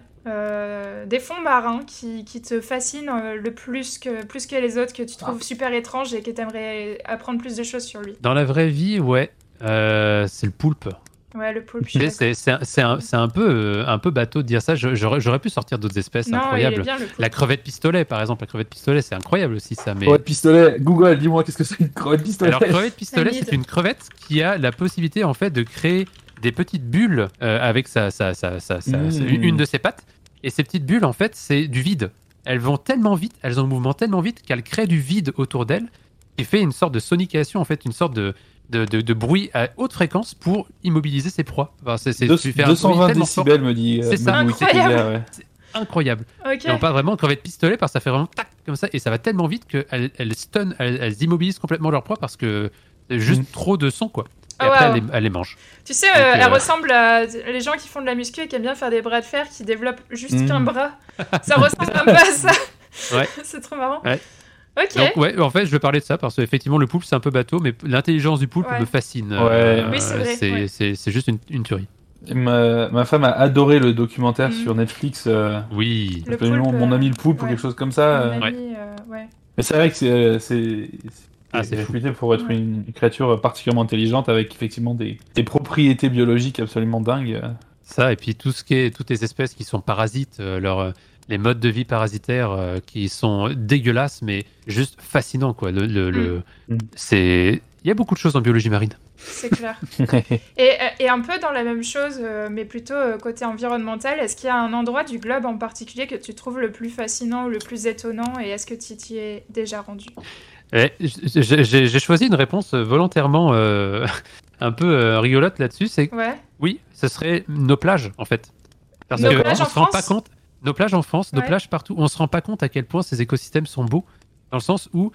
des fonds marins qui te fascinent le plus que les autres, que tu trouves super étrange et que tu aimerais apprendre plus de choses sur lui? Dans la vraie vie, ouais. C'est le poulpe. Ouais, le poulpe. C'est un peu bateau de dire ça. J'aurais pu sortir d'autres espèces incroyables. Bien, la crevette pistolet, par exemple. La crevette pistolet, c'est incroyable aussi, ça. Mais... crevette pistolet. Google, dis-moi, qu'est-ce que c'est une crevette pistolet? Alors, crevette pistolet, c'est une crevette qui a la possibilité, en fait, de créer des petites bulles avec une de ses pattes. Et ces petites bulles, en fait, c'est du vide. Elles vont tellement vite, elles ont un mouvement tellement vite qu'elles créent du vide autour d'elles et fait une sorte de sonication, en fait, une sorte de bruit à haute fréquence pour immobiliser ses proies. Enfin, 220 décibels me dit. C'est ça, incroyable. C'est incroyable. Okay. Et on parle vraiment de crevette pistolet parce que ça fait vraiment tac comme ça et ça va tellement vite qu'elles stun, elles immobilisent complètement leur proie parce que c'est juste trop de son, quoi. Et après, elle les mange. Tu sais, donc, elle ressemble à les gens qui font de la muscu et qui aiment bien faire des bras de fer qui développent juste qu'un bras. Ça ressemble un peu à ça. Ouais. C'est trop marrant. Ouais. Okay. Donc, ouais, en fait, je vais parler de ça parce qu'effectivement, le poulpe, c'est un peu bateau, mais l'intelligence du poulpe me fascine. Ouais. Oui, c'est vrai. C'est juste une tuerie. Ma femme a adoré le documentaire sur Netflix. Oui. Le poulpe, Mon ami le poulpe ou quelque chose comme ça. Mon ami, ouais. Mais c'est vrai que c'est réputé pour être une créature particulièrement intelligente avec effectivement des propriétés biologiques absolument dingues. Ça, et puis toutes les espèces qui sont parasites, les modes de vie parasitaires qui sont dégueulasses, mais juste fascinants, quoi. Il y a beaucoup de choses en biologie marine. C'est clair. et un peu dans la même chose, mais plutôt côté environnemental, est-ce qu'il y a un endroit du globe en particulier que tu trouves le plus fascinant ou le plus étonnant, et est-ce que tu t'y es déjà rendu? J'ai choisi une réponse volontairement un peu rigolote là-dessus. Oui, ce serait nos plages, en fait. Parce que on ne se rend pas compte... Nos plages en France, nos plages partout, on se rend pas compte à quel point ces écosystèmes sont beaux, dans le sens où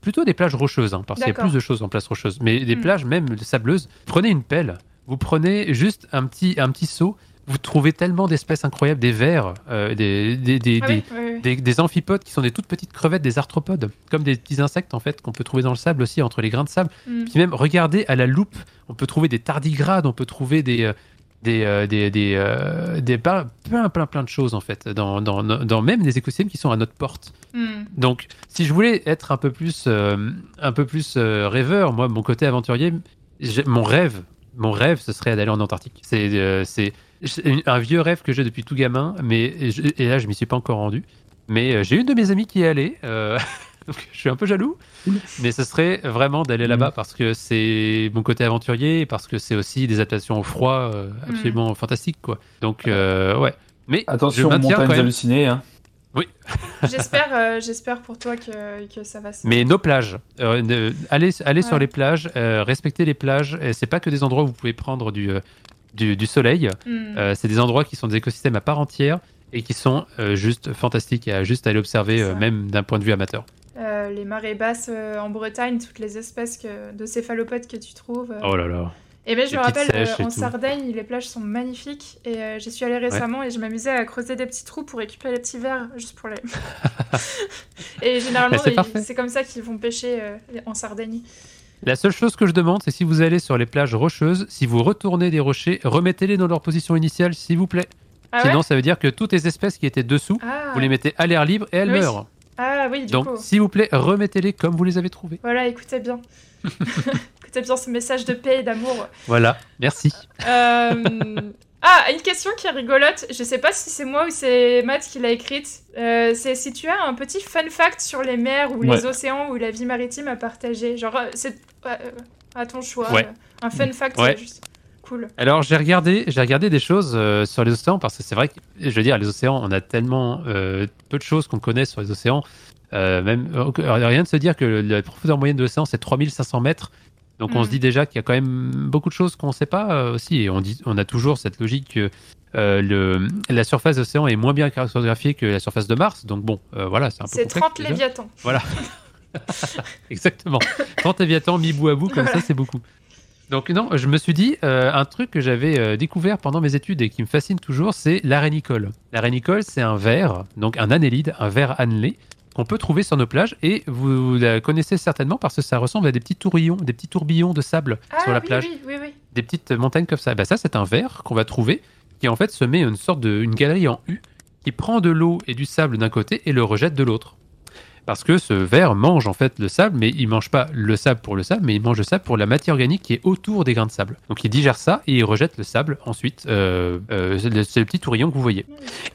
plutôt des plages rocheuses, parce qu'il y a plus de choses en place rocheuse, mais des plages même sableuses. Prenez une pelle, vous prenez juste un petit seau, vous trouvez tellement d'espèces incroyables, des vers, des amphipodes qui sont des toutes petites crevettes, des arthropodes, comme des petits insectes en fait qu'on peut trouver dans le sable aussi, entre les grains de sable. Puis même, regardez à la loupe, on peut trouver des tardigrades, on peut trouver des plein de choses en fait dans même des écosystèmes qui sont à notre porte. Donc si je voulais être un peu plus rêveur, moi, mon côté aventurier, mon rêve ce serait d'aller en Antarctique. C'est un vieux rêve que j'ai depuis tout gamin, mais là je m'y suis pas encore rendu, mais j'ai une de mes amies qui est allée donc je suis un peu jaloux, mais ce serait vraiment d'aller là-bas parce que c'est mon côté aventurier, parce que c'est aussi des adaptations au froid absolument fantastiques, quoi. Donc ouais. Mais attention, montagnes hallucinées. Hein. Oui. j'espère pour toi que ça va se. Mais nos plages, allez sur les plages, respectez les plages. C'est pas que des endroits où vous pouvez prendre du soleil. C'est des endroits qui sont des écosystèmes à part entière et qui sont juste fantastiques à juste aller observer, même d'un point de vue amateur. Les marées basses en Bretagne, toutes les espèces de céphalopodes que tu trouves. Oh là là. Et bien, je me rappelle, en Sardaigne, les plages sont magnifiques. Et j'y suis allée récemment et je m'amusais à creuser des petits trous pour récupérer les petits vers, juste pour les. Et généralement, c'est comme ça qu'ils vont pêcher en Sardaigne. La seule chose que je demande, c'est si vous allez sur les plages rocheuses, si vous retournez des rochers, remettez-les dans leur position initiale, s'il vous plaît. Ah ouais. Sinon, ça veut dire que toutes les espèces qui étaient dessous, vous les mettez à l'air libre et elles meurent. Ah oui, donc, s'il vous plaît, remettez-les comme vous les avez trouvés. Voilà, écoutez bien. Écoutez bien ce message de paix et d'amour. Voilà, merci. Une question qui est rigolote. Je sais pas si c'est moi ou c'est Matt qui l'a écrite. C'est si tu as un petit fun fact sur les mers ou les océans ou la vie maritime à partager. Genre, c'est à ton choix. Ouais. Un fun fact, c'est juste... Cool. Alors j'ai regardé des choses sur les océans, parce que c'est vrai que, je veux dire, les océans, on a tellement peu de choses qu'on connaît sur les océans, rien de se dire que la profondeur moyenne de l'océan c'est 3500 mètres, donc on se dit déjà qu'il y a quand même beaucoup de choses qu'on ne sait pas aussi, et on a toujours cette logique que la surface de l'océan est moins bien cartographiée que la surface de Mars, donc bon, voilà, c'est un peu complexe. C'est 30 Léviathans. Voilà, exactement, 30 Léviathans mis bout à bout, comme ça c'est beaucoup. Donc non, je me suis dit, un truc que j'avais découvert pendant mes études et qui me fascine toujours, c'est l'arénicole. L'arénicole, c'est un verre, donc un annélide, un verre annelé, qu'on peut trouver sur nos plages, et vous la connaissez certainement parce que ça ressemble à des petits tourbillons, de sable sur la plage. Oui. Des petites montagnes comme ça. Bah ça, c'est un verre qu'on va trouver qui en fait se met une sorte de une galerie en U qui prend de l'eau et du sable d'un côté et le rejette de l'autre. Parce que ce verre mange en fait le sable, mais il mange pas le sable pour le sable, mais il mange le sable pour la matière organique qui est autour des grains de sable. Donc il digère ça et il rejette le sable ensuite. C'est le petit tourillon que vous voyez.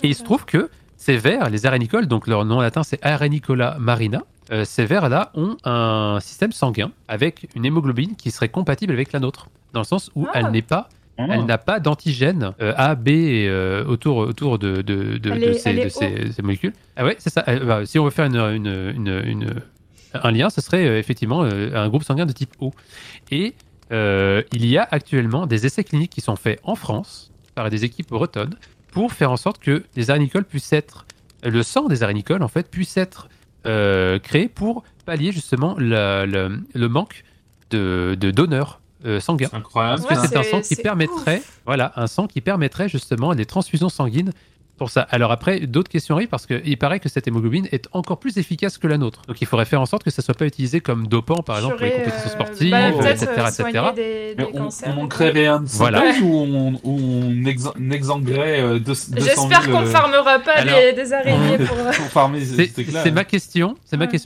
Et il se trouve que ces vers, les arénicoles, donc leur nom latin c'est Arenicola marina, ces vers-là ont un système sanguin avec une hémoglobine qui serait compatible avec la nôtre, dans le sens où elle n'a pas d'antigène A, B autour de ces molécules. Ah ouais, c'est ça. Bah, si on veut faire un lien, ce serait effectivement un groupe sanguin de type O. Et il y a actuellement des essais cliniques qui sont faits en France par des équipes bretonnes pour faire en sorte que les arénicoles puissent être, le sang des arénicoles en fait, puisse être créé pour pallier justement le manque de donneurs. Sanguin. C'est incroyable. Parce que c'est un sang qui permettrait, justement des transfusions sanguines pour ça. Alors après, d'autres questions arrivent parce qu'il paraît que cette hémoglobine est encore plus efficace que la nôtre. Donc il faudrait faire en sorte que ça ne soit pas utilisé comme dopant, par exemple, pour les compétitions sportives, etc. On en créerait un de ces deux ou on exangrait 200 000... J'espère qu'on ne farmera pas des araignées pour farmer. C'est ma question,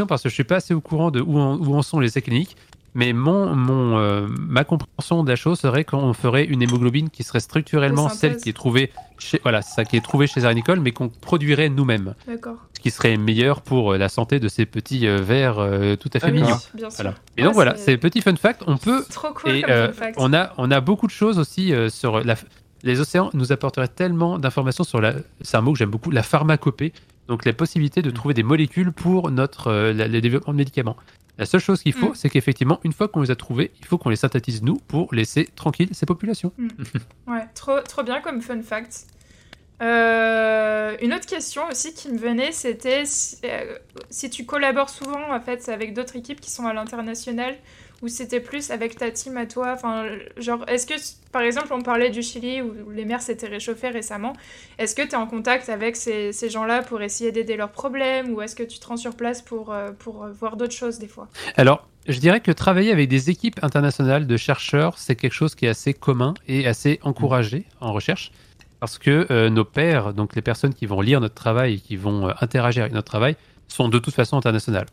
parce que je ne suis pas assez au courant de où en sont les essais cliniques. Mais ma compréhension de la chose serait qu'on ferait une hémoglobine qui serait structurellement celle qui est trouvée chez les arénicoles, mais qu'on produirait nous-mêmes. D'accord. Ce qui serait meilleur pour la santé de ces petits vers tout à fait mignons. Bien sûr. Voilà. Et donc voilà, c'est petit fun fact. On peut. C'est trop cool comme fun fact. On a beaucoup de choses aussi sur les océans. Nous apporteraient tellement d'informations sur C'est un mot que j'aime beaucoup. La pharmacopée. Donc la possibilité de trouver des molécules pour le développement de médicaments. La seule chose qu'il faut, c'est qu'effectivement, une fois qu'on les a trouvés, il faut qu'on les synthétise nous pour laisser tranquilles ces populations. Ouais, trop bien comme fun fact. Une autre question aussi qui me venait, c'était si tu collabores souvent en fait avec d'autres équipes qui sont à l'international, ou c'était plus avec ta team à toi, enfin, genre, est-ce que, par exemple, on parlait du Chili où les mers s'étaient réchauffées récemment, est-ce que tu es en contact avec ces gens-là pour essayer d'aider leurs problèmes, ou est-ce que tu te rends sur place pour voir d'autres choses des fois? Alors, je dirais que travailler avec des équipes internationales de chercheurs, c'est quelque chose qui est assez commun et assez encouragé en recherche, parce que nos pairs, donc les personnes qui vont lire notre travail et qui vont interagir avec notre travail, sont de toute façon internationales.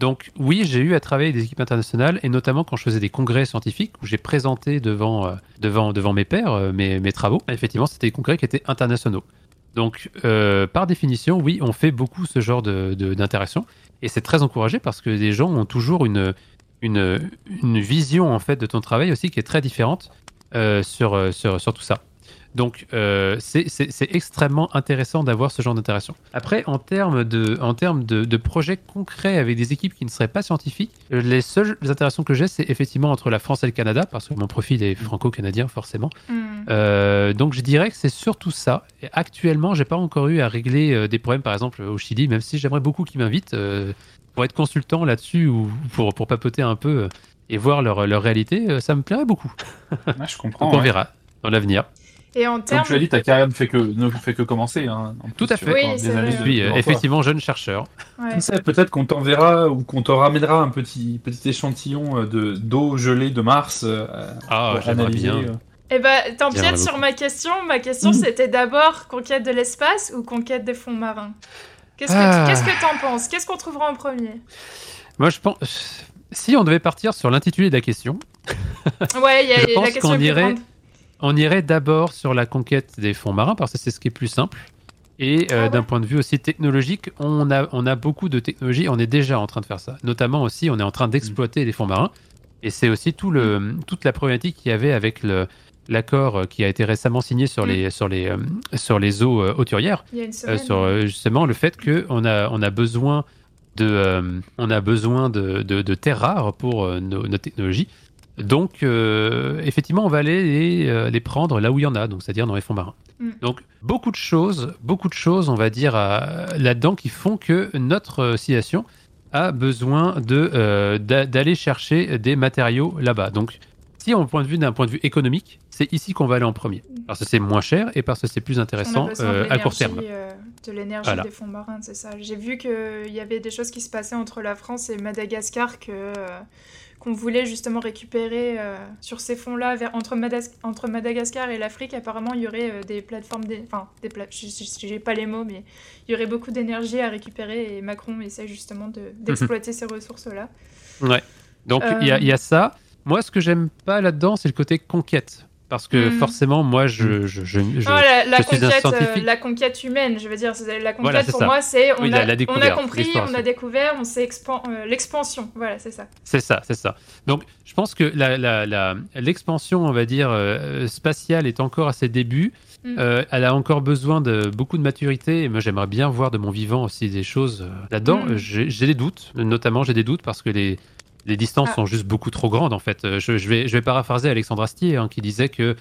Donc oui, j'ai eu à travailler avec des équipes internationales, et notamment quand je faisais des congrès scientifiques où j'ai présenté devant mes pairs mes travaux. Effectivement, c'était des congrès qui étaient internationaux. Donc par définition, oui, on fait beaucoup ce genre d'interaction, et c'est très encouragé parce que les gens ont toujours une vision en fait de ton travail aussi qui est très différente sur tout ça. Donc c'est extrêmement intéressant d'avoir ce genre d'interaction. Après, en termes de projets concrets avec des équipes qui ne seraient pas scientifiques, les seules interactions que j'ai, c'est effectivement entre la France et le Canada, parce que mon profil est franco-canadien forcément. Donc je dirais que c'est surtout ça. Et actuellement, j'ai pas encore eu à régler des problèmes, par exemple au Chili, même si j'aimerais beaucoup qu'ils m'invitent pour être consultant là-dessus ou pour papoter un peu et voir leur réalité. Ça me plairait beaucoup. Ah, je comprends. Donc on verra dans l'avenir. Et en termes... Comme tu l'as dit, ta carrière ne fait que commencer. Hein. Tout à fait. Oui, je suis effectivement jeune chercheur. Ouais. Peut-être qu'on t'enverra ou qu'on te ramènera un petit échantillon d'eau gelée de Mars pour analyser. Bien. Eh ben, t'empiètes sur ma question. Ma question, c'était d'abord conquête de l'espace ou conquête des fonds marins. Qu'est-ce que t'en penses? Qu'est-ce qu'on trouvera en premier? Moi, je pense... Si on devait partir sur l'intitulé de la question... Ouais, je pense la question qu'on irait... On irait d'abord sur la conquête des fonds marins parce que c'est ce qui est plus simple. Et d'un point de vue aussi technologique, on a beaucoup de technologies. On est déjà en train de faire ça. Notamment aussi, on est en train d'exploiter les fonds marins. Et c'est aussi toute la problématique qu'il y avait avec l'accord qui a été récemment signé sur les eaux hauturières. Il y a une semaine. Sur justement le fait qu'on a besoin de terres rares pour nos technologies. Donc, effectivement, on va aller les prendre là où il y en a, donc c'est-à-dire dans les fonds marins. Donc, beaucoup de choses, on va dire, là-dedans qui font que notre civilisation a besoin d'aller chercher des matériaux là-bas. Donc, si on point de vue d'un point de vue économique, c'est ici qu'on va aller en premier. Parce que c'est moins cher et parce que c'est plus intéressant à court terme. De l'énergie voilà. Des fonds marins, c'est ça. J'ai vu qu'il y avait des choses qui se passaient entre la France et Madagascar qu'on voulait justement récupérer sur ces fonds-là. Entre Madagascar et l'Afrique, apparemment, il y aurait des plateformes... j'ai pas les mots, mais il y aurait beaucoup d'énergie à récupérer et Macron essaie justement d'exploiter ces ressources-là. Ouais. Donc, il y a ça. Moi, ce que j'aime pas là-dedans, c'est le côté conquête. Parce que forcément, moi, la conquête humaine, je veux dire. La conquête, voilà, pour ça. Moi, c'est... On a compris, on a découvert, l'expansion. Voilà, c'est ça. C'est ça. Donc, je pense que l'expansion, on va dire, spatiale est encore à ses débuts. Elle a encore besoin de beaucoup de maturité. Et moi, j'aimerais bien voir de mon vivant aussi des choses là-dedans. J'ai des doutes. Notamment, j'ai des doutes parce que les distances sont juste beaucoup trop grandes, en fait. Je vais paraphraser Alexandre Astier, qui disait que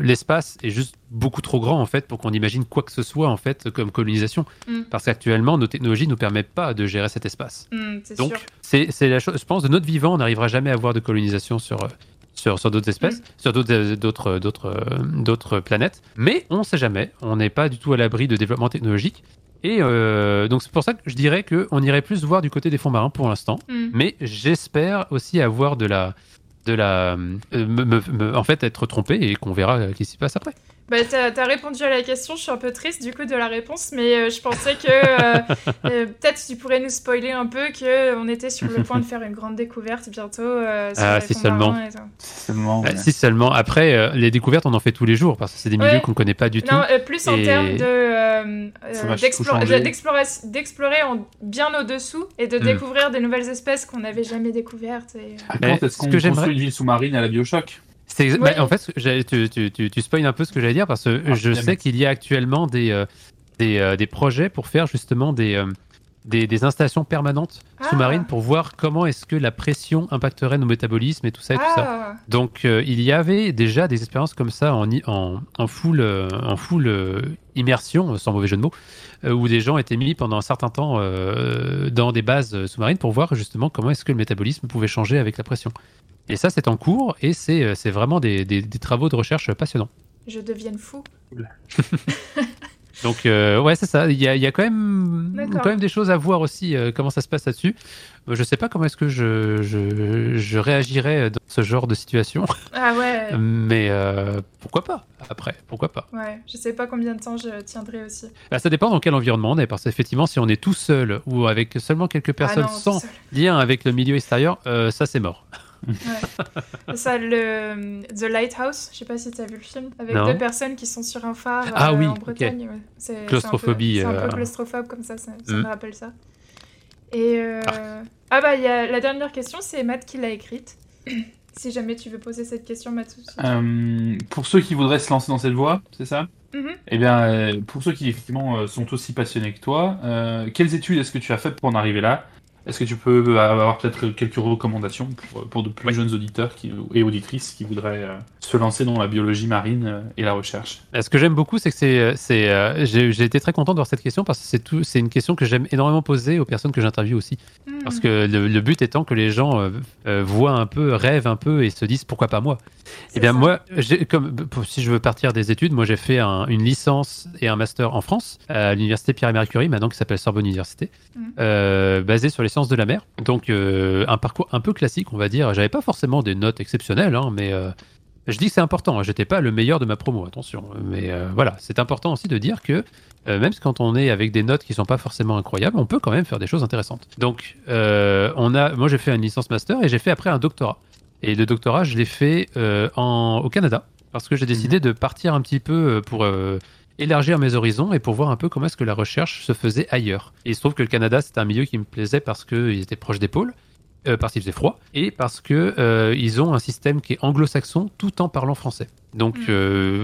l'espace est juste beaucoup trop grand, en fait, pour qu'on imagine quoi que ce soit, en fait, comme colonisation. Parce qu'actuellement, nos technologies ne nous permettent pas de gérer cet espace. Donc, sûr. C'est la chose, je pense, de notre vivant, on n'arrivera jamais à avoir de colonisation sur d'autres espèces, sur d'autres planètes. Mais on ne sait jamais. On n'est pas du tout à l'abri de développement technologique. Et donc c'est pour ça que je dirais qu'on irait plus voir du côté des fonds marins pour l'instant, mais j'espère aussi avoir en fait être trompé et qu'on verra ce qui s'y passe après. Bah, t'as répondu à la question, je suis un peu triste du coup de la réponse, mais je pensais que peut-être tu pourrais nous spoiler un peu qu'on était sur le point de faire une grande découverte bientôt sur les fonds marins et tout. Si seulement. Après, les découvertes, on en fait tous les jours, parce que c'est des milieux qu'on ne connaît pas du tout. Plus en termes d'explorer bien au-dessous et de découvrir des nouvelles espèces qu'on n'avait jamais découvertes. Est-ce qu'on construit une ville sous-marine à la BioShock ? En fait, tu spoil un peu ce que j'allais dire parce que je sais qu'il y a actuellement des projets pour faire justement des installations permanentes sous-marines pour voir comment est-ce que la pression impacterait nos métabolismes et tout ça. Donc, il y avait déjà des expériences comme ça en full immersion, sans mauvais jeu de mots, où des gens étaient mis pendant un certain temps dans des bases sous-marines pour voir justement comment est-ce que le métabolisme pouvait changer avec la pression. Et ça, c'est en cours et c'est vraiment des travaux de recherche passionnants. Je devienne fou. Donc, c'est ça. Il y a quand même des choses à voir aussi, comment ça se passe là-dessus. Je sais pas comment est-ce que je réagirais dans ce genre de situation. Ah ouais. Mais pourquoi pas, après, pourquoi pas. Ouais, je sais pas combien de temps je tiendrai aussi. Bah, ça dépend dans quel environnement on est, parce qu'effectivement, si on est tout seul ou avec seulement quelques personnes sans lien avec le milieu extérieur, ça c'est mort. Ouais. Ça, The Lighthouse, je sais pas si t'as vu le film, avec deux personnes qui sont sur un phare en Bretagne. Okay. Ouais. C'est claustrophobie. C'est un peu claustrophobe comme ça, ça me rappelle ça. Et y a la dernière question, c'est Matt qui l'a écrite. Si jamais tu veux poser cette question, Matt. Pour ceux qui voudraient se lancer dans cette voie, c'est ça ? Eh bien, pour ceux qui effectivement sont aussi passionnés que toi, quelles études est-ce que tu as faites pour en arriver là ? Est-ce que tu peux avoir peut-être quelques recommandations pour de plus jeunes auditeurs et auditrices qui voudraient se lancer dans la biologie marine et la recherche ? Ce que j'aime beaucoup, c'est que j'ai été très content de voir cette question parce que c'est une question que j'aime énormément poser aux personnes que j'interviewe aussi. Parce que le but étant que les gens voient un peu, rêvent un peu et se disent pourquoi pas moi ? Eh bien, moi, si je veux partir des études, moi j'ai fait une licence et un master en France à l'université Pierre et Marie Curie, maintenant qui s'appelle Sorbonne Université, basée sur les sciences de la mer, donc un parcours un peu classique, on va dire. J'avais pas forcément des notes exceptionnelles, mais je dis que c'est important. J'étais pas le meilleur de ma promo, attention, mais voilà, c'est important aussi de dire que même quand on est avec des notes qui sont pas forcément incroyables, on peut quand même faire des choses intéressantes. Donc moi j'ai fait une licence master et j'ai fait après un doctorat, et le doctorat je l'ai fait au Canada parce que j'ai décidé de partir un petit peu pour élargir mes horizons et pour voir un peu comment est-ce que la recherche se faisait ailleurs. Et il se trouve que le Canada, c'était un milieu qui me plaisait parce qu'ils étaient proches des pôles, parce qu'il faisait froid, et parce qu'ils ont un système qui est anglo-saxon tout en parlant français. Donc,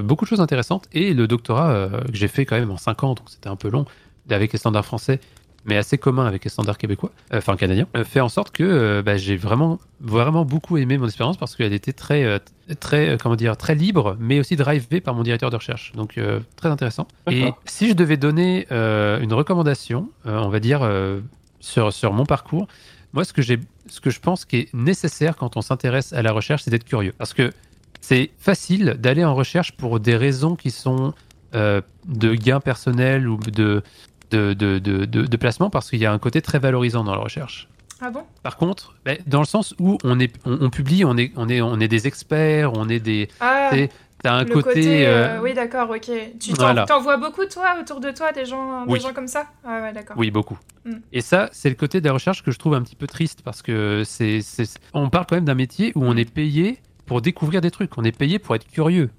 beaucoup de choses intéressantes. Et le doctorat que j'ai fait quand même en 5 ans, donc c'était un peu long, avec les standards français, mais assez commun avec les standards québécois, enfin canadiens, fait en sorte que j'ai vraiment beaucoup aimé mon expérience parce qu'elle était très libre, mais aussi drivée par mon directeur de recherche. Donc très intéressant. D'accord. Et si je devais donner une recommandation, on va dire sur mon parcours, moi ce que j'ai ce que je pense qui est nécessaire quand on s'intéresse à la recherche, c'est d'être curieux. Parce que c'est facile d'aller en recherche pour des raisons qui sont de gain personnel ou de placement, parce qu'il y a un côté très valorisant dans la recherche. Ah bon ? Par contre, bah, dans le sens où on publie, on est des experts, on est des... Ah, t'as un côté oui, d'accord, ok. Tu t'en vois beaucoup, toi, autour de toi, des gens comme ça ? Ah, ouais, d'accord. Oui, beaucoup. Mm. Et ça, c'est le côté de la recherche que je trouve un petit peu triste, parce que on parle quand même d'un métier où on est payé pour découvrir des trucs, on est payé pour être curieux,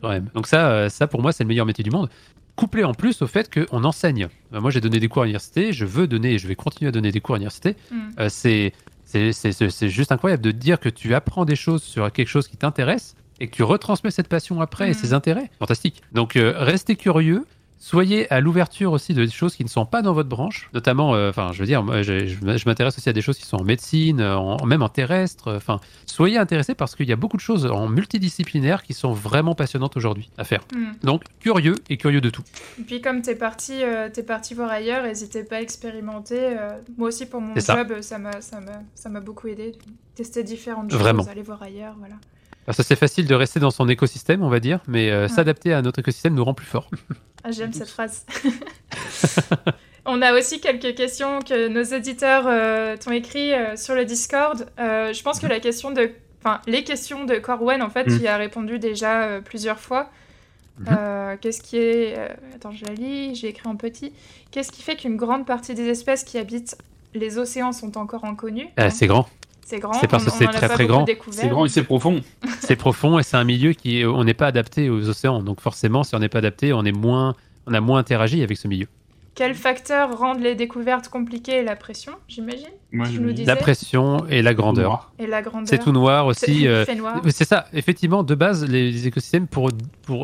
quand même. Donc ça, pour moi, c'est le meilleur métier du monde. Couplé en plus au fait qu'on enseigne. Moi, j'ai donné des cours à l'université, je vais continuer à donner des cours à l'université. Mm. C'est juste incroyable de dire que tu apprends des choses sur quelque chose qui t'intéresse et que tu retransmets cette passion après et ses intérêts. Fantastique. Donc, restez curieux. Soyez à l'ouverture aussi de choses qui ne sont pas dans votre branche, notamment, je veux dire, je m'intéresse aussi à des choses qui sont en médecine, même en terrestre. Soyez intéressés parce qu'il y a beaucoup de choses en multidisciplinaire qui sont vraiment passionnantes aujourd'hui à faire. Mm. Donc, curieux et curieux de tout. Et puis, comme t'es parti voir ailleurs, n'hésitez pas à expérimenter. Moi aussi, pour mon job, ça m'a beaucoup aidé. Tester différentes choses, aller voir ailleurs, voilà. Parce que c'est facile de rester dans son écosystème, on va dire, mais s'adapter à notre écosystème nous rend plus forts. Ah, j'aime cette phrase. On a aussi quelques questions que nos auditeurs t'ont écrites sur le Discord. Je pense que les questions de Corwen, en fait, tu y as répondu déjà plusieurs fois. Qu'est-ce qui est... Attends, je la lis, j'ai écrit en petit. Qu'est-ce qui fait qu'une grande partie des espèces qui habitent les océans sont encore inconnues ? C'est grand. C'est grand, c'est parce que c'est très très grand. C'est grand et c'est profond. C'est profond et c'est un milieu on n'est pas adapté aux océans. Donc forcément, si on n'est pas adapté, on a moins interagi avec ce milieu. Quels facteurs rendent les découvertes compliquées ? La pression, j'imagine. Moi, la pression et la grandeur. C'est tout noir aussi. C'est noir. C'est ça. Effectivement, de base, les écosystèmes pour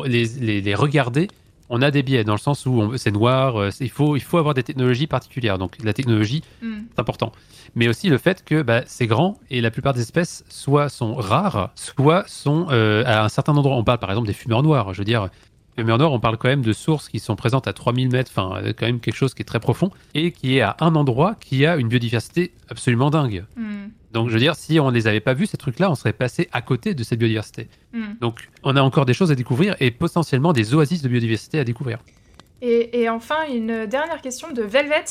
les regarder. On a des biais dans le sens où c'est noir, il faut avoir des technologies particulières. Donc la technologie, c'est important. Mais aussi le fait que c'est grand et la plupart des espèces soit sont rares, soit sont à un certain endroit. On parle par exemple des fumeurs noirs. Je veux dire, fumeurs noirs, on parle quand même de sources qui sont présentes à 3000 mètres, quand même quelque chose qui est très profond et qui est à un endroit qui a une biodiversité absolument dingue. Donc je veux dire, si on ne les avait pas vus, ces trucs-là, on serait passé à côté de cette biodiversité. Donc on a encore des choses à découvrir et potentiellement des oasis de biodiversité à découvrir. Et enfin, une dernière question de Velvet.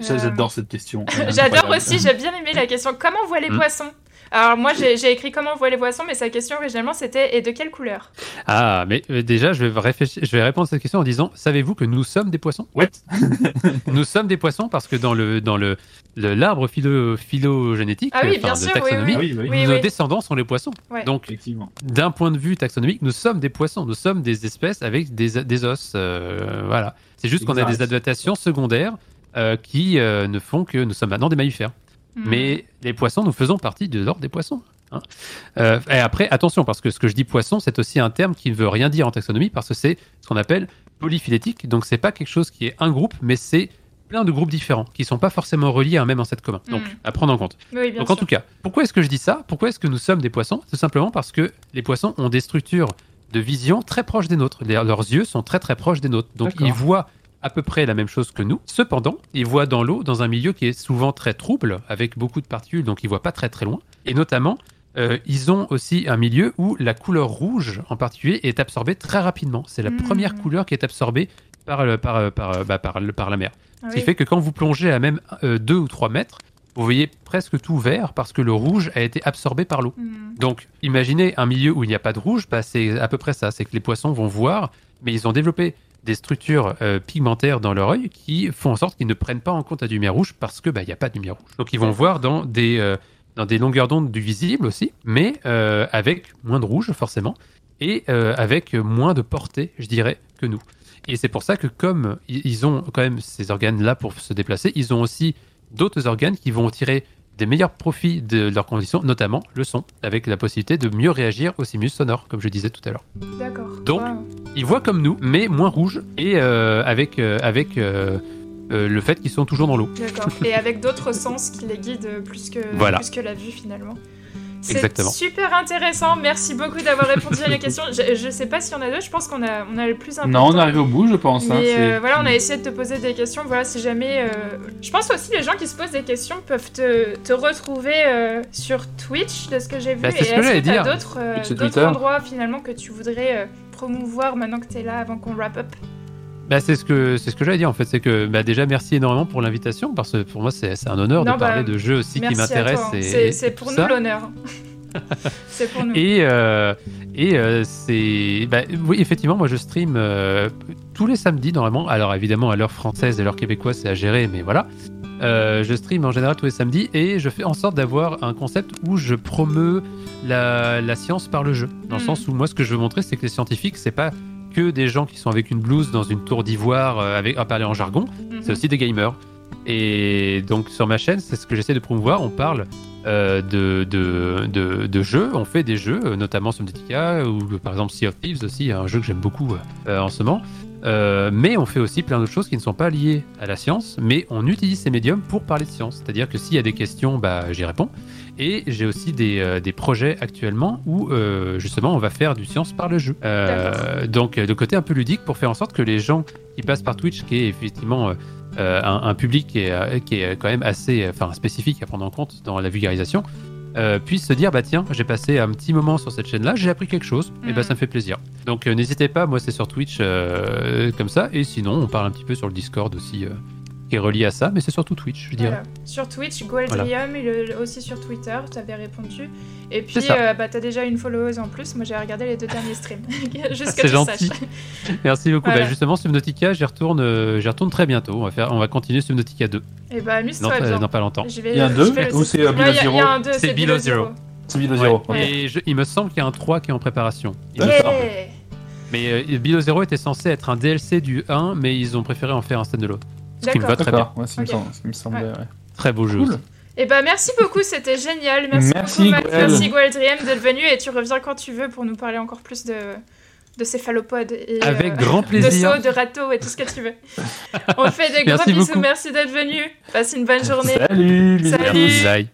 J'adore cette question. J'adore aussi, j'ai bien aimé la question « Comment on voit les poissons ?» Alors moi j'ai écrit « Comment on voit les poissons ?» mais sa question originalement c'était « Et de quelle couleur ?» Ah, mais déjà je vais répondre à cette question en disant « Savez-vous que nous sommes des poissons ?» Ouais. Nous sommes des poissons parce que dans l'arbre phylogénétique, de taxonomie, nos descendants sont les poissons. Ouais. Donc d'un point de vue taxonomique, nous sommes des poissons, nous sommes des espèces avec des os. Voilà. C'est juste qu'on a des adaptations secondaires qui ne font que nous sommes maintenant des mammifères. Mais les poissons, nous faisons partie de l'ordre des poissons. Hein. Et après, attention, parce que ce que je dis poisson, c'est aussi un terme qui ne veut rien dire en taxonomie, parce que c'est ce qu'on appelle polyphylétique. Donc, ce n'est pas quelque chose qui est un groupe, mais c'est plein de groupes différents qui ne sont pas forcément reliés à un même ancêtre commun. Donc, à prendre en compte. Oui, donc, en tout cas, pourquoi est-ce que je dis ça ? Pourquoi est-ce que nous sommes des poissons ? Tout simplement parce que les poissons ont des structures de vision très proches des nôtres. Leurs yeux sont très, très proches des nôtres. Donc, ils voient à peu près la même chose que nous. Cependant, ils voient dans l'eau, dans un milieu qui est souvent très trouble, avec beaucoup de particules, donc ils ne voient pas très très loin. Et notamment, ils ont aussi un milieu où la couleur rouge, en particulier, est absorbée très rapidement. C'est la première couleur qui est absorbée par la mer. Ah, ce qui fait que quand vous plongez à même 2 ou 3 mètres, vous voyez presque tout vert parce que le rouge a été absorbé par l'eau. Donc, imaginez un milieu où il n'y a pas de rouge, c'est à peu près ça. C'est que les poissons vont voir, mais ils ont développé des structures pigmentaires dans leur œil qui font en sorte qu'ils ne prennent pas en compte la lumière rouge parce qu'il n'y a pas de lumière rouge. Donc ils vont voir dans des longueurs d'onde du visible aussi, mais avec moins de rouge forcément et avec moins de portée, je dirais, que nous. Et c'est pour ça que comme ils ont quand même ces organes-là pour se déplacer, ils ont aussi d'autres organes qui vont tirer des meilleurs profits de leurs conditions, notamment le son, avec la possibilité de mieux réagir aux stimulus sonores, comme je disais tout à l'heure. D'accord. Donc, ils voient comme nous, mais moins rouge, et avec le fait qu'ils sont toujours dans l'eau. D'accord. Et avec d'autres sens qui les guident plus que la vue, finalement. Exactement. C'est super intéressant. Merci beaucoup d'avoir répondu à la question. Je ne sais pas s'il y en a deux. Je pense qu'on a, le plus important. Non, on arrive au bout, je pense. Mais voilà, on a essayé de te poser des questions. Voilà, si jamais... Je pense aussi que les gens qui se posent des questions peuvent te retrouver sur Twitch, de ce que j'ai vu. Bah, c'est ce que j'allais dire. D'autres endroits, finalement, que tu voudrais promouvoir maintenant que tu es là, avant qu'on wrap up? Bah, c'est ce que j'allais dire en fait, c'est que bah, déjà merci énormément pour l'invitation, parce que pour moi c'est un honneur de parler de jeux aussi qui m'intéressent. C'est pour nous l'honneur. C'est pour nous. Et c'est bah, oui effectivement moi je stream tous les samedis normalement, alors évidemment à l'heure française et à l'heure québécoise c'est à gérer, mais voilà. Je stream en général tous les samedis et je fais en sorte d'avoir un concept où je promeus la science par le jeu, dans le sens où moi ce que je veux montrer c'est que les scientifiques c'est pas que des gens qui sont avec une blouse dans une tour d'ivoire à parler en jargon, c'est aussi des gamers. Et donc sur ma chaîne, c'est ce que j'essaie de promouvoir, on parle de jeux, on fait des jeux, notamment Subnautica ou par exemple Sea of Thieves aussi, un jeu que j'aime beaucoup en ce moment. Mais on fait aussi plein d'autres choses qui ne sont pas liées à la science, mais on utilise ces médiums pour parler de science. C'est-à-dire que s'il y a des questions, bah, j'y réponds. Et j'ai aussi des projets actuellement où justement on va faire du science par le jeu. Donc le côté un peu ludique pour faire en sorte que les gens qui passent par Twitch, qui est effectivement un public qui est quand même assez spécifique à prendre en compte dans la vulgarisation, puissent se dire bah tiens j'ai passé un petit moment sur cette chaîne là, j'ai appris quelque chose, et bah ça me fait plaisir. Donc n'hésitez pas, moi c'est sur Twitch comme ça, et sinon on parle un petit peu sur le Discord aussi qui est relié à ça, mais c'est surtout Twitch je dirais. Voilà. Sur Twitch, Gweldrium, voilà. Aussi sur Twitter, t'avais répondu, et puis bah, t'as déjà une followeuse en plus, moi j'ai regardé les deux derniers streams. Juste que c'est gentil, saches. Merci beaucoup, voilà. Bah, justement Subnautica j'y retourne très bientôt, on va continuer Subnautica 2. Et bah, amuse-toi bien. Dans pas longtemps. Il y a un 2 ou c'est Below Zero? C'est Below Zero. C'est Below Zero. Et il me semble qu'il y a un 3 qui est en préparation. Mais Below Zero était censé être un DLC du 1, mais ils ont préféré en faire un standalone. Ce qui me va très bien. Ouais, c'est me semblait. Ouais. Très beau jeu. Cool. Et bah, merci beaucoup, c'était génial. Merci beaucoup, Max. Merci Gweldrium d'être venu, et tu reviens quand tu veux pour nous parler encore plus de céphalopodes et avec grand plaisir. De sauts, de râteaux et tout ce que tu veux. On fait des gros bisous, merci d'être venu. Passe une bonne journée. Salut. Bye.